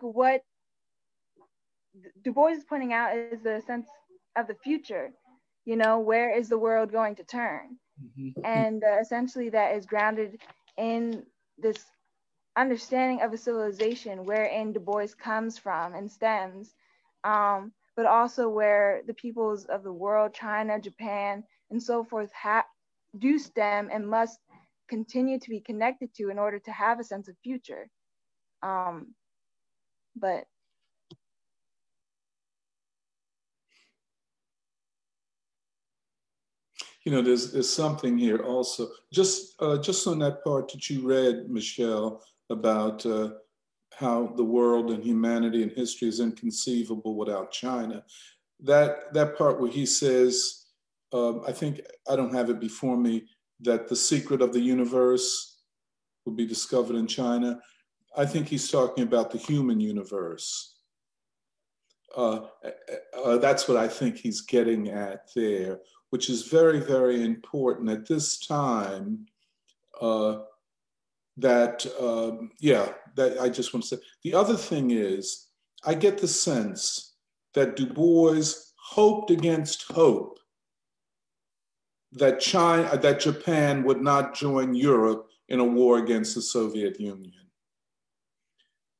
what Du Bois is pointing out is the sense of the future, you know, where is the world going to turn? Mm-hmm. And essentially that is grounded in this understanding of a civilization wherein Du Bois comes from and stems, but also where the peoples of the world, China, Japan, and so forth do stem and must continue to be connected to in order to have a sense of future. But you know, there's something here also. Just on that part that you read, Michelle, about how the world and humanity and history is inconceivable without China. That part where he says, I think, I don't have it before me, that the secret of the universe will be discovered in China. I think he's talking about the human universe. That's what I think he's getting at there, which is very, very important at this time. That I just want to say. The other thing is, I get the sense that Du Bois hoped against hope that Japan would not join Europe in a war against the Soviet Union.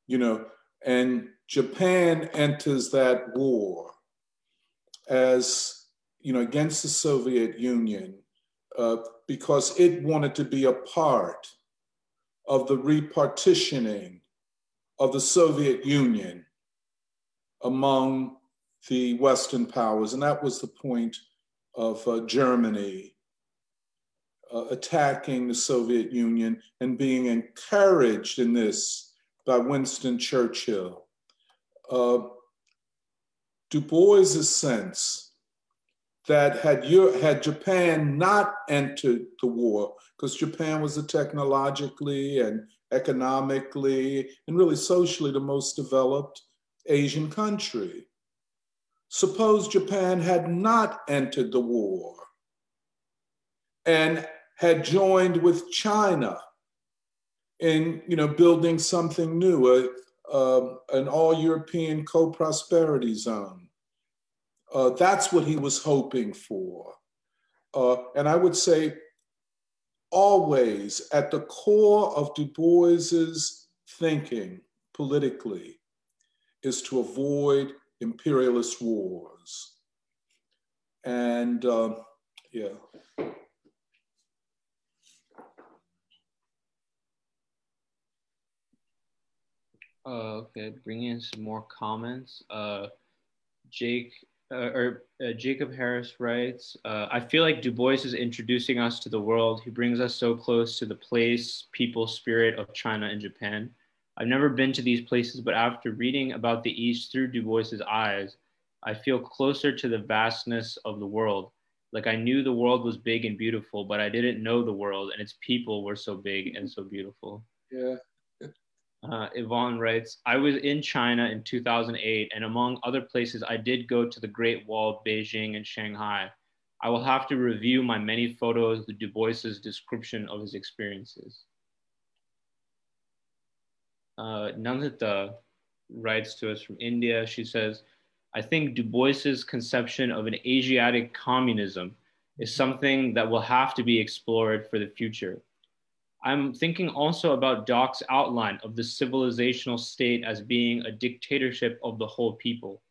You know, and Japan enters that war as, you know, against the Soviet Union, because it wanted to be a part of the repartitioning of the Soviet Union among the Western powers. And that was the point of Germany attacking the Soviet Union and being encouraged in this by Winston Churchill. Du Bois's sense that had Japan not entered the war, because Japan was technologically and economically and really socially the most developed Asian country. Suppose Japan had not entered the war and had joined with China in, you know, building something new, an all-European co-prosperity zone. That's what he was hoping for. And I would say always at the core of Du Bois's thinking politically is to avoid imperialist wars. And yeah. Okay, bring in some more comments. Jacob Harris writes, I feel like Du Bois is introducing us to the world. He brings us so close to the place, people, spirit of China and Japan. I've never been to these places, but after reading about the East through Du Bois's eyes, I feel closer to the vastness of the world. Like I knew the world was big and beautiful, but I didn't know the world and its people were so big and so beautiful. Yeah. Yvonne writes, I was in China in 2008, and among other places, I did go to the Great Wall, Beijing, and Shanghai. I will have to review my many photos, the Du Bois's description of his experiences. Namrata writes to us from India. She says, I think Du Bois's conception of an Asiatic communism is something that will have to be explored for the future. I'm thinking also about Doc's outline of the civilizational state as being a dictatorship of the whole people.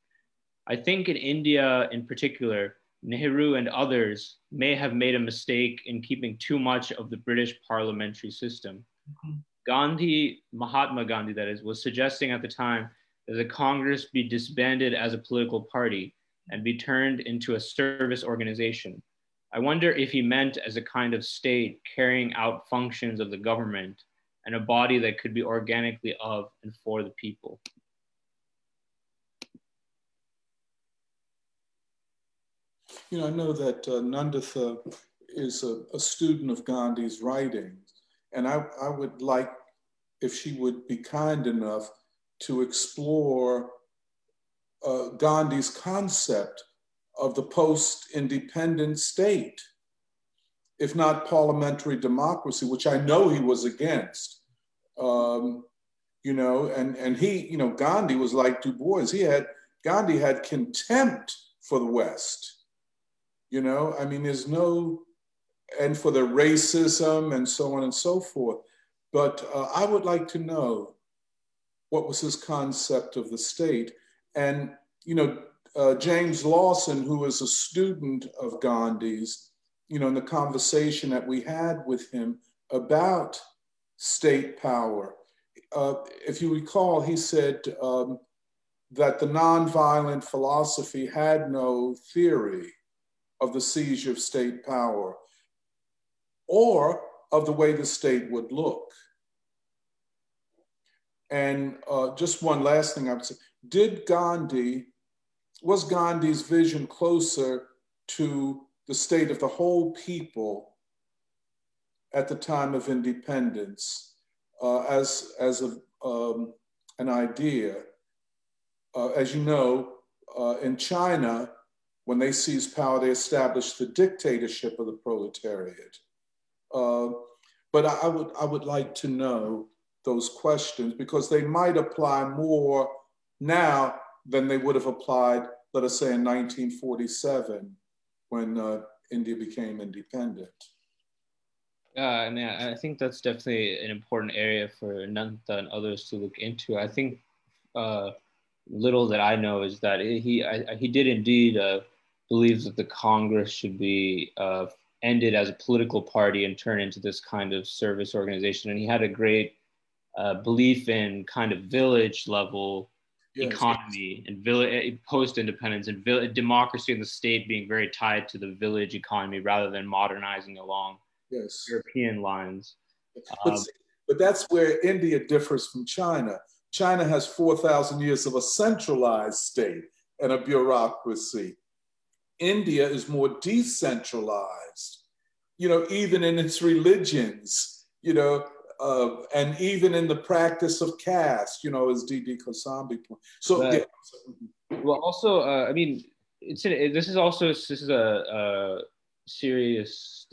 I think in India in particular, Nehru and others may have made a mistake in keeping too much of the British parliamentary system. Mm-hmm. Mahatma Gandhi, that is, was suggesting at the time that the Congress be disbanded as a political party and be turned into a service organization. I wonder if he meant as a kind of state carrying out functions of the government and a body that could be organically of and for the people. You know, I know that Nanditha is a student of Gandhi's writings, and I would like if she would be kind enough to explore Gandhi's concept of the post-independent state, if not parliamentary democracy, which I know he was against. You know, and he, you know, Gandhi was like Du Bois. Gandhi had contempt for the West. You know, I mean, there's no, and for the racism and so on and so forth. But I would like to know what was his concept of the state. And, you know, James Lawson, who is a student of Gandhi's, you know, in the conversation that we had with him about state power, if you recall, he said that the nonviolent philosophy had no theory of the siege of state power or of the way the state would look. And just one last thing I would say, was Gandhi's vision closer to the state of the whole people at the time of independence as an idea? As you know, in China, when they seized power, they established the dictatorship of the proletariat. But I would like to know those questions because they might apply more now than they would have applied, let us say, in 1947 when India became independent. Yeah, I mean, I think that's definitely an important area for Nanta and others to look into. I think little that I know is that he did indeed believe that the Congress should be ended as a political party and turned into this kind of service organization. And he had a great belief in kind of village level economy and village post-independence and village democracy in the state being very tied to the village economy rather than modernizing along European lines. But that's where India differs from China. China has 4,000 years of a centralized state and a bureaucracy. India is more decentralized, you know, even in its religions, you know, and even in the practice of caste, you know, as D.D. Kosambi pointed. So, yeah. Well, also, I mean, this is a serious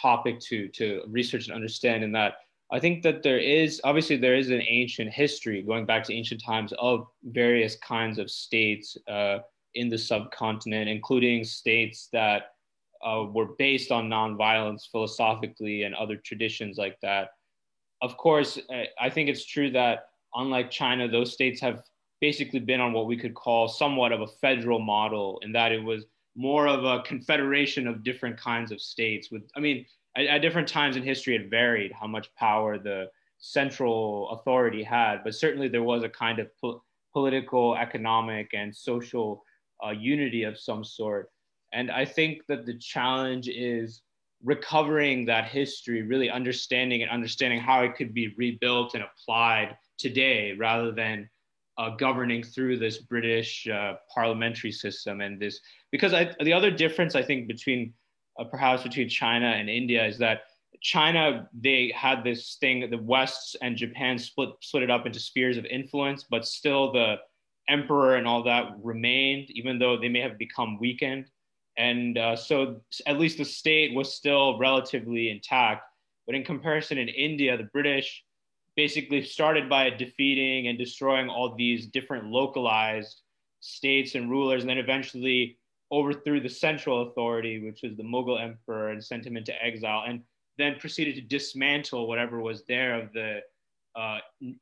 topic to research and understand. In that, I think that there is an ancient history going back to ancient times of various kinds of states in the subcontinent, including states that were based on nonviolence philosophically and other traditions like that. Of course, I think it's true that unlike China, those states have basically been on what we could call somewhat of a federal model, in that it was more of a confederation of different kinds of states. With, I mean, at different times in history, it varied how much power the central authority had, but certainly there was a kind of political, economic, and social unity of some sort. And I think that the challenge is recovering that history, really understanding how it could be rebuilt and applied today rather than governing through this British parliamentary system and this, because the other difference I think between perhaps between China and India is that China, they had this thing, the West and Japan split it up into spheres of influence, but still the emperor and all that remained, even though they may have become weakened. And so at least the state was still relatively intact. But in comparison in India, the British basically started by defeating and destroying all these different localized states and rulers, and then eventually overthrew the central authority, which was the Mughal emperor, and sent him into exile, and then proceeded to dismantle whatever was there of the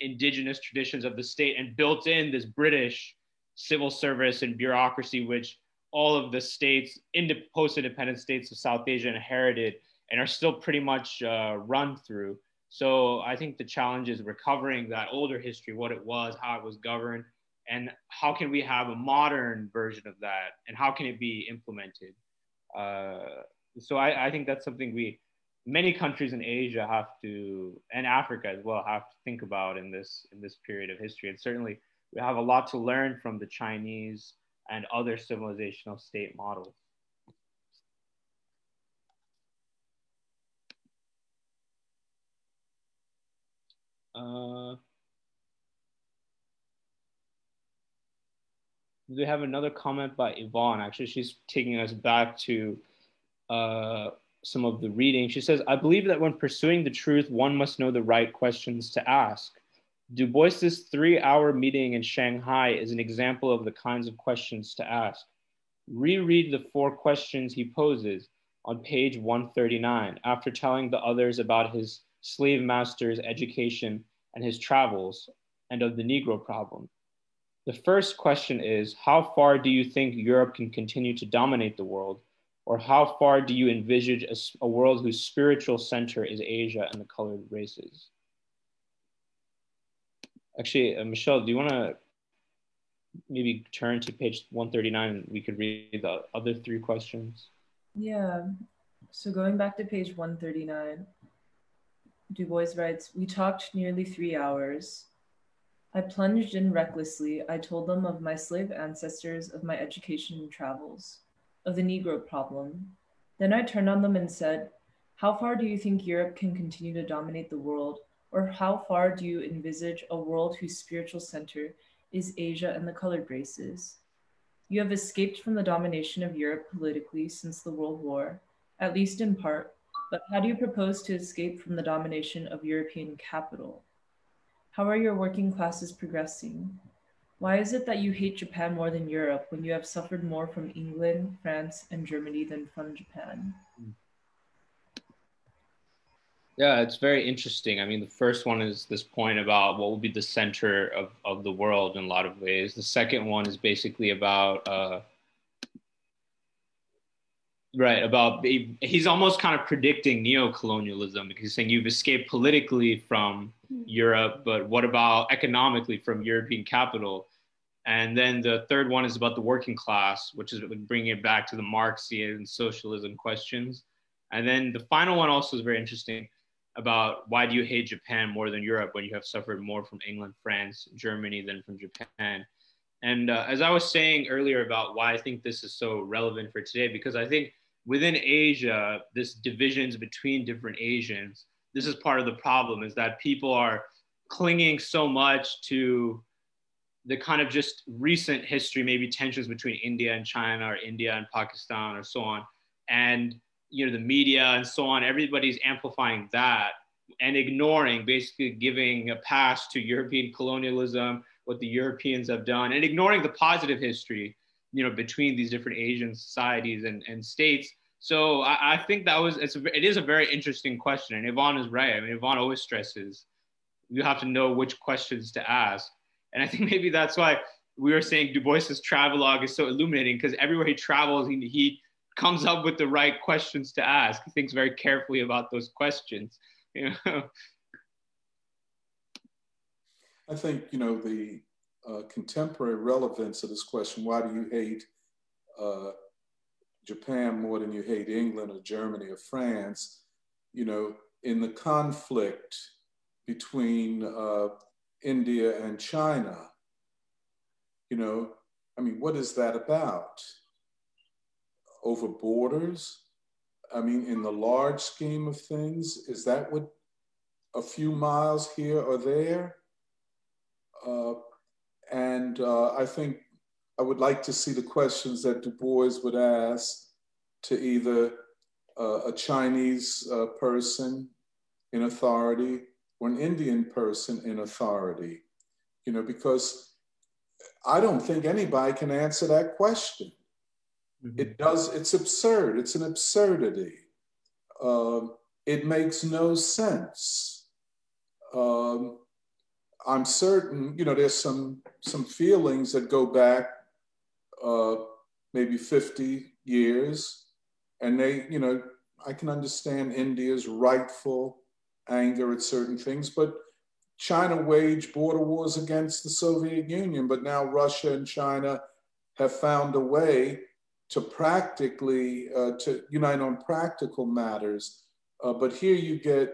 indigenous traditions of the state, and built in this British civil service and bureaucracy, which all of the states, post-independent states of South Asia inherited and are still pretty much run through. So I think the challenge is recovering that older history, what it was, how it was governed, and how can we have a modern version of that, and how can it be implemented? So I think that's something many countries in Asia have to, and Africa as well, have to think about in this period of history. And certainly we have a lot to learn from the Chinese and other civilizational state models. We have another comment by Yvonne. Actually, she's taking us back to some of the reading. She says, I believe that when pursuing the truth, one must know the right questions to ask. Du Bois's 3-hour meeting in Shanghai is an example of the kinds of questions to ask. Reread the 4 questions he poses on page 139 after telling the others about his slave master's education and his travels and of the Negro problem. The first question is, how far do you think Europe can continue to dominate the world? Or how far do you envisage a world whose spiritual center is Asia and the colored races? Actually, Michelle, do you want to maybe turn to page 139 and we could read the other 3 questions? Yeah, so going back to page 139, Du Bois writes, we talked nearly 3 hours. I plunged in recklessly. I told them of my slave ancestors, of my education and travels, of the Negro problem. Then I turned on them and said, how far do you think Europe can continue to dominate the world? Or how far do you envisage a world whose spiritual center is Asia and the colored races? You have escaped from the domination of Europe politically since the World War, at least in part, but how do you propose to escape from the domination of European capital? How are your working classes progressing? Why is it that you hate Japan more than Europe when you have suffered more from England, France, and Germany than from Japan? Yeah, it's very interesting. I mean, the first one is this point about what will be the center of the world in a lot of ways. The second one is basically about, he's almost kind of predicting neocolonialism, because he's saying you've escaped politically from Europe, but what about economically from European capital? And then the third one is about the working class, which is bringing it back to the Marxian socialism questions. And then the final one also is very interesting about why do you hate Japan more than Europe when you have suffered more from England, France, Germany than from Japan? And as I was saying earlier about why I think this is so relevant for today, because I think within Asia, this divisions between different Asians, this is part of the problem, is that people are clinging so much to the kind of just recent history, maybe tensions between India and China, or India and Pakistan, or so on. And you know, the media and so on, everybody's amplifying that and ignoring, basically giving a pass to European colonialism, what the Europeans have done, and ignoring the positive history, you know, between these different Asian societies and states. So I think that it is a very interesting question. And Yvonne is right. I mean, Yvonne always stresses, you have to know which questions to ask. And I think maybe that's why we were saying Du Bois's travelogue is so illuminating, because everywhere he travels, he comes up with the right questions to ask. He thinks very carefully about those questions, you know? I think, you know, the contemporary relevance of this question, why do you hate Japan more than you hate England or Germany or France, you know, in the conflict between India and China, you know, I mean, what is that about? Over borders? I mean, in the large scheme of things, is that what a few miles here or there? I think I would like to see the questions that Du Bois would ask to either a Chinese person in authority or an Indian person in authority? You know, because I don't think anybody can answer that question. Mm-hmm. It does, it's absurd, it's an absurdity. It makes no sense. I'm certain, you know, there's some feelings that go back maybe 50 years, and they, you know, I can understand India's rightful anger at certain things, but China waged border wars against the Soviet Union, but now Russia and China have found a way to practically, to unite on practical matters. But here you get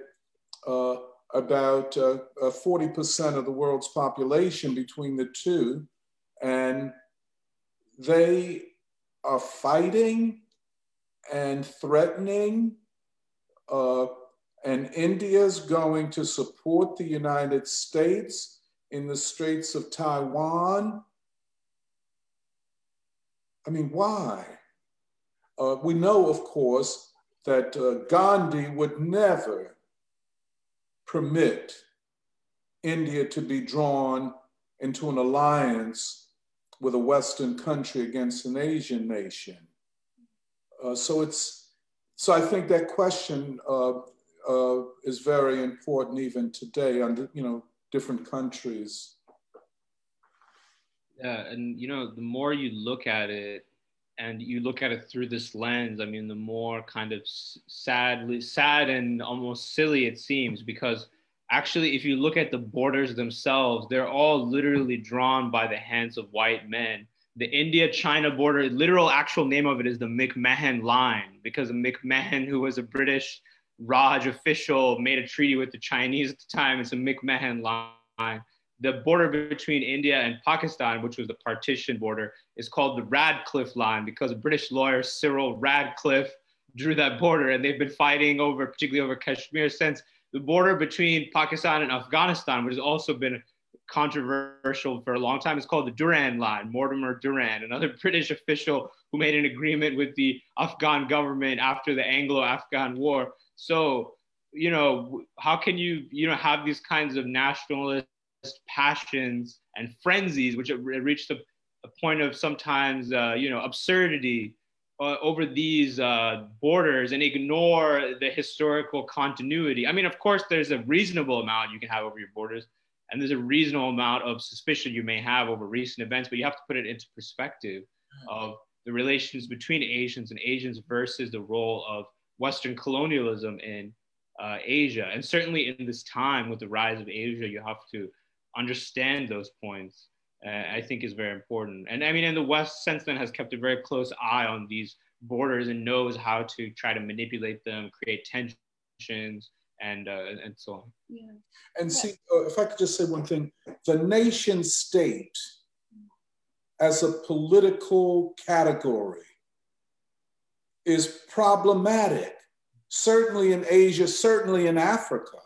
about 40% of the world's population between the two, and they are fighting and threatening, and India's going to support the United States in the Straits of Taiwan. I mean, why? We know, of course, that Gandhi would never permit India to be drawn into an alliance with a Western country against an Asian nation. So I think that question is very important even today under, you know, different countries. Yeah, and you know, the more you look at it, and you look at it through this lens, I mean, the more kind of sad and almost silly it seems, because actually, if you look at the borders themselves, they're all literally drawn by the hands of white men. The India-China border, literal actual name of it is the McMahon line, because McMahon, who was a British Raj official, made a treaty with the Chinese at the time. It's a McMahon line. The border between India and Pakistan, which was the partition border, is called the Radcliffe line, because a British lawyer, Cyril Radcliffe, drew that border, and they've been fighting over, particularly over Kashmir, since. The border between Pakistan and Afghanistan, which has also been controversial for a long time, is called the Durand line, Mortimer Durand, another British official who made an agreement with the Afghan government after the Anglo-Afghan War. So, you know, how can you, you know, have these kinds of nationalist passions and frenzies, which reached a point of sometimes, you know, absurdity over these borders, and ignore the historical continuity? I mean, of course, there's a reasonable amount you can have over your borders, and there's a reasonable amount of suspicion you may have over recent events, but you have to put it into perspective of the relations between Asians and Asians versus the role of Western colonialism in Asia. And certainly in this time with the rise of Asia, you have to understand those points, I think, is very important. And I mean, and the West since then has kept a very close eye on these borders and knows how to try to manipulate them, create tensions, and so on. Yeah. And see, if I could just say one thing, the nation state as a political category is problematic, certainly in Asia, certainly in Africa,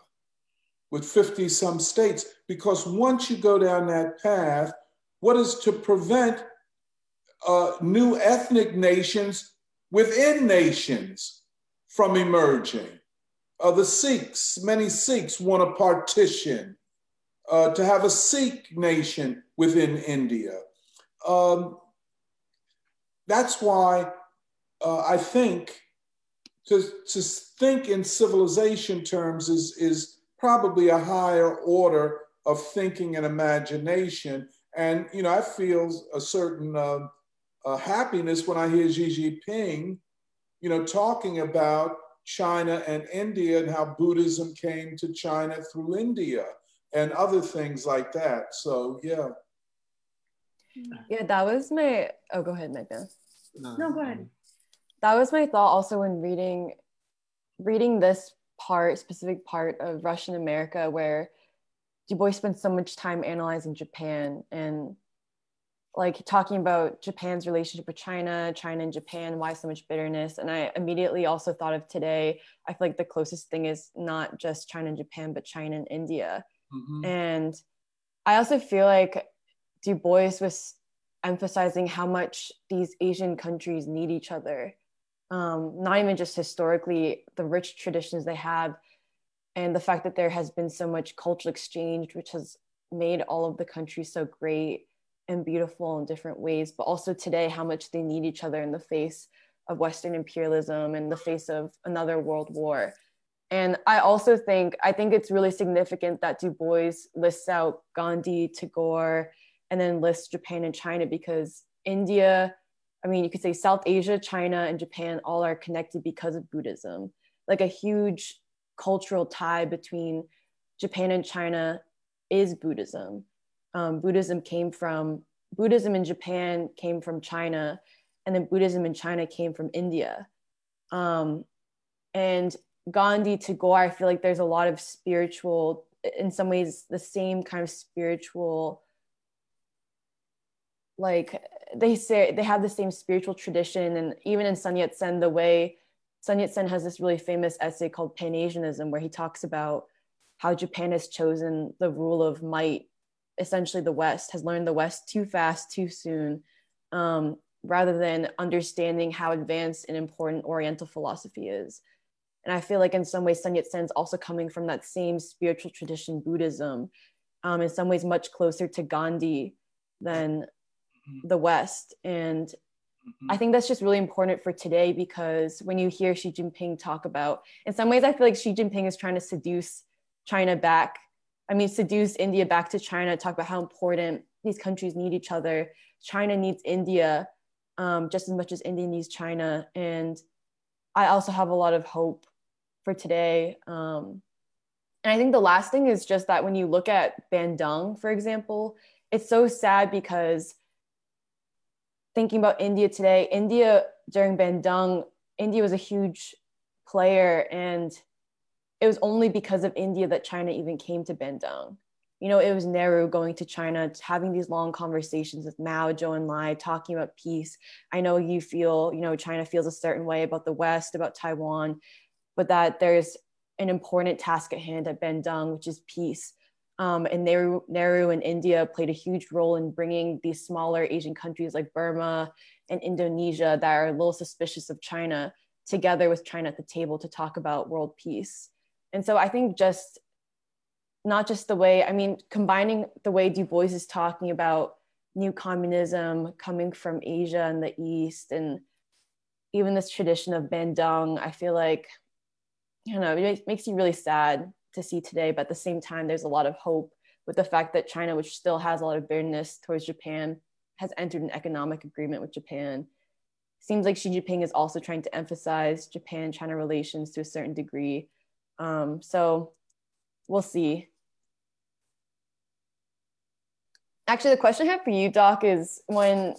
with 50 some states, because once you go down that path, what is to prevent new ethnic nations within nations from emerging? The Sikhs, many Sikhs want a partition to have a Sikh nation within India. That's why I think to think in civilization terms is probably a higher order of thinking and imagination. And, you know, I feel a certain happiness when I hear Xi Jinping, you know, talking about China and India and how Buddhism came to China through India and other things like that. So, yeah. Yeah, that was my, oh, go ahead, Meghna. No, go ahead. That was my thought also when reading this specific part of Russia and America, where Du Bois spent so much time analyzing Japan and like talking about Japan's relationship with China and Japan, why so much bitterness. And I immediately also thought of today. I feel like the closest thing is not just China and Japan, but China and India. Mm-hmm. And I also feel like Du Bois was emphasizing how much these Asian countries need each other. Not even just historically, the rich traditions they have, and the fact that there has been so much cultural exchange, which has made all of the countries so great and beautiful in different ways, but also today, how much they need each other in the face of Western imperialism, in the face of another world war. And I also think, it's really significant that Du Bois lists out Gandhi, Tagore, and then lists Japan and China, because India, I mean, you could say South Asia, China, and Japan all are connected because of Buddhism, like a huge cultural tie between Japan and China is Buddhism. Buddhism in Japan came from China, and then Buddhism in China came from India. And Gandhi, Tagore, I feel like there's a lot of spiritual, in some ways, the same kind of spiritual, like they say, they have the same spiritual tradition. And even in Sun Yat-sen, the way Sun Yat-sen has this really famous essay called Pan-Asianism, where he talks about how Japan has chosen the rule of might, essentially the West, has learned the West too fast, too soon, rather than understanding how advanced and important Oriental philosophy is. And I feel like in some ways, Sun Yat-sen's also coming from that same spiritual tradition, Buddhism, in some ways much closer to Gandhi than the West. And I think that's just really important for today, because when you hear Xi Jinping talk about, in some ways, I feel like Xi Jinping is trying to seduce India back to China, talk about how important these countries need each other. China needs India just as much as India needs China. And I also have a lot of hope for today. And I think the last thing is just that when you look at Bandung, for example, it's so sad, because thinking about India today, India during Bandung, India was a huge player, and it was only because of India that China even came to Bandung. You know, it was Nehru going to China, having these long conversations with Mao, Zhou Enlai, talking about peace. I know you feel, you know, China feels a certain way about the West, about Taiwan, but that there's an important task at hand at Bandung, which is peace. And Nehru and India played a huge role in bringing these smaller Asian countries like Burma and Indonesia that are a little suspicious of China together with China at the table to talk about world peace. And so I think just not just the way, I mean, combining the way Du Bois is talking about new communism coming from Asia and the East, and even this tradition of Bandung, I feel like, you know, it makes you really sad to see today, but at the same time, there's a lot of hope with the fact that China, which still has a lot of bitterness towards Japan, has entered an economic agreement with Japan. Seems like Xi Jinping is also trying to emphasize Japan-China relations to a certain degree. So we'll see. Actually, the question I have for you, Doc, is when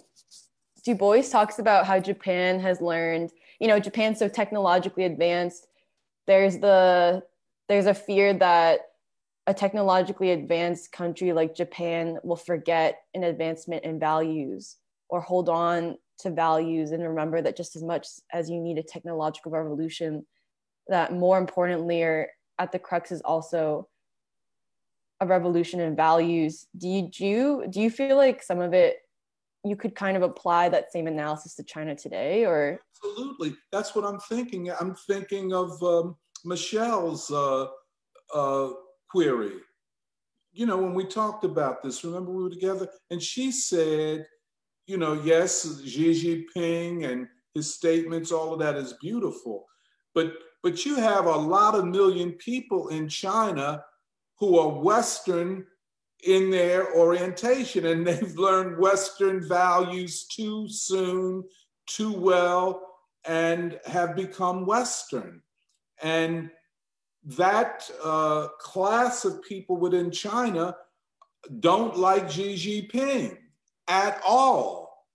Du Bois talks about how Japan has learned, you know, Japan's so technologically advanced, there's a fear that a technologically advanced country like Japan will forget an advancement in values, or hold on to values and remember that just as much as you need a technological revolution, that more importantly, or at the crux, is also a revolution in values. Do you feel like some of it, you could kind of apply that same analysis to China today, or? Absolutely, that's what I'm thinking. I'm thinking of Michelle's query. You know, when we talked about this, remember we were together, and she said, you know, yes, Xi Jinping and his statements, all of that is beautiful, but you have a lot of million people in China who are Western in their orientation, and they've learned Western values too soon, too well, and have become Western. And that class of people within China don't like Xi Jinping at all.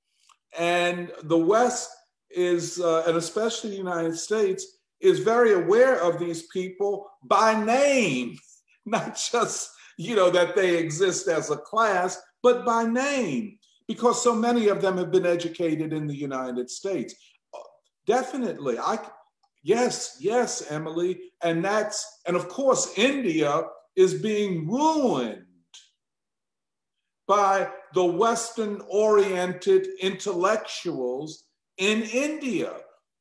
And the West is, and especially the United States, is very aware of these people by name, not just, you know, that they exist as a class, but by name, because so many of them have been educated in the United States. Definitely, yes, Emily, and of course, India is being ruined by the Western-oriented intellectuals in India,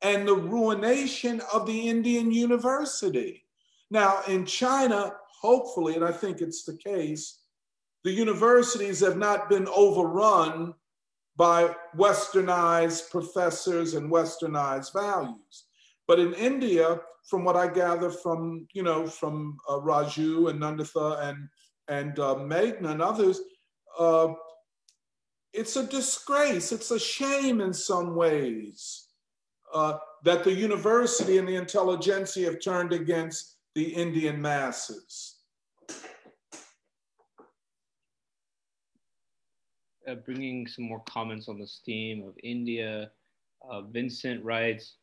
and the ruination of the Indian university. Now in China, hopefully, and I think it's the case, the universities have not been overrun by westernized professors and westernized values. But in India, from what I gather from, you know, from Raju and Nanditha and Meghna and others, it's a disgrace, it's a shame in some ways that the university and the intelligentsia have turned against the Indian masses. Bringing some more comments on this theme of India, Vincent writes,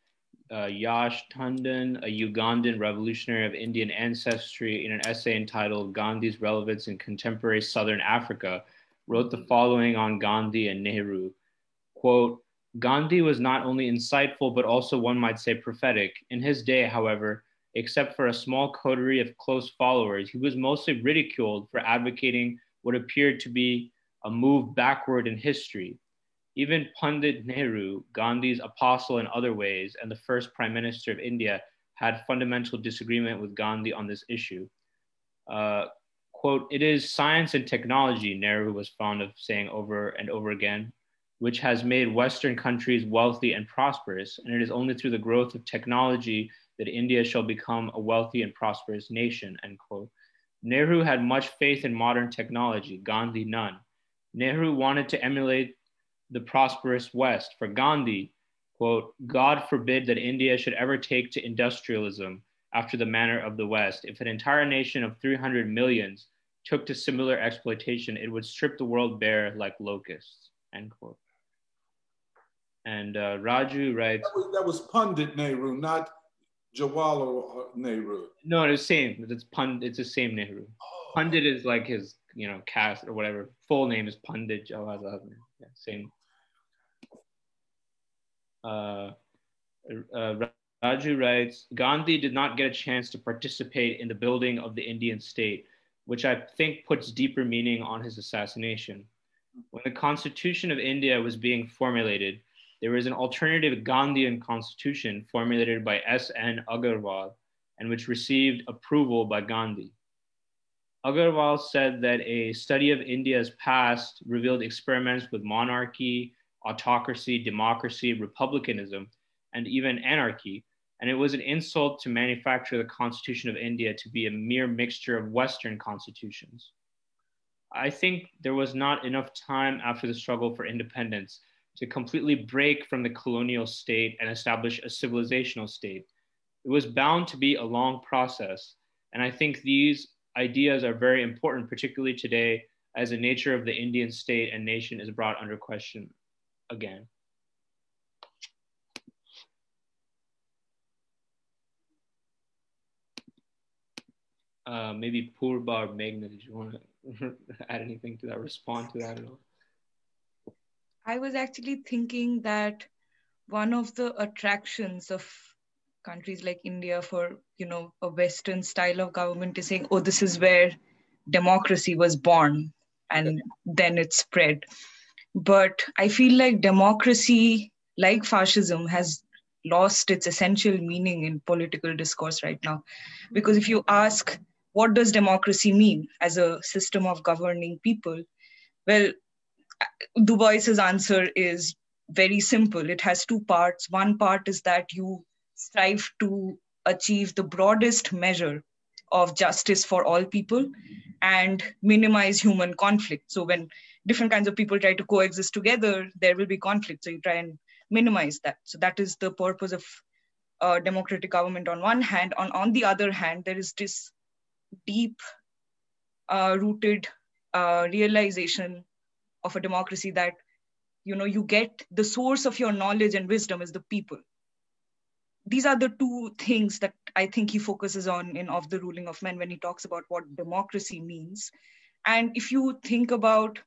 Yash Tandon, a Ugandan revolutionary of Indian ancestry, in an essay entitled Gandhi's Relevance in Contemporary Southern Africa, wrote the following on Gandhi and Nehru. Quote, Gandhi was not only insightful, but also one might say prophetic. In his day, however, except for a small coterie of close followers, he was mostly ridiculed for advocating what appeared to be a move backward in history. Even Pandit Nehru, Gandhi's apostle in other ways, and the first prime minister of India, had fundamental disagreement with Gandhi on this issue. Quote, it is science and technology, Nehru was fond of saying over and over again, which has made Western countries wealthy and prosperous, and it is only through the growth of technology that India shall become a wealthy and prosperous nation, end quote. Nehru had much faith in modern technology, Gandhi none. Nehru wanted to emulate the prosperous West. For Gandhi, quote, God forbid that India should ever take to industrialism after the manner of the West. If an entire nation of 300 millions took to similar exploitation, it would strip the world bare like locusts, end quote. And Raju writes— that was Pandit Nehru, not Jawaharlal Nehru. No, it's the same, it's the same Nehru. Oh. Pandit is like his, you know, caste or whatever. Full name is Pandit Jawaharlal Nehru, yeah, same. Raju writes, Gandhi did not get a chance to participate in the building of the Indian state, which I think puts deeper meaning on his assassination. When the Constitution of India was being formulated, there was an alternative Gandhian constitution formulated by S.N. Agarwal and which received approval by Gandhi. Agarwal said that a study of India's past revealed experiments with monarchy, autocracy, democracy, republicanism, and even anarchy, and it was an insult to manufacture the Constitution of India to be a mere mixture of Western constitutions. I think there was not enough time after the struggle for independence to completely break from the colonial state and establish a civilizational state. It was bound to be a long process, and I think these ideas are very important, particularly today, as the nature of the Indian state and nation is brought under question again. Maybe Purba or Meghna, did you want to add anything to that, respond to that at all? I was actually thinking that one of the attractions of countries like India for, you know, a Western style of government is saying, oh, this is where democracy was born and then it spread. But I feel like democracy, like fascism, has lost its essential meaning in political discourse right now. Because if you ask, what does democracy mean as a system of governing people? Well, Du Bois's answer is very simple. It has two parts. One part is that you strive to achieve the broadest measure of justice for all people and minimize human conflict. So when different kinds of people try to coexist together, there will be conflict. So you try and minimize that. So that is the purpose of democratic government on one hand. On the other hand, there is this deep rooted realization of a democracy that, you know, you get the source of your knowledge and wisdom is the people. These are the two things that I think he focuses on in Of the Ruling of Men when he talks about what democracy means. And if you think about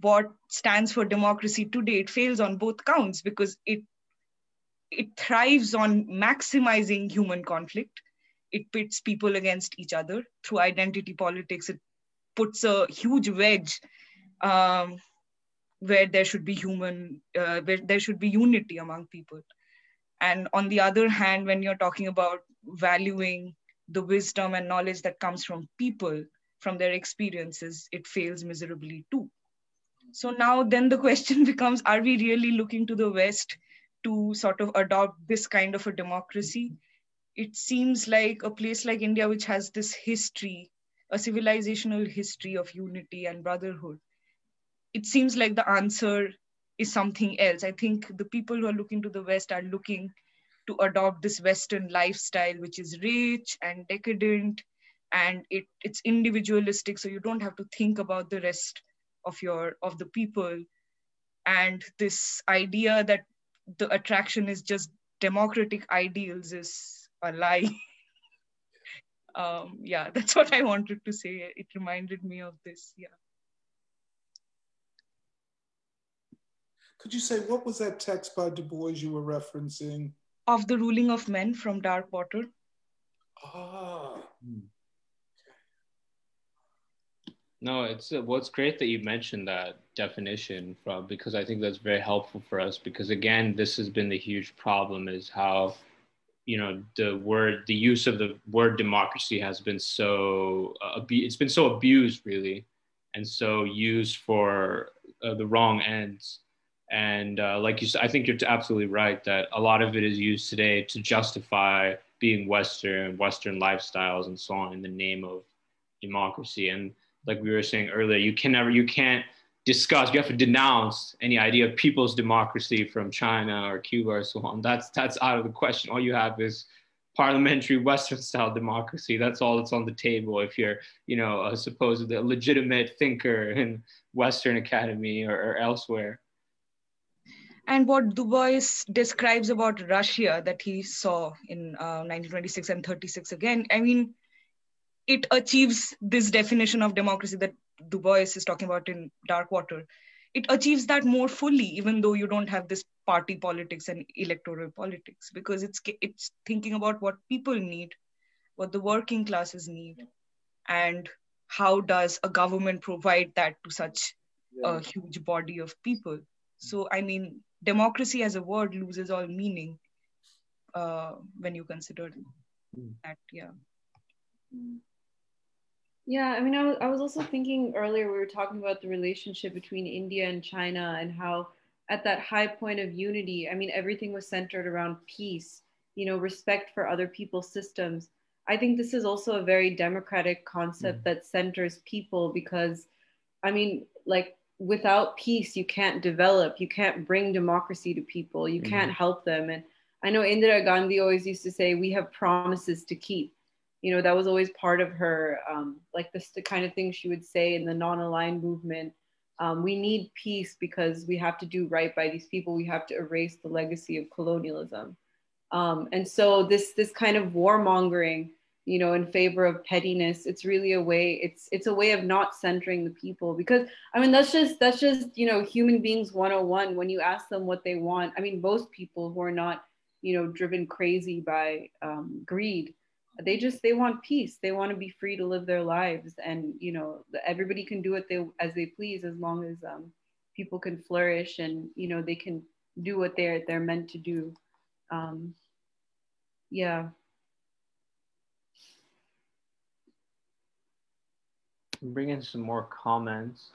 what stands for democracy today, it fails on both counts because it thrives on maximizing human conflict. It pits people against each other through identity politics. It puts a huge wedge where there should be where there should be unity among people. And on the other hand, when you're talking about valuing the wisdom and knowledge that comes from people, from their experiences, it fails miserably too. So now then the question becomes, are we really looking to the West to sort of adopt this kind of a democracy? It seems like a place like India, which has this history, a civilizational history of unity and brotherhood, it seems like the answer is something else. I think the people who are looking to the West are looking to adopt this Western lifestyle, which is rich and decadent, and it's individualistic, so you don't have to think about the rest of the people. And this idea that the attraction is just democratic ideals is a lie. Yeah, that's what I wanted to say. It reminded me of this, yeah. Could you say, what was that text by Du Bois you were referencing? Of the Ruling of Men from Dark Water. Ah. No, it's what's great that you mentioned that definition from, because I think that's very helpful for us, because again, this has been the huge problem, is how, you know, the use of the word democracy has been so, it's been so abused really, and so used for the wrong ends. And like you said, I think you're absolutely right that a lot of it is used today to justify being Western, Western lifestyles and so on in the name of democracy. And like we were saying earlier, you can't discuss, you have to denounce any idea of people's democracy from China or Cuba or so on. That's out of the question. All you have is parliamentary Western style democracy. That's all that's on the table if you're, you know, a supposedly legitimate thinker in Western academy or elsewhere. And what Du Bois describes about Russia that he saw in 1926 and 36 again, I mean, it achieves this definition of democracy that Du Bois is talking about in Dark Water. It achieves that more fully, even though you don't have this party politics and electoral politics, because it's thinking about what people need, what the working classes need, and how does a government provide that to such a huge body of people. So, I mean, democracy as a word loses all meaning when you consider that, yeah. Yeah, I mean, I was also thinking earlier, we were talking about the relationship between India and China and how at that high point of unity, I mean, everything was centered around peace, you know, respect for other people's systems. I think this is also a very democratic concept that centers people, because, I mean, like, without peace, you can't develop, you can't bring democracy to people, you can't help them. And I know Indira Gandhi always used to say, we have promises to keep. You know, that was always part of her, like this, the kind of thing she would say in the non-aligned movement. We need peace because we have to do right by these people. We have to erase the legacy of colonialism. And so this kind of warmongering, you know, in favor of pettiness, it's really a way, it's a way of not centering the people, because I mean, that's just, you know, human beings 101, when you ask them what they want. I mean, most people who are not, you know, driven crazy by greed, they want peace. They want to be free to live their lives. And, you know, everybody can do what as they please, as long as people can flourish and, you know, they can do what they're meant to do. Yeah. Bring in some more comments.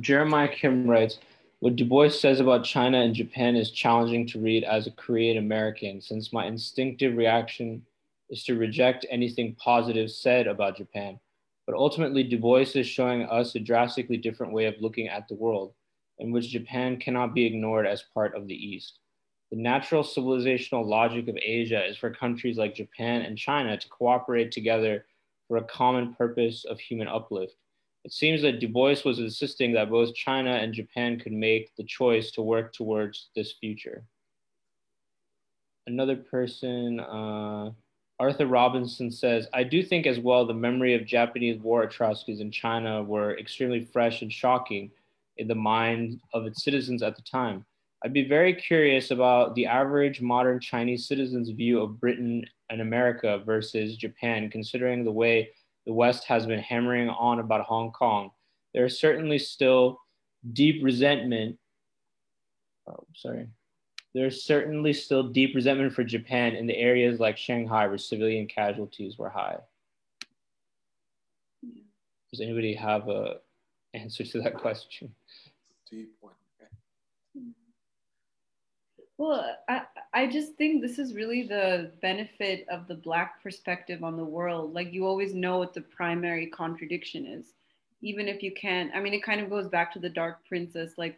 Jeremiah Kim writes, what Du Bois says about China and Japan is challenging to read as a Korean American, since my instinctive reaction is to reject anything positive said about Japan. But ultimately, Du Bois is showing us a drastically different way of looking at the world, in which Japan cannot be ignored as part of the East. The natural civilizational logic of Asia is for countries like Japan and China to cooperate together for a common purpose of human uplift. It seems that Du Bois was insisting that both China and Japan could make the choice to work towards this future. Another person, Arthur Robinson says, I do think as well the memory of Japanese war atrocities in China were extremely fresh and shocking in the mind of its citizens at the time. I'd be very curious about the average modern Chinese citizen's view of Britain and America versus Japan, considering the way the West has been hammering on about Hong Kong, there is certainly still deep resentment. There's certainly still deep resentment for Japan in the areas like Shanghai where civilian casualties were high. Does anybody have an answer to that question? Deep one. Okay. Well, I just think this is really the benefit of the Black perspective on the world. Like, you always know what the primary contradiction is, even if you can't. I mean, it kind of goes back to the Dark Princess, like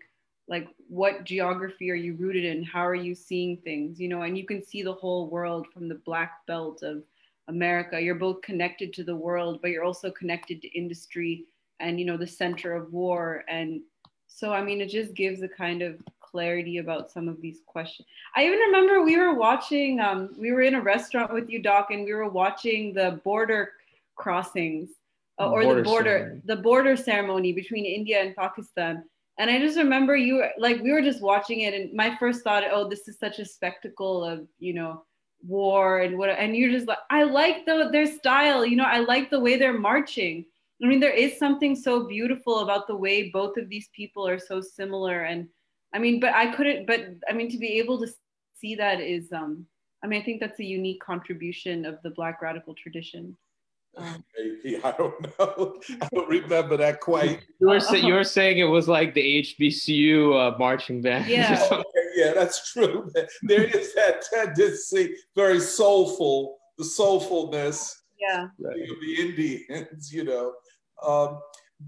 what geography are you rooted in? How are you seeing things? You know, and you can see the whole world from the Black Belt of America. You're both connected to the world, but you're also connected to industry and, you know, the center of war. And so, I mean, it just gives a kind of clarity about some of these questions. I even remember we were watching, we were in a restaurant with you, Doc, and we were watching the border crossings or the border ceremony between India and Pakistan. And I just remember you, like, we were just watching it, and my first thought, oh, this is such a spectacle of, you know, war and what, and you're just like, I like their style, you know, I like the way they're marching. I mean, there is something so beautiful about the way both of these people are so similar. And I mean, but to be able to see that is, I mean, I think that's a unique contribution of the Black radical tradition. Maybe, I don't know. I don't remember that quite. You were saying it was like the HBCU marching band. Yeah. Yeah, that's true. There is that tendency, very soulful, the soulfulness of the Indians, you know.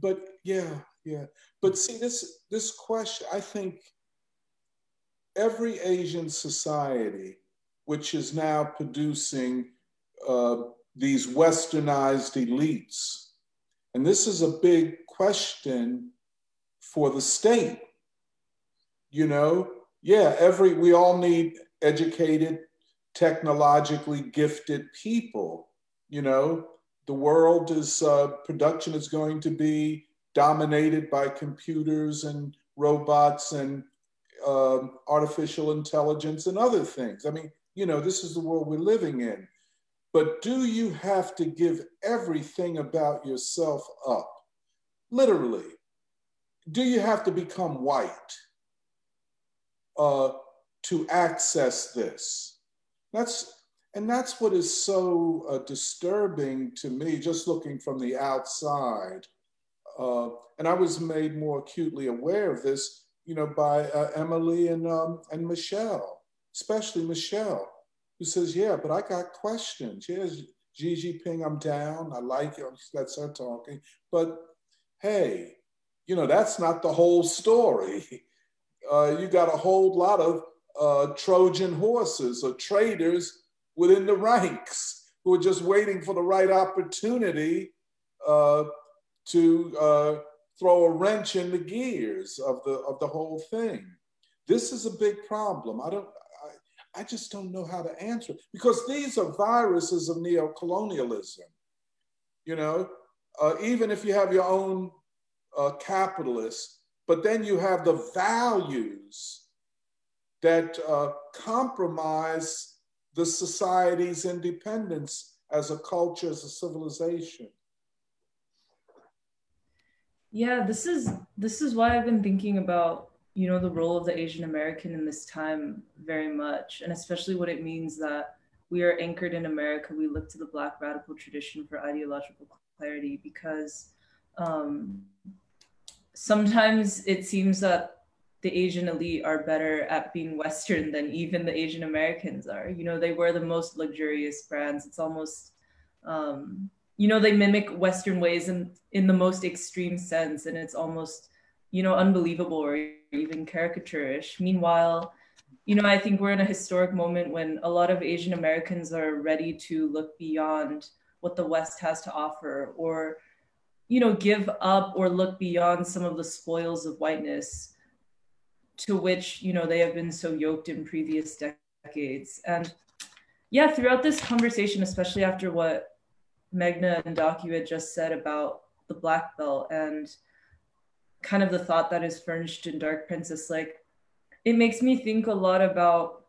But yeah. But see, this question, I think every Asian society, which is now producing these westernized elites. And this is a big question for the state. You know, we all need educated, technologically gifted people. You know, the world is, production is going to be dominated by computers and robots and artificial intelligence and other things. I mean, you know, this is the world we're living in. But do you have to give everything about yourself up? Literally. Do you have to become white to access this? That's what is so disturbing to me, just looking from the outside. And I was made more acutely aware of this, you know, by Emily and Michelle, especially Michelle, who says, yeah, but I got questions. Here's Xi Jinping, I'm down, I like it, that's her talking. But hey, you know, that's not the whole story. You got a whole lot of Trojan horses or traitors within the ranks who are just waiting for the right opportunity to throw a wrench in the gears of the whole thing. This is a big problem. I just don't know how to answer it, because these are viruses of neocolonialism. You know, even if you have your own capitalists, but then you have the values that compromise the society's independence as a culture, as a civilization. Yeah, this is why I've been thinking about, you know, the role of the Asian American in this time very much, and especially what it means that we are anchored in America. We look to the Black radical tradition for ideological clarity, because sometimes it seems that the Asian elite are better at being Western than even the Asian Americans are. You know, they wear the most luxurious brands. It's almost, you know, they mimic Western ways in the most extreme sense, and it's almost, you know, unbelievable or even caricature-ish. Meanwhile, you know, I think we're in a historic moment when a lot of Asian Americans are ready to look beyond what the West has to offer, or, you know, give up or look beyond some of the spoils of whiteness to which, you know, they have been so yoked in previous decades. And yeah, throughout this conversation, especially after what Meghna and Doc, you had just said about the Black Belt and kind of the thought that is furnished in Dark Princess, like, it makes me think a lot about,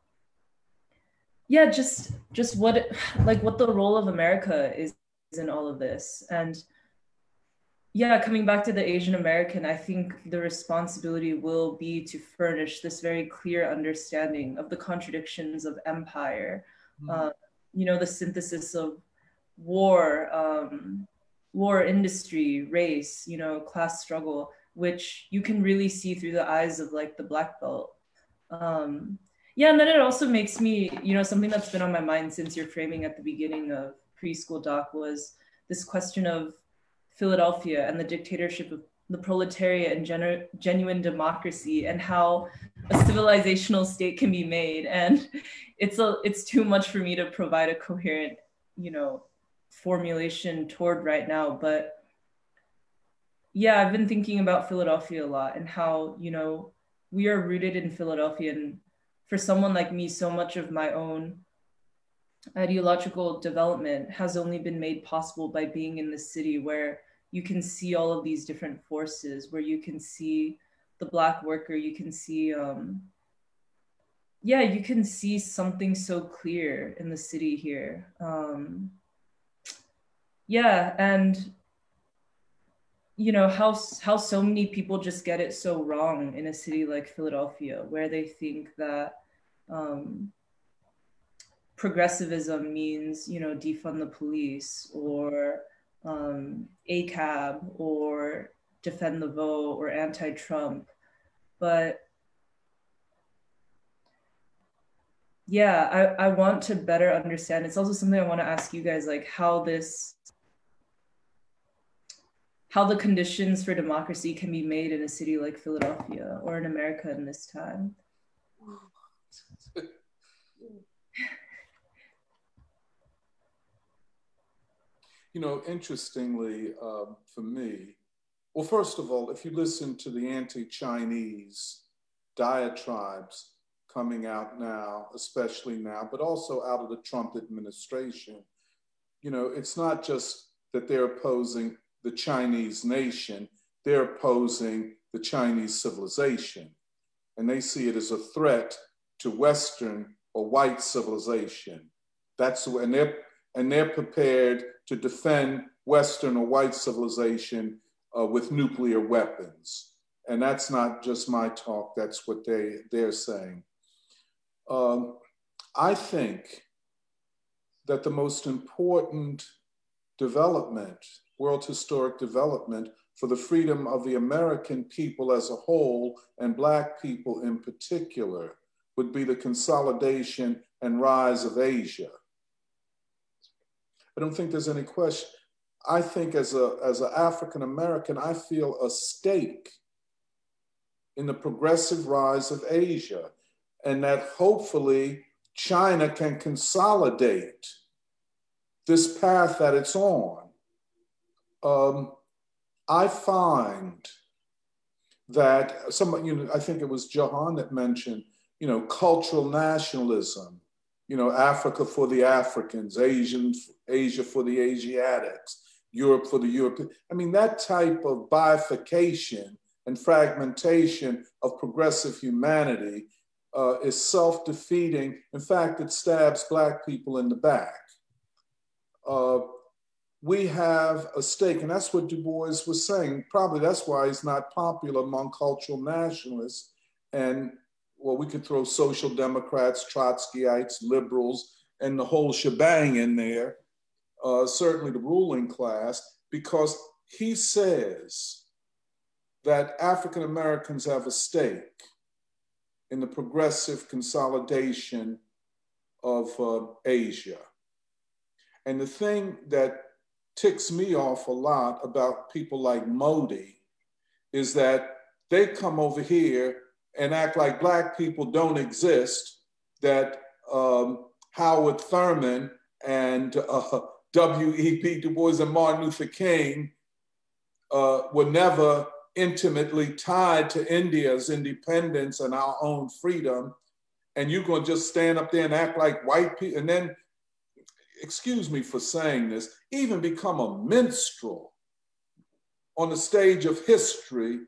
yeah, just what the role of America is in all of this. And yeah, coming back to the Asian American, I think the responsibility will be to furnish this very clear understanding of the contradictions of empire, you know, the synthesis of war, war, industry, race, you know, class struggle, which you can really see through the eyes of like the Black Belt. Yeah, and then it also makes me, you know, something that's been on my mind since your framing at the beginning of Preschool Doc was this question of Philadelphia and the dictatorship of the proletariat and genuine democracy, and how a civilizational state can be made. And it's too much for me to provide a coherent, you know, formulation toward right now. But yeah, I've been thinking about Philadelphia a lot and how, you know, we are rooted in Philadelphia. And for someone like me, so much of my own ideological development has only been made possible by being in the city, where you can see all of these different forces, where you can see the Black worker, you can see, yeah, you can see something so clear in the city here. Yeah, and you know, how so many people just get it so wrong in a city like Philadelphia, where they think that progressivism means, you know, defund the police, or ACAB, or defend the vote, or anti-Trump. But yeah, I want to better understand. It's also something I want to ask you guys, like how the conditions for democracy can be made in a city like Philadelphia, or in America in this time. You know, interestingly, for me, well, first of all, if you listen to the anti-Chinese diatribes coming out now, especially now, but also out of the Trump administration, you know, it's not just that they're opposing the Chinese nation, they're opposing the Chinese civilization. And they see it as a threat to Western or white civilization. That's when they're prepared to defend Western or white civilization with nuclear weapons. And that's not just my talk, that's what they're saying. I think that the most important development, world historic development, for the freedom of the American people as a whole, and Black people in particular, would be the consolidation and rise of Asia. I don't think there's any question. I think as an African American, I feel a stake in the progressive rise of Asia, and that hopefully China can consolidate this path that it's on. I find that somebody, you know, I think it was Jahan that mentioned, you know, cultural nationalism, you know, Africa for the Africans, Asia for the Asiatics, Europe for the Europeans. I mean, that type of bifurcation and fragmentation of progressive humanity is self-defeating. In fact, it stabs Black people in the back. We have a stake, and that's what Du Bois was saying. Probably that's why he's not popular among cultural nationalists. And well, we could throw social democrats, Trotskyites, liberals, and the whole shebang in there, certainly the ruling class, because he says that African Americans have a stake in the progressive consolidation of Asia. And the thing that ticks me off a lot about people like Modi is that they come over here and act like Black people don't exist, that Howard Thurman and W.E.B. Du Bois and Martin Luther King were never intimately tied to India's independence and our own freedom. And you're gonna just stand up there and act like white people, and then, excuse me for saying this, even become a minstrel on the stage of history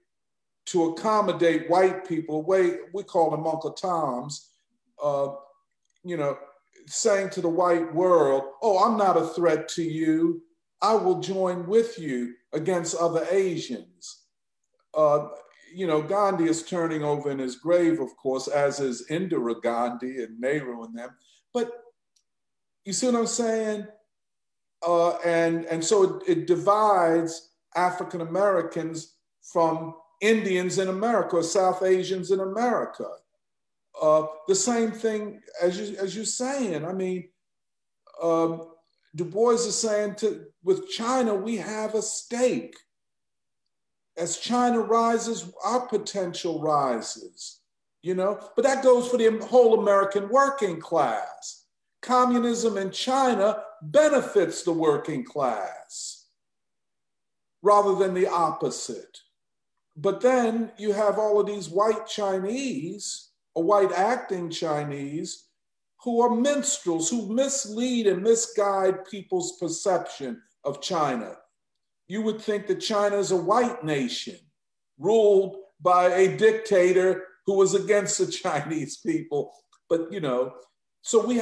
to accommodate white people, we call them Uncle Toms, you know, saying to the white world, oh, I'm not a threat to you. I will join with you against other Asians. You know, Gandhi is turning over in his grave, of course, as is Indira Gandhi and Nehru and them. But you see what I'm saying? And so it divides African Americans from Indians in America, or South Asians in America. The same thing as you're saying. I mean, Du Bois is saying with China, we have a stake. As China rises, our potential rises, you know? But that goes for the whole American working class. Communism in China benefits the working class rather than the opposite. But then you have all of these white Chinese or white acting Chinese who are minstrels, who mislead and misguide people's perception of China. You would think that China is a white nation ruled by a dictator who was against the Chinese people. But, you know, so I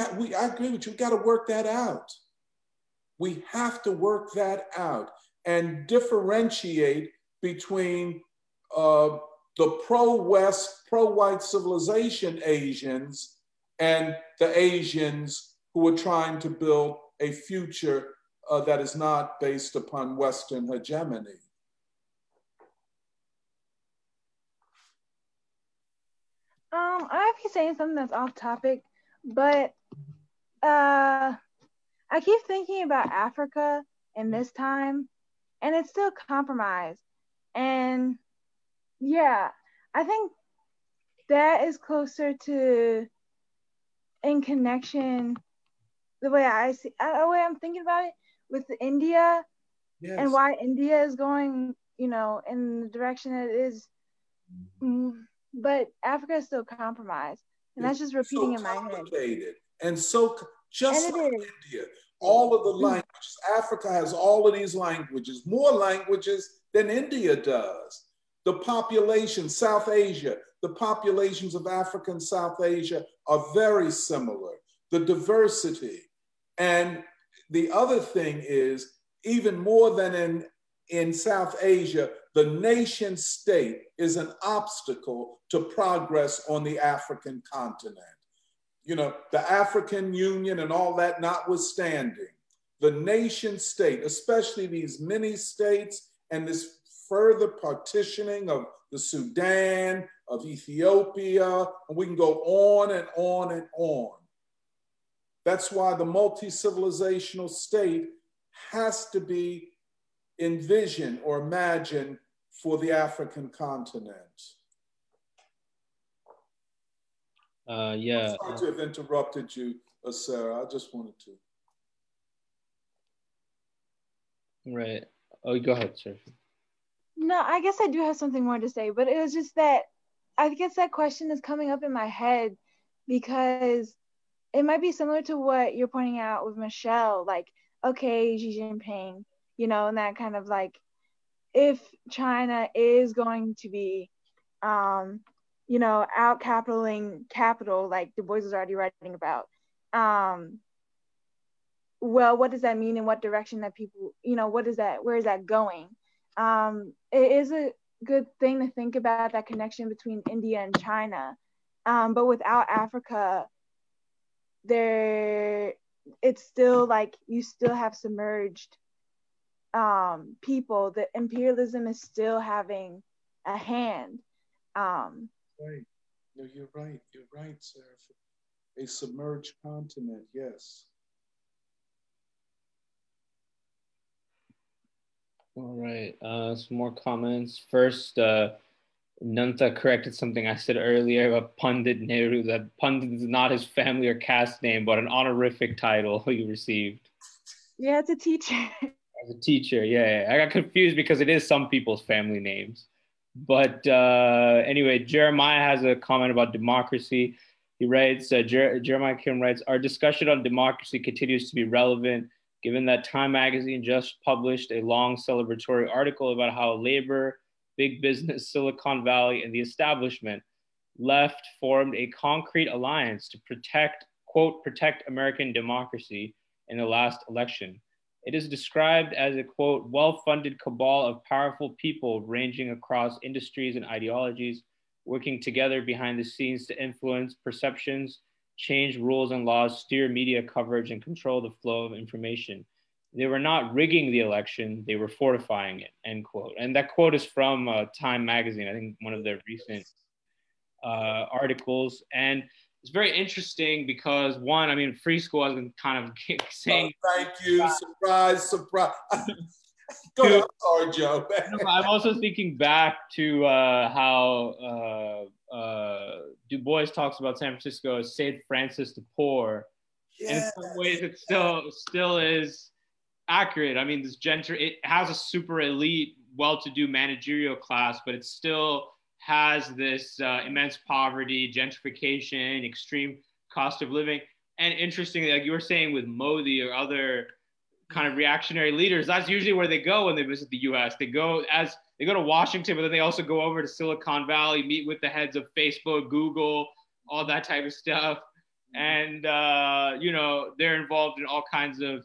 agree with you, we gotta work that out. We have to work that out and differentiate between the pro-West, pro-white civilization Asians and the Asians who are trying to build a future that is not based upon Western hegemony. I keep saying something that's off topic, but I keep thinking about Africa in this time, and it's still compromised. And yeah, I think that is closer to in connection, the way I see, the way I'm thinking about it, with India, yes. And why India is going, you know, in the direction it is. But Africa is still compromised, and it's that's just repeating so in my head. And so just and like India, all of the languages. Africa has all of these languages, more languages than India does. The population, South Asia, the populations of Africa and South Asia are very similar, the diversity. And the other thing is, even more than in South Asia, the nation state is an obstacle to progress on the African continent. You know, the African Union and all that notwithstanding, the nation state, especially these mini states and this further partitioning of the Sudan, of Ethiopia, and we can go on and on and on. That's why the multi-civilizational state has to be envisioned or imagined for the African continent. Yeah. I'm sorry to have interrupted you, Sarah. I just wanted to. Right. Oh, go ahead, sir. No, I guess I do have something more to say, but it was just that I guess that question is coming up in my head because it might be similar to what you're pointing out with Michelle, like, okay, Xi Jinping, you know, and that kind of like, if China is going to be, you know, out-capitaling capital, like Du Bois is already writing about, well, what does that mean and what direction that people, you know, what is that, where is that going? It is a good thing to think about that connection between India and China, but without Africa, it's still like you still have submerged people. The imperialism is still having a hand. Right. No, you're right. You're right, Sarah. A submerged continent. Yes. All right, some more comments. First, Nanta corrected something I said earlier about Pandit Nehru, that Pandit is not his family or caste name, but an honorific title you received. Yeah, as a teacher. As a teacher, yeah. I got confused because it is some people's family names. But anyway, Jeremiah has a comment about democracy. He writes, Jeremiah Kim writes, our discussion on democracy continues to be relevant given that Time Magazine just published a long celebratory article about how labor, big business, Silicon Valley, and the establishment left formed a concrete alliance to protect, quote, protect American democracy in the last election. It is described as a, quote, well-funded cabal of powerful people ranging across industries and ideologies, working together behind the scenes to influence perceptions, change rules and laws, steer media coverage, and control the flow of information. They were not rigging the election, they were fortifying it, end quote. And that quote is from Time magazine, I think one of their recent articles. And it's very interesting because one, I mean, free school has been kind of saying— oh, thank you, surprise, surprise. Go ahead, sorry, Joe. I'm also thinking back to how Du Bois talks about San Francisco as St. Francis the Poor. Yes. And in some ways it still is accurate. I mean, this it has a super elite, well-to-do managerial class, but it still has this immense poverty, gentrification, extreme cost of living. And interestingly, like you were saying with Modi or other kind of reactionary leaders, that's usually where they go when they visit the US. They go to Washington, but then they also go over to Silicon Valley, meet with the heads of Facebook, Google, all that type of stuff. And, you know, they're involved in all kinds of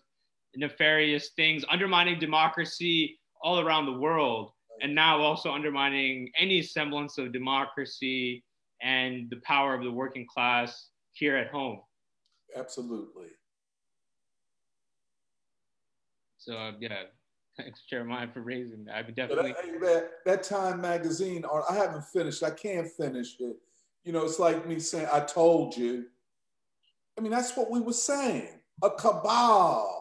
nefarious things, undermining democracy all around the world, and now also undermining any semblance of democracy and the power of the working class here at home. Absolutely. So yeah, thanks Jeremiah for raising that. I would definitely— that Time magazine, I haven't finished, I can't finish it. You know, it's like me saying, I told you. I mean, that's what we were saying, a cabal.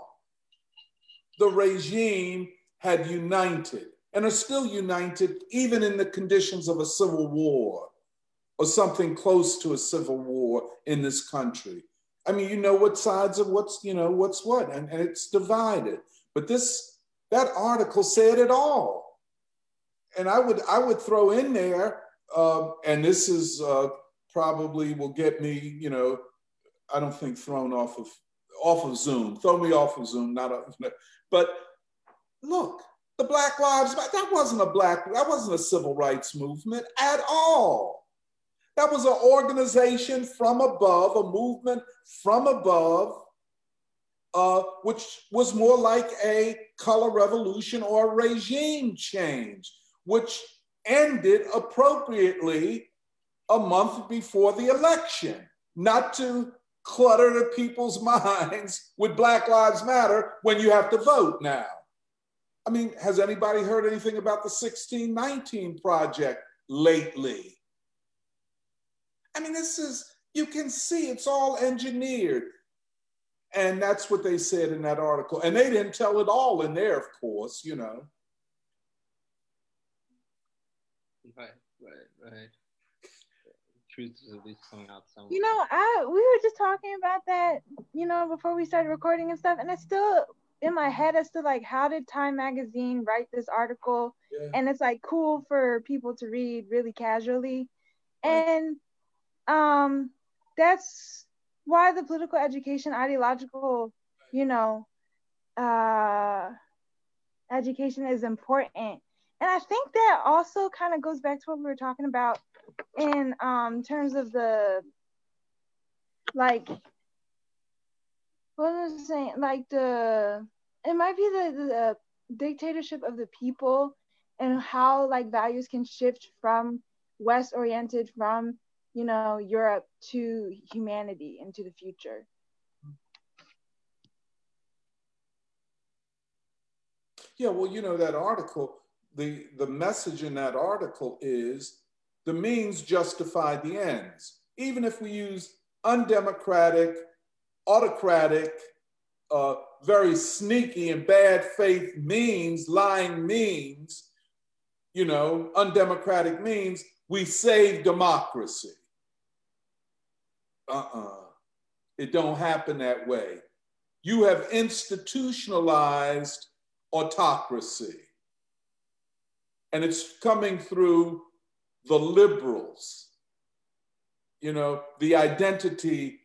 The regime had united and are still united even in the conditions of a civil war or something close to a civil war in this country. I mean, you know what sides of what's, you know, what's what, and it's divided. But that article said it all. And I would throw in there, and this is probably will get me, you know, I don't think thrown off of Zoom, throw me off of Zoom, not, but look, the Black Lives Matter, that wasn't a civil rights movement at all. That was an organization from above, a movement from above, which was more like a color revolution or a regime change, which ended appropriately a month before the election, not to clutter the people's minds with Black Lives Matter when you have to vote now. I mean, has anybody heard anything about the 1619 Project lately? I mean, this is, you can see it's all engineered. And that's what they said in that article. And they didn't tell it all in there, of course, you know. Right. Truth is at least coming out somewhere. You know, we were just talking about that, you know, before we started recording and stuff. And it's still in my head as to like, how did Time magazine write this article? Yeah. And it's like cool for people to read really casually. And that's why the political education ideological, you know, education is important. And I think that also kind of goes back to what we were talking about in terms of the, like, what was I saying? Like it might be the dictatorship of the people and how like values can shift from West oriented, from, you know, Europe to humanity and to the future. Yeah, well, you know, that article, the message in that article is the means justify the ends. Even if we use undemocratic, autocratic, very sneaky and bad faith means, lying means, you know, undemocratic means, we save democracy. It don't happen that way. You have institutionalized autocracy, and it's coming through the liberals, you know, the identity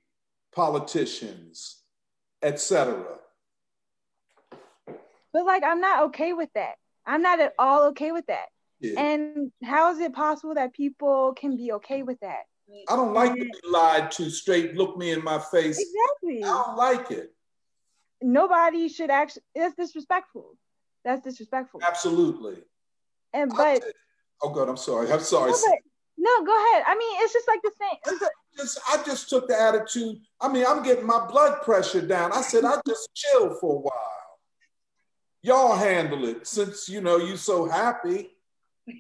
politicians, etc. But like, I'm not okay with that. I'm not at all okay with that. Yeah. And how is it possible that people can be okay with that? I don't like to be lied to, straight look me in my face. Exactly. I don't like it. nobody should actually, that's disrespectful. That's disrespectful. Absolutely. And but oh God, I'm sorry. I'm sorry. No, go ahead. I mean, it's just like the same. I just took the attitude. I mean, I'm getting my blood pressure down. I said, I just chill for a while. Y'all handle it since, you know, you so happy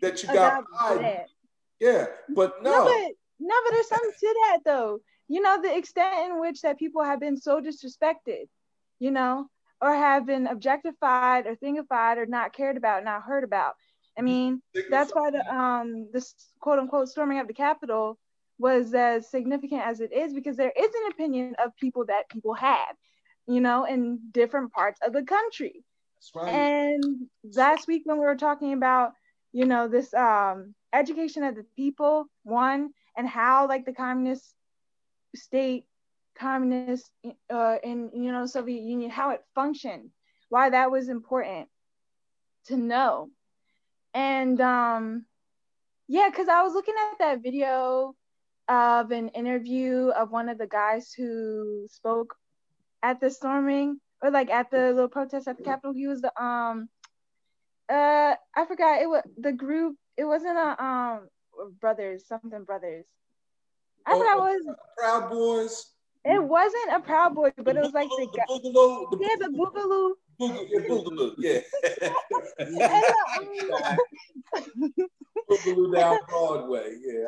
that you got Biden. Yeah, but no. No, but there's something to that though. You know, the extent in which that people have been so disrespected, you know, or have been objectified or thingified or not cared about, not heard about. I mean, that's why this quote unquote storming of the Capitol was as significant as it is, because there is an opinion of people that people have, you know, in different parts of the country. That's right. And last week when we were talking about, you know, this education of the people, one, and how like the communist state, communist and, you know, Soviet Union, how it functioned, why that was important to know. And yeah, because I was looking at that video of an interview of one of the guys who spoke at the storming, or like at the little protest at the Capitol. He was the I forgot, it was the group, it wasn't a brothers, something brothers. I thought it was Proud Boys. It wasn't a Proud Boy, but it was like the Boogaloo. Boogaloo, yeah. Boogaloo down Broadway, yeah.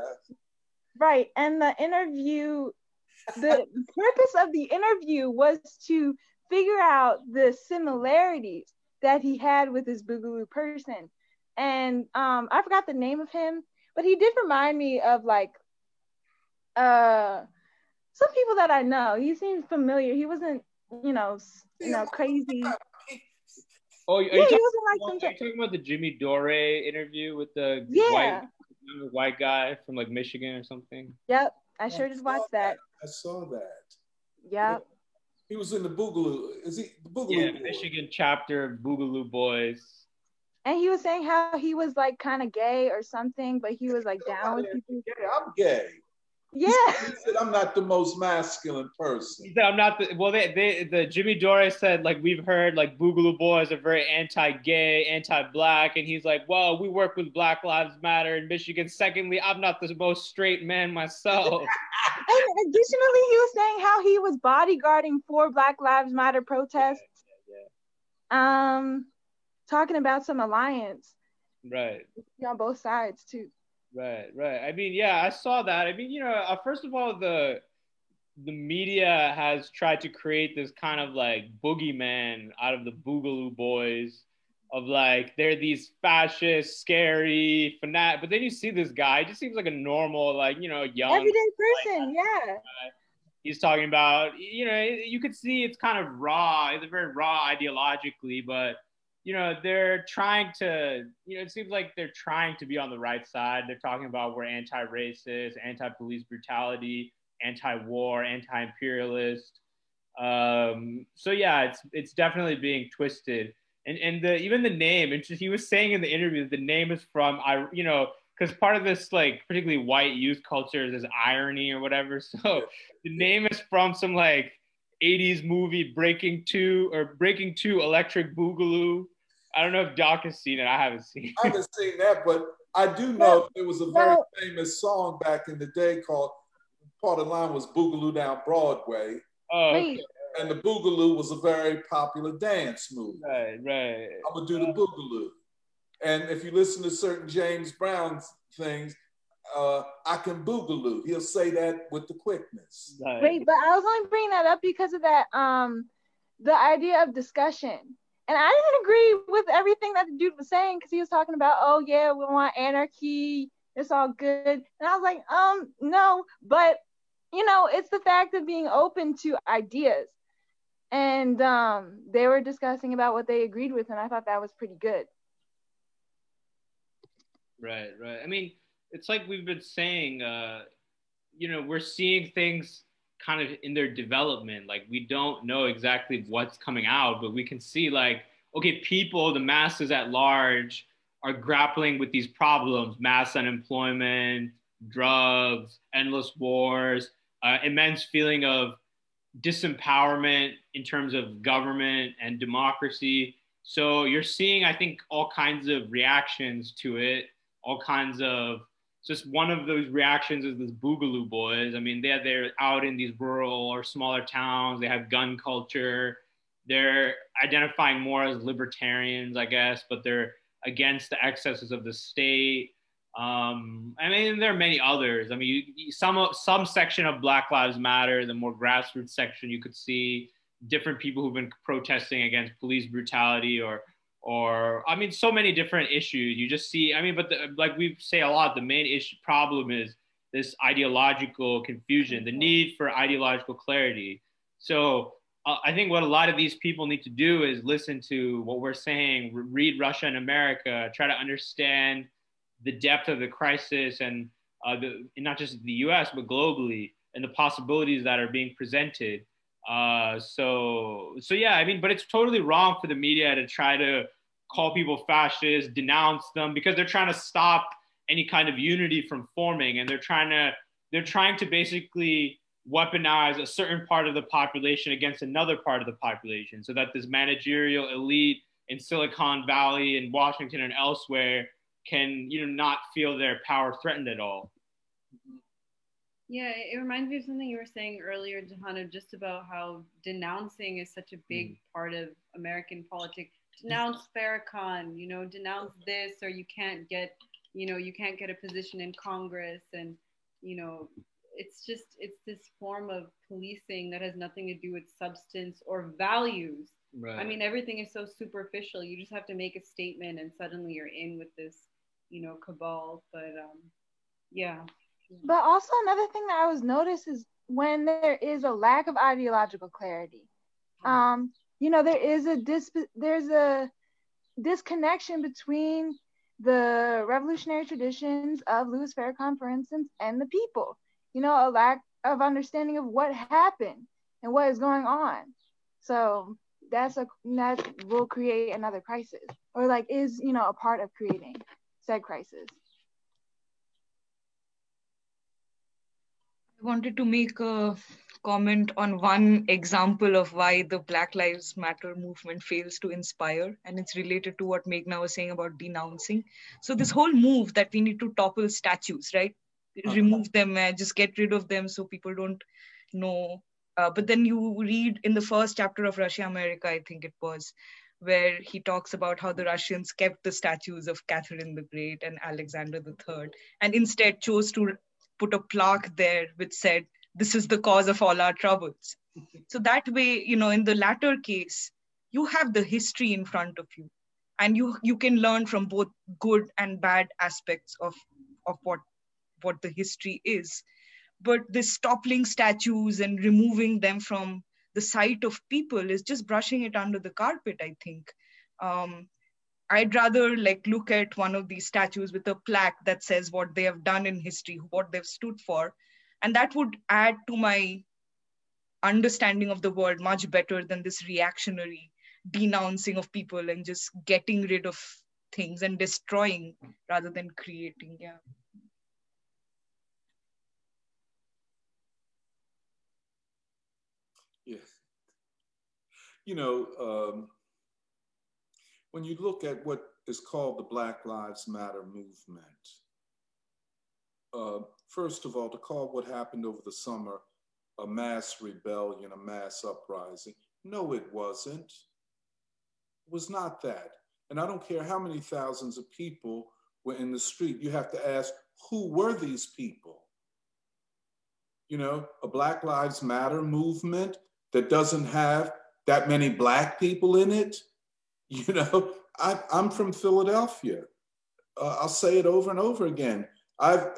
Right, and the interview, the purpose of the interview was to figure out the similarities that he had with this Boogaloo person. And I forgot the name of him, but he did remind me of like some people that I know. He seemed familiar. He wasn't, you know, crazy. Oh, yeah, he wasn't like, are you talking about the Jimmy Dore interview with the white guy from like Michigan or something? Yep, I sure did watch that. I saw that. Yep. He was in the Boogaloo. Is he the Boogaloo? Yeah, Michigan chapter of Boogaloo Boys. And he was saying how he was like kind of gay or something, but he was like down with people. Yeah, I'm gay. Yeah. He said, I'm not the most masculine person. He said, I'm not the, well, the Jimmy Dore said, like, we've heard, like, Boogaloo Boys are very anti-gay, anti-black. And he's like, well, we work with Black Lives Matter in Michigan. Secondly, I'm not the most straight man myself. And additionally, he was saying how he was bodyguarding for Black Lives Matter protests. Yeah. Talking about some alliance. Right. On both sides, too. Right. I mean, yeah, I saw that. I mean, you know, first of all, the media has tried to create this kind of like boogeyman out of the Boogaloo Boys, of like, they're these fascist, scary, fanatic. But then you see this guy, he just seems like a normal, like, you know, young, everyday person, yeah. Guy. He's talking about, you know, you could see it's kind of raw. It's very raw ideologically, but you know, they're trying to, you know, it seems like they're trying to be on the right side. They're talking about we're anti-racist, anti-police brutality, anti-war, anti-imperialist. So yeah, it's definitely being twisted. And even the name, he was saying in the interview, that the name is from, you know, because part of this, like, particularly white youth culture is this irony or whatever. So the name is from some like 80s movie, Breaking 2 Electric Boogaloo. I don't know if Doc has seen it. I haven't seen it. I haven't seen that, but I do know there was a very famous song back in the day called, part of the line was Boogaloo Down Broadway. Oh, okay. And the Boogaloo was a very popular dance move. Right. I'm going to do the Boogaloo. And if you listen to certain James Brown things, I can Boogaloo. He'll say that with the quickness. Right. Wait, but I was only bringing that up because of that, the idea of discussion. And I didn't agree with everything that the dude was saying, because he was talking about, oh yeah, we want anarchy, it's all good. And I was like, no, but you know, it's the fact of being open to ideas. And they were discussing about what they agreed with, and I thought that was pretty good. Right. I mean, it's like we've been saying, you know, we're seeing things kind of in their development. Like, we don't know exactly what's coming out, but we can see like, okay, people, the masses at large are grappling with these problems, mass unemployment, drugs, endless wars, immense feeling of disempowerment in terms of government and democracy. So you're seeing, I think, all kinds of reactions to it, all kinds of, just one of those reactions is this Boogaloo Boys. I mean, they're out in these rural or smaller towns, they have gun culture, they're identifying more as libertarians, I guess, but they're against the excesses of the state. I mean, there are many others. I mean, some section of Black Lives Matter, the more grassroots section, you could see different people who've been protesting against police brutality or I mean, so many different issues. You just see, I mean, but like we say a lot, the main issue problem is this ideological confusion, the need for ideological clarity. So I think what a lot of these people need to do is listen to what we're saying, read Russia and America, try to understand the depth of the crisis and not just the US, but globally, and the possibilities that are being presented. So yeah, I mean, but it's totally wrong for the media to try to call people fascists, denounce them, because they're trying to stop any kind of unity from forming, and they're trying to basically weaponize a certain part of the population against another part of the population, so that this managerial elite in Silicon Valley and Washington and elsewhere can, you know, not feel their power threatened at all. Yeah, it reminds me of something you were saying earlier, Jahan, of just about how denouncing is such a big part of American politics. Denounce Farrakhan, you know, denounce this, or you can't get, you know, you can't get a position in Congress. And, you know, it's just, it's this form of policing that has nothing to do with substance or values. Right. I mean, everything is so superficial. You just have to make a statement and suddenly you're in with this, you know, cabal. But yeah. But also another thing that I was noticed is when there is a lack of ideological clarity, you know, there's a disconnection between the revolutionary traditions of Louis Farrakhan, for instance, and the people, you know, a lack of understanding of what happened and what is going on. So that will create another crisis, or like is, you know, a part of creating said crisis. Wanted to make a comment on one example of why the Black Lives Matter movement fails to inspire, and it's related to what Meghna was saying about denouncing. So this whole move that we need to topple statues, right? Okay. Remove them, just get rid of them so people don't know. But then you read in the first chapter of Russia, America, I think it was, where he talks about how the Russians kept the statues of Catherine the Great and Alexander III, and instead chose to put a plaque there which said, this is the cause of all our troubles. So that way, you know, in the latter case, you have the history in front of you, and you can learn from both good and bad aspects of what the history is. But this toppling statues and removing them from the sight of people is just brushing it under the carpet, I think. I'd rather like look at one of these statues with a plaque that says what they have done in history, what they've stood for. And that would add to my understanding of the world much better than this reactionary denouncing of people and just getting rid of things and destroying rather than creating. Yeah. Yes. You know, when you look at what is called the Black Lives Matter movement, first of all, to call what happened over the summer a mass rebellion, a mass uprising, no, it wasn't. It was not that. And I don't care how many thousands of people were in the street. You have to ask, who were these people? You know, a Black Lives Matter movement that doesn't have that many Black people in it. You know, I'm from Philadelphia. I'll say it over and over again. I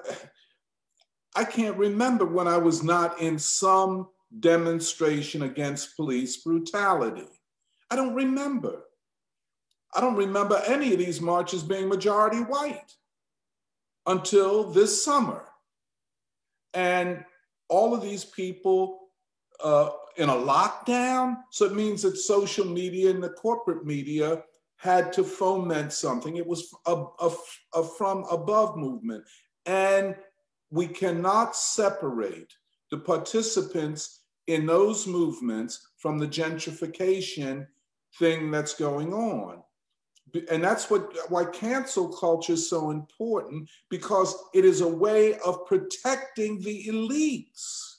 can't remember when I was not in some demonstration against police brutality. I don't remember. I don't remember any of these marches being majority white until this summer. And all of these people in a lockdown. So it means that social media and the corporate media had to foment something. It was a from above movement. And we cannot separate the participants in those movements from the gentrification thing that's going on. And that's why cancel culture is so important, because it is a way of protecting the elites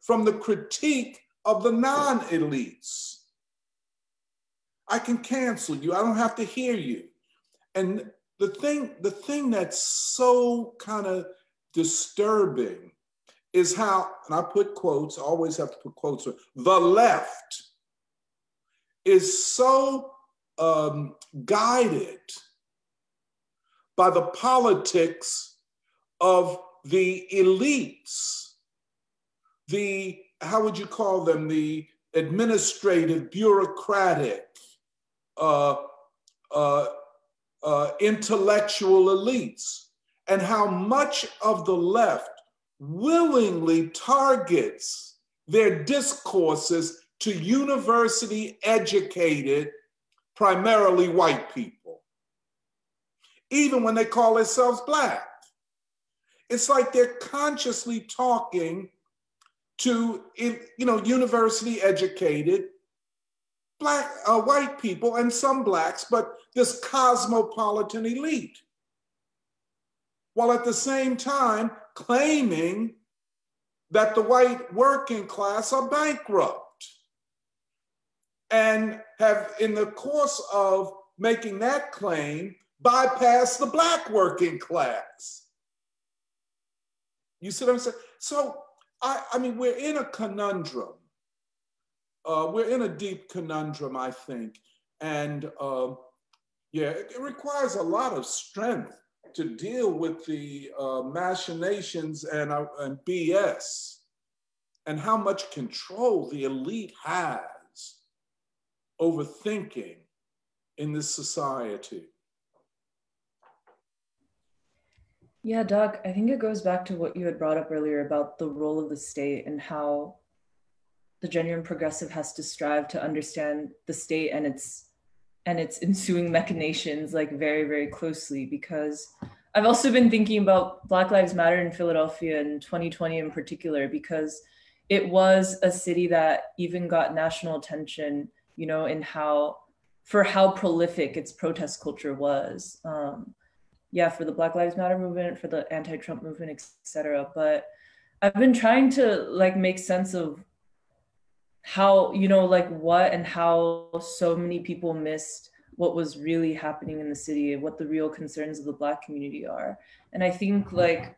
from the critique of the non-elites. I can cancel you. I don't have to hear you. And the thing that's so kind of disturbing is how, and I put quotes, I always have to put quotes, the left is so guided by the politics of the elites, the, how would you call them, the administrative, bureaucratic, intellectual elites, and how much of the left willingly targets their discourses to university-educated, primarily white people, even when they call themselves Black. It's like they're consciously talking to, you know, university-educated Black, white people, and some Blacks, but this cosmopolitan elite, while at the same time claiming that the white working class are bankrupt and have, in the course of making that claim, bypassed the Black working class. You see what I'm saying? So, I mean, we're in a conundrum. We're in a deep conundrum, I think. And yeah, it requires a lot of strength to deal with the machinations and BS, and how much control the elite has over thinking in this society. Yeah, Doc, I think it goes back to what you had brought up earlier about the role of the state and how the genuine progressive has to strive to understand the state and its ensuing machinations like very, very closely, because I've also been thinking about Black Lives Matter in Philadelphia in 2020 in particular, because it was a city that even got national attention, you know, in how prolific its protest culture was. Yeah, for the Black Lives Matter movement, for the anti-Trump movement, etc. But I've been trying to like make sense of how, you know, like what and how so many people missed what was really happening in the city, what the real concerns of the Black community are. And I think like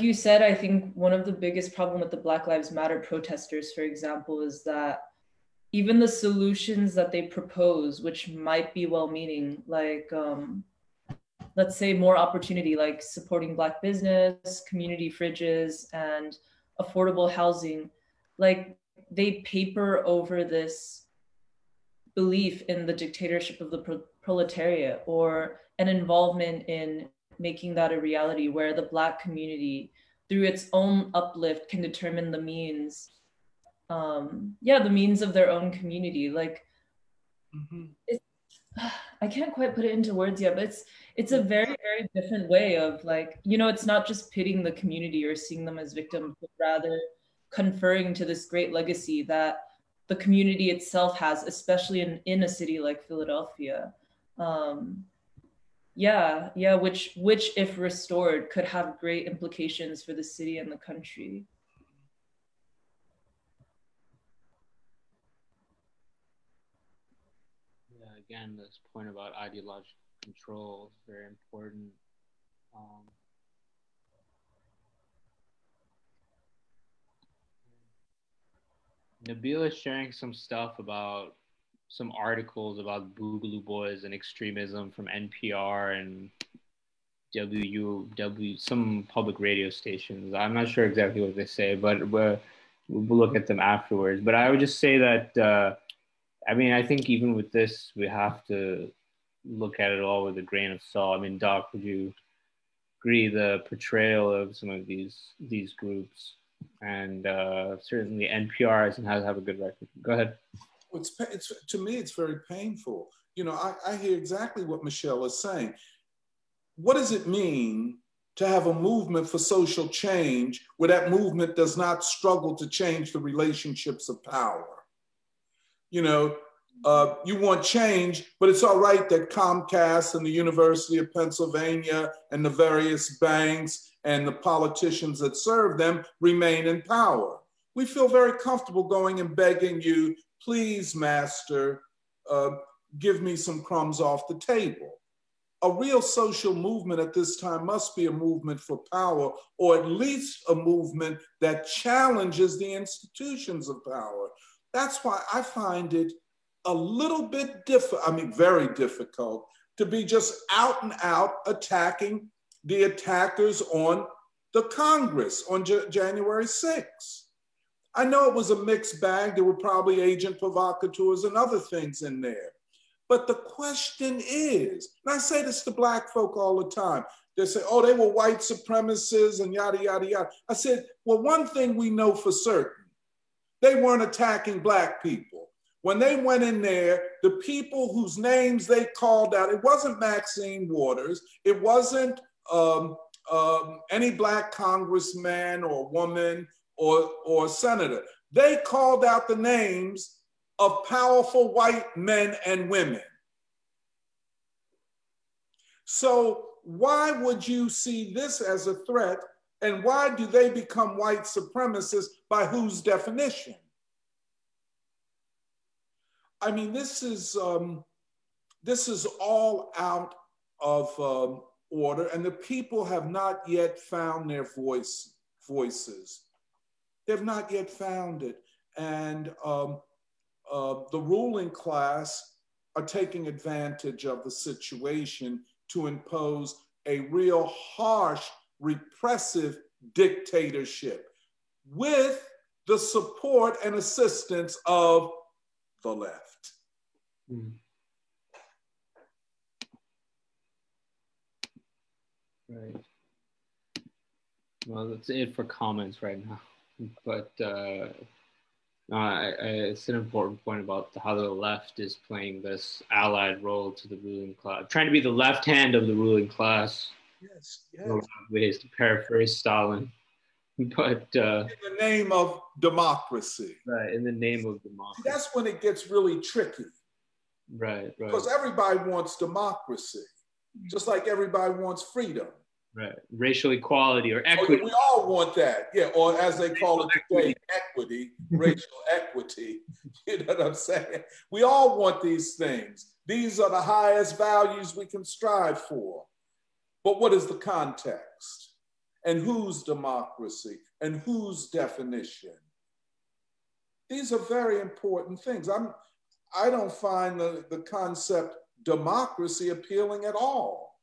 you said, I think one of the biggest problem with the Black Lives Matter protesters, for example, is that even the solutions that they propose, which might be well-meaning, like let's say more opportunity, like supporting Black business, community fridges, and affordable housing, like they paper over this belief in the dictatorship of the proletariat or an involvement in making that a reality where the Black community through its own uplift can determine the means, the means of their own community. Like, It's, I can't quite put it into words yet, but it's a very, very different way of like, you know, it's not just pitting the community or seeing them as victims, but rather conferring to this great legacy that the community itself has, especially in a city like Philadelphia. Which if restored could have great implications for the city and the country. Yeah, again, this point about ideological control is very important. Nabil is sharing some stuff about some articles about Boogaloo Boys and extremism from NPR and some public radio stations. I'm not sure exactly what they say, but we'll look at them afterwards. But I would just say that, I mean, I think even with this, we have to look at it all with a grain of salt. I mean, Doc, would you agree the portrayal of some of these groups? And certainly NPR doesn't have a good record. Go ahead. It's to me, it's very painful. You know, I hear exactly what Michelle is saying. What does it mean to have a movement for social change where that movement does not struggle to change the relationships of power. You know, you want change, but it's all right that Comcast and the University of Pennsylvania and the various banks and the politicians that serve them remain in power. We feel very comfortable going and begging you, please, master, give me some crumbs off the table. A real social movement at this time must be a movement for power, or at least a movement that challenges the institutions of power. That's why I find it a little bit difficult, I mean, very difficult, to be just out and out attacking the attackers on the Congress on January 6th. I know it was a mixed bag. There were probably agent provocateurs and other things in there. But the question is, and I say this to Black folk all the time, they say, oh, they were white supremacists and yada, yada, yada. I said, well, one thing we know for certain, they weren't attacking Black people. When they went in there, the people whose names they called out, it wasn't Maxine Waters, it wasn't any Black congressman or woman or senator. They called out the names of powerful white men and women. So why would you see this as a threat, and why do they become white supremacists by whose definition? I mean, this is all out of order, and the people have not yet found their voices. They've not yet found it, and the ruling class are taking advantage of the situation to impose a real harsh, repressive dictatorship with the support and assistance of the left. Mm. Right. Well, that's it for comments right now, but it's an important point about how the left is playing this allied role to the ruling class, trying to be the left hand of the ruling class. Yes, yes. In a lot of ways, to paraphrase Stalin, but in the name of democracy. Right, in the name of democracy. That's when it gets really tricky. Right, right. Because everybody wants democracy, just like everybody wants freedom. Right, racial equality or equity. We all want that, yeah, or as they call it today, equity, racial equity, you know what I'm saying? We all want these things. These are the highest values we can strive for. But what is the context? And whose democracy? And whose definition? These are very important things. I don't find the concept democracy appealing at all,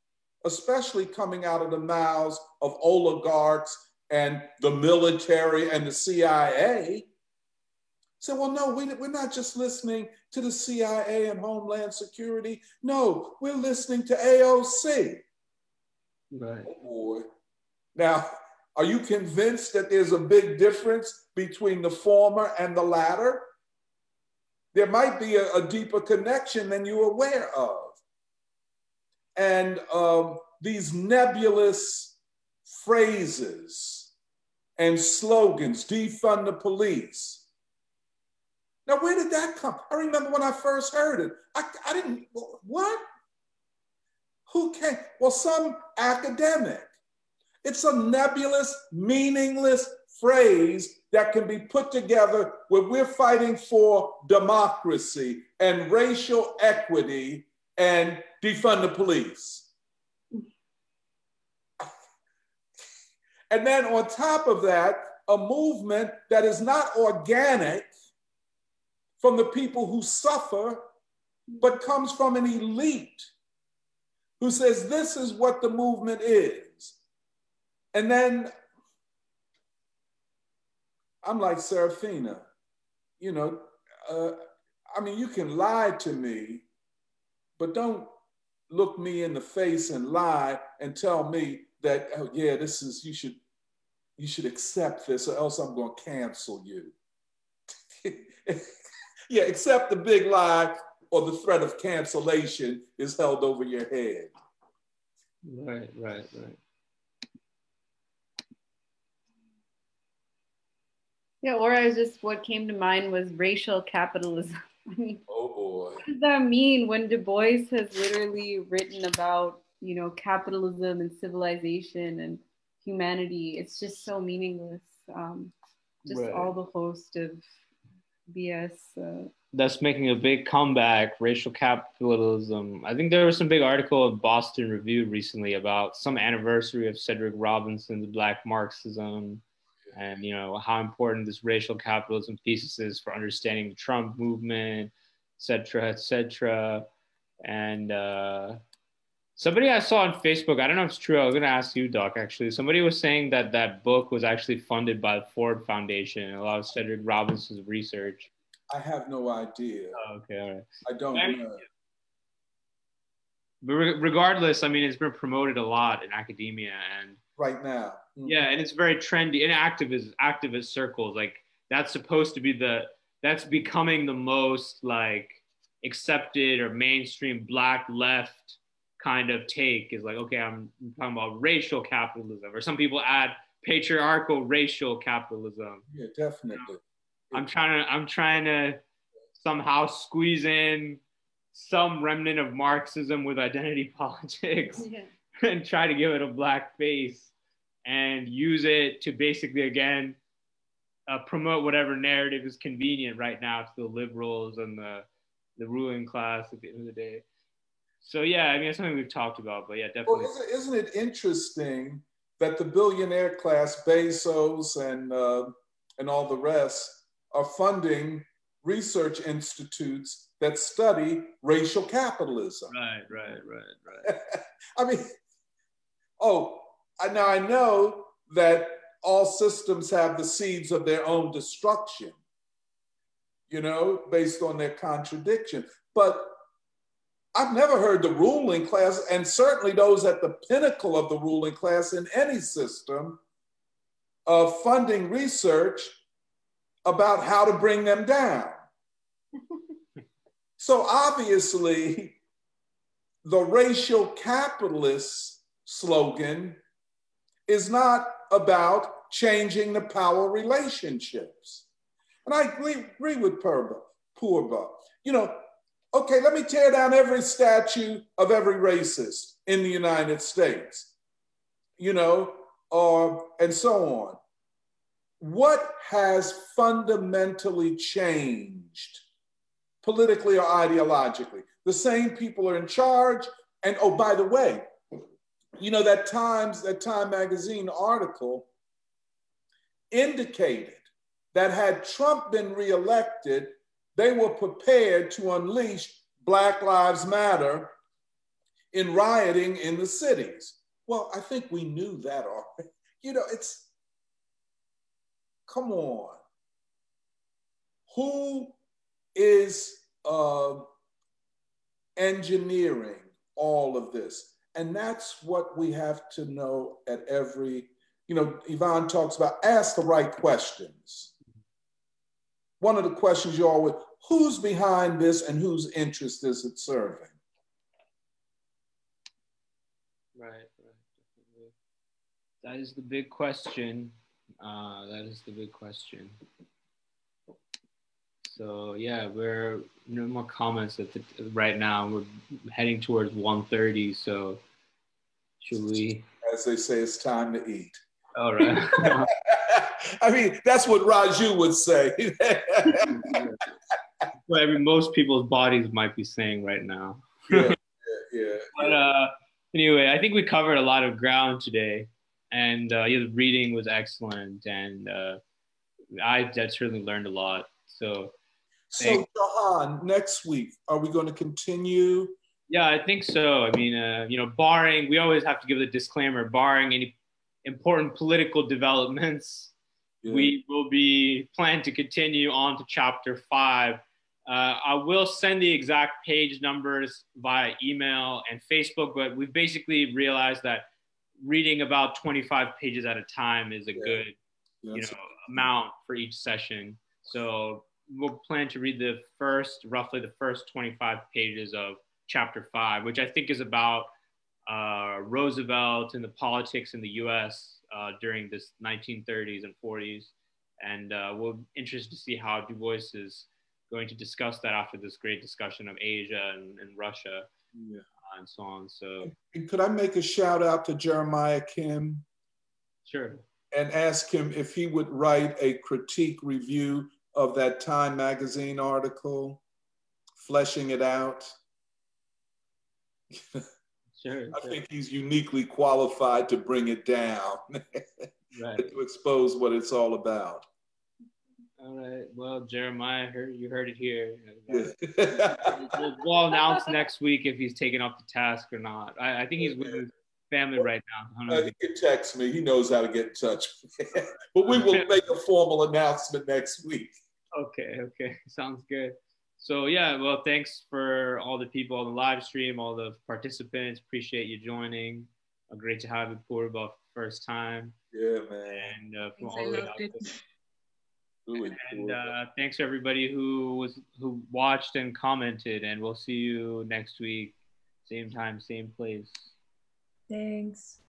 especially coming out of the mouths of oligarchs and the military and the CIA. So, well, no, we're not just listening to the CIA and Homeland Security. No, we're listening to AOC. Right. Oh, boy. Now, are you convinced that there's a big difference between the former and the latter? There might be a deeper connection than you're aware of. And these nebulous phrases and slogans, defund the police. Now, where did that come? I remember when I first heard it. I didn't, what? Who came? Well, some academic. It's a nebulous, meaningless phrase that can be put together where we're fighting for democracy and racial equity and defund the police. And then on top of that, a movement that is not organic from the people who suffer, but comes from an elite who says, this is what the movement is. And then I'm like Serafina, you know, I mean, you can lie to me, but don't look me in the face and lie and tell me that, oh yeah, this is, you should accept this or else I'm gonna cancel you. Yeah, accept the big lie or the threat of cancellation is held over your head. Right, right, right. Yeah, or I was just, what came to mind was racial capitalism. I mean, oh boy. What does that mean when Du Bois has literally written about, you know, capitalism and civilization and humanity? It's just so meaningless. Just right. All the host of BS. That's making a big comeback, racial capitalism. I think there was some big article in Boston Review recently about some anniversary of Cedric Robinson's Black Marxism and, you know, how important this racial capitalism thesis is for understanding the Trump movement, et cetera, and somebody I saw on Facebook, I don't know if it's true, I was gonna ask you, Doc, actually. Somebody was saying that that book was actually funded by the Ford Foundation and a lot of Cedric Robinson's research. I have no idea. Oh, okay, all right. I don't know. But regardless, I mean, it's been promoted a lot in academia and right now. Mm-hmm. Yeah, and it's very trendy in activist circles. Like that's supposed to be that's becoming the most like accepted or mainstream black left kind of take is like, okay, I'm talking about racial capitalism, or some people add patriarchal racial capitalism. Yeah, definitely. You know, I'm trying to somehow squeeze in some remnant of Marxism with identity politics and try to give it a black face and use it to basically, again, promote whatever narrative is convenient right now to the liberals and the ruling class at the end of the day. So yeah, I mean, it's something we've talked about, but yeah, definitely. Well, isn't it interesting that the billionaire class, Bezos and all the rest, are funding research institutes that study racial capitalism? Right. I mean, now I know that all systems have the seeds of their own destruction, you know, based on their contradiction, but I've never heard the ruling class, and certainly those at the pinnacle of the ruling class in any system, of funding research about how to bring them down. So obviously, the racial capitalist slogan is not about changing the power relationships. And I agree with Purba. You know, okay, let me tear down every statue of every racist in the United States, you know, and so on. What has fundamentally changed politically or ideologically? The same people are in charge. And oh, by the way, you know, that Time magazine article indicated that had Trump been reelected, they were prepared to unleash Black Lives Matter in rioting in the cities. Well, I think we knew that already. You know, it's, come on. Who is engineering all of this? And that's what we have to know at every, you know, Yvonne talks about, ask the right questions. One of the questions you always, who's behind this and whose interest is it serving? Right. That is the big question. So yeah, we're, no more comments right now. We're heading towards 1:30, so should we? As they say, it's time to eat. All right. I mean, that's what Raju would say. Well, I mean, most people's bodies might be saying right now. Yeah. But anyway, I think we covered a lot of ground today, and the reading was excellent, and I certainly learned a lot. So Jahan, next week, are we going to continue? Yeah, I think so. I mean, barring, we always have to give the disclaimer, barring any important political developments, we will be planned to continue on to chapter 5. I will send the exact page numbers via email and Facebook, but we've basically realized that reading about 25 pages at a time is a good amount for each session. So we'll plan to read roughly the first 25 pages of chapter 5, which I think is about Roosevelt and the politics in the U.S. During this 1930s and 40s, And we'll be interested to see how Du Bois is going to discuss that after this great discussion of Asia and Russia, yeah, and so on. So, could I make a shout out to Jeremiah Kim? Sure. And ask him if he would write a critique review of that Time magazine article, fleshing it out. Sure, I think he's uniquely qualified to bring it down, right, to expose what it's all about. All right. Well, Jeremiah, you heard it here. Yeah. We'll announce next week if he's taken up the task or not. I think he's with his family right now. He can text me. He knows how to get in touch. But we will make a formal announcement next week. Okay. Okay. Sounds good. So yeah, well, thanks for all the people on the live stream, all the participants. Appreciate you joining. Great to have you, Purba, first time. Yeah, man. And from all the way out there. And thanks to everybody who watched and commented. And we'll see you next week, same time, same place. Thanks.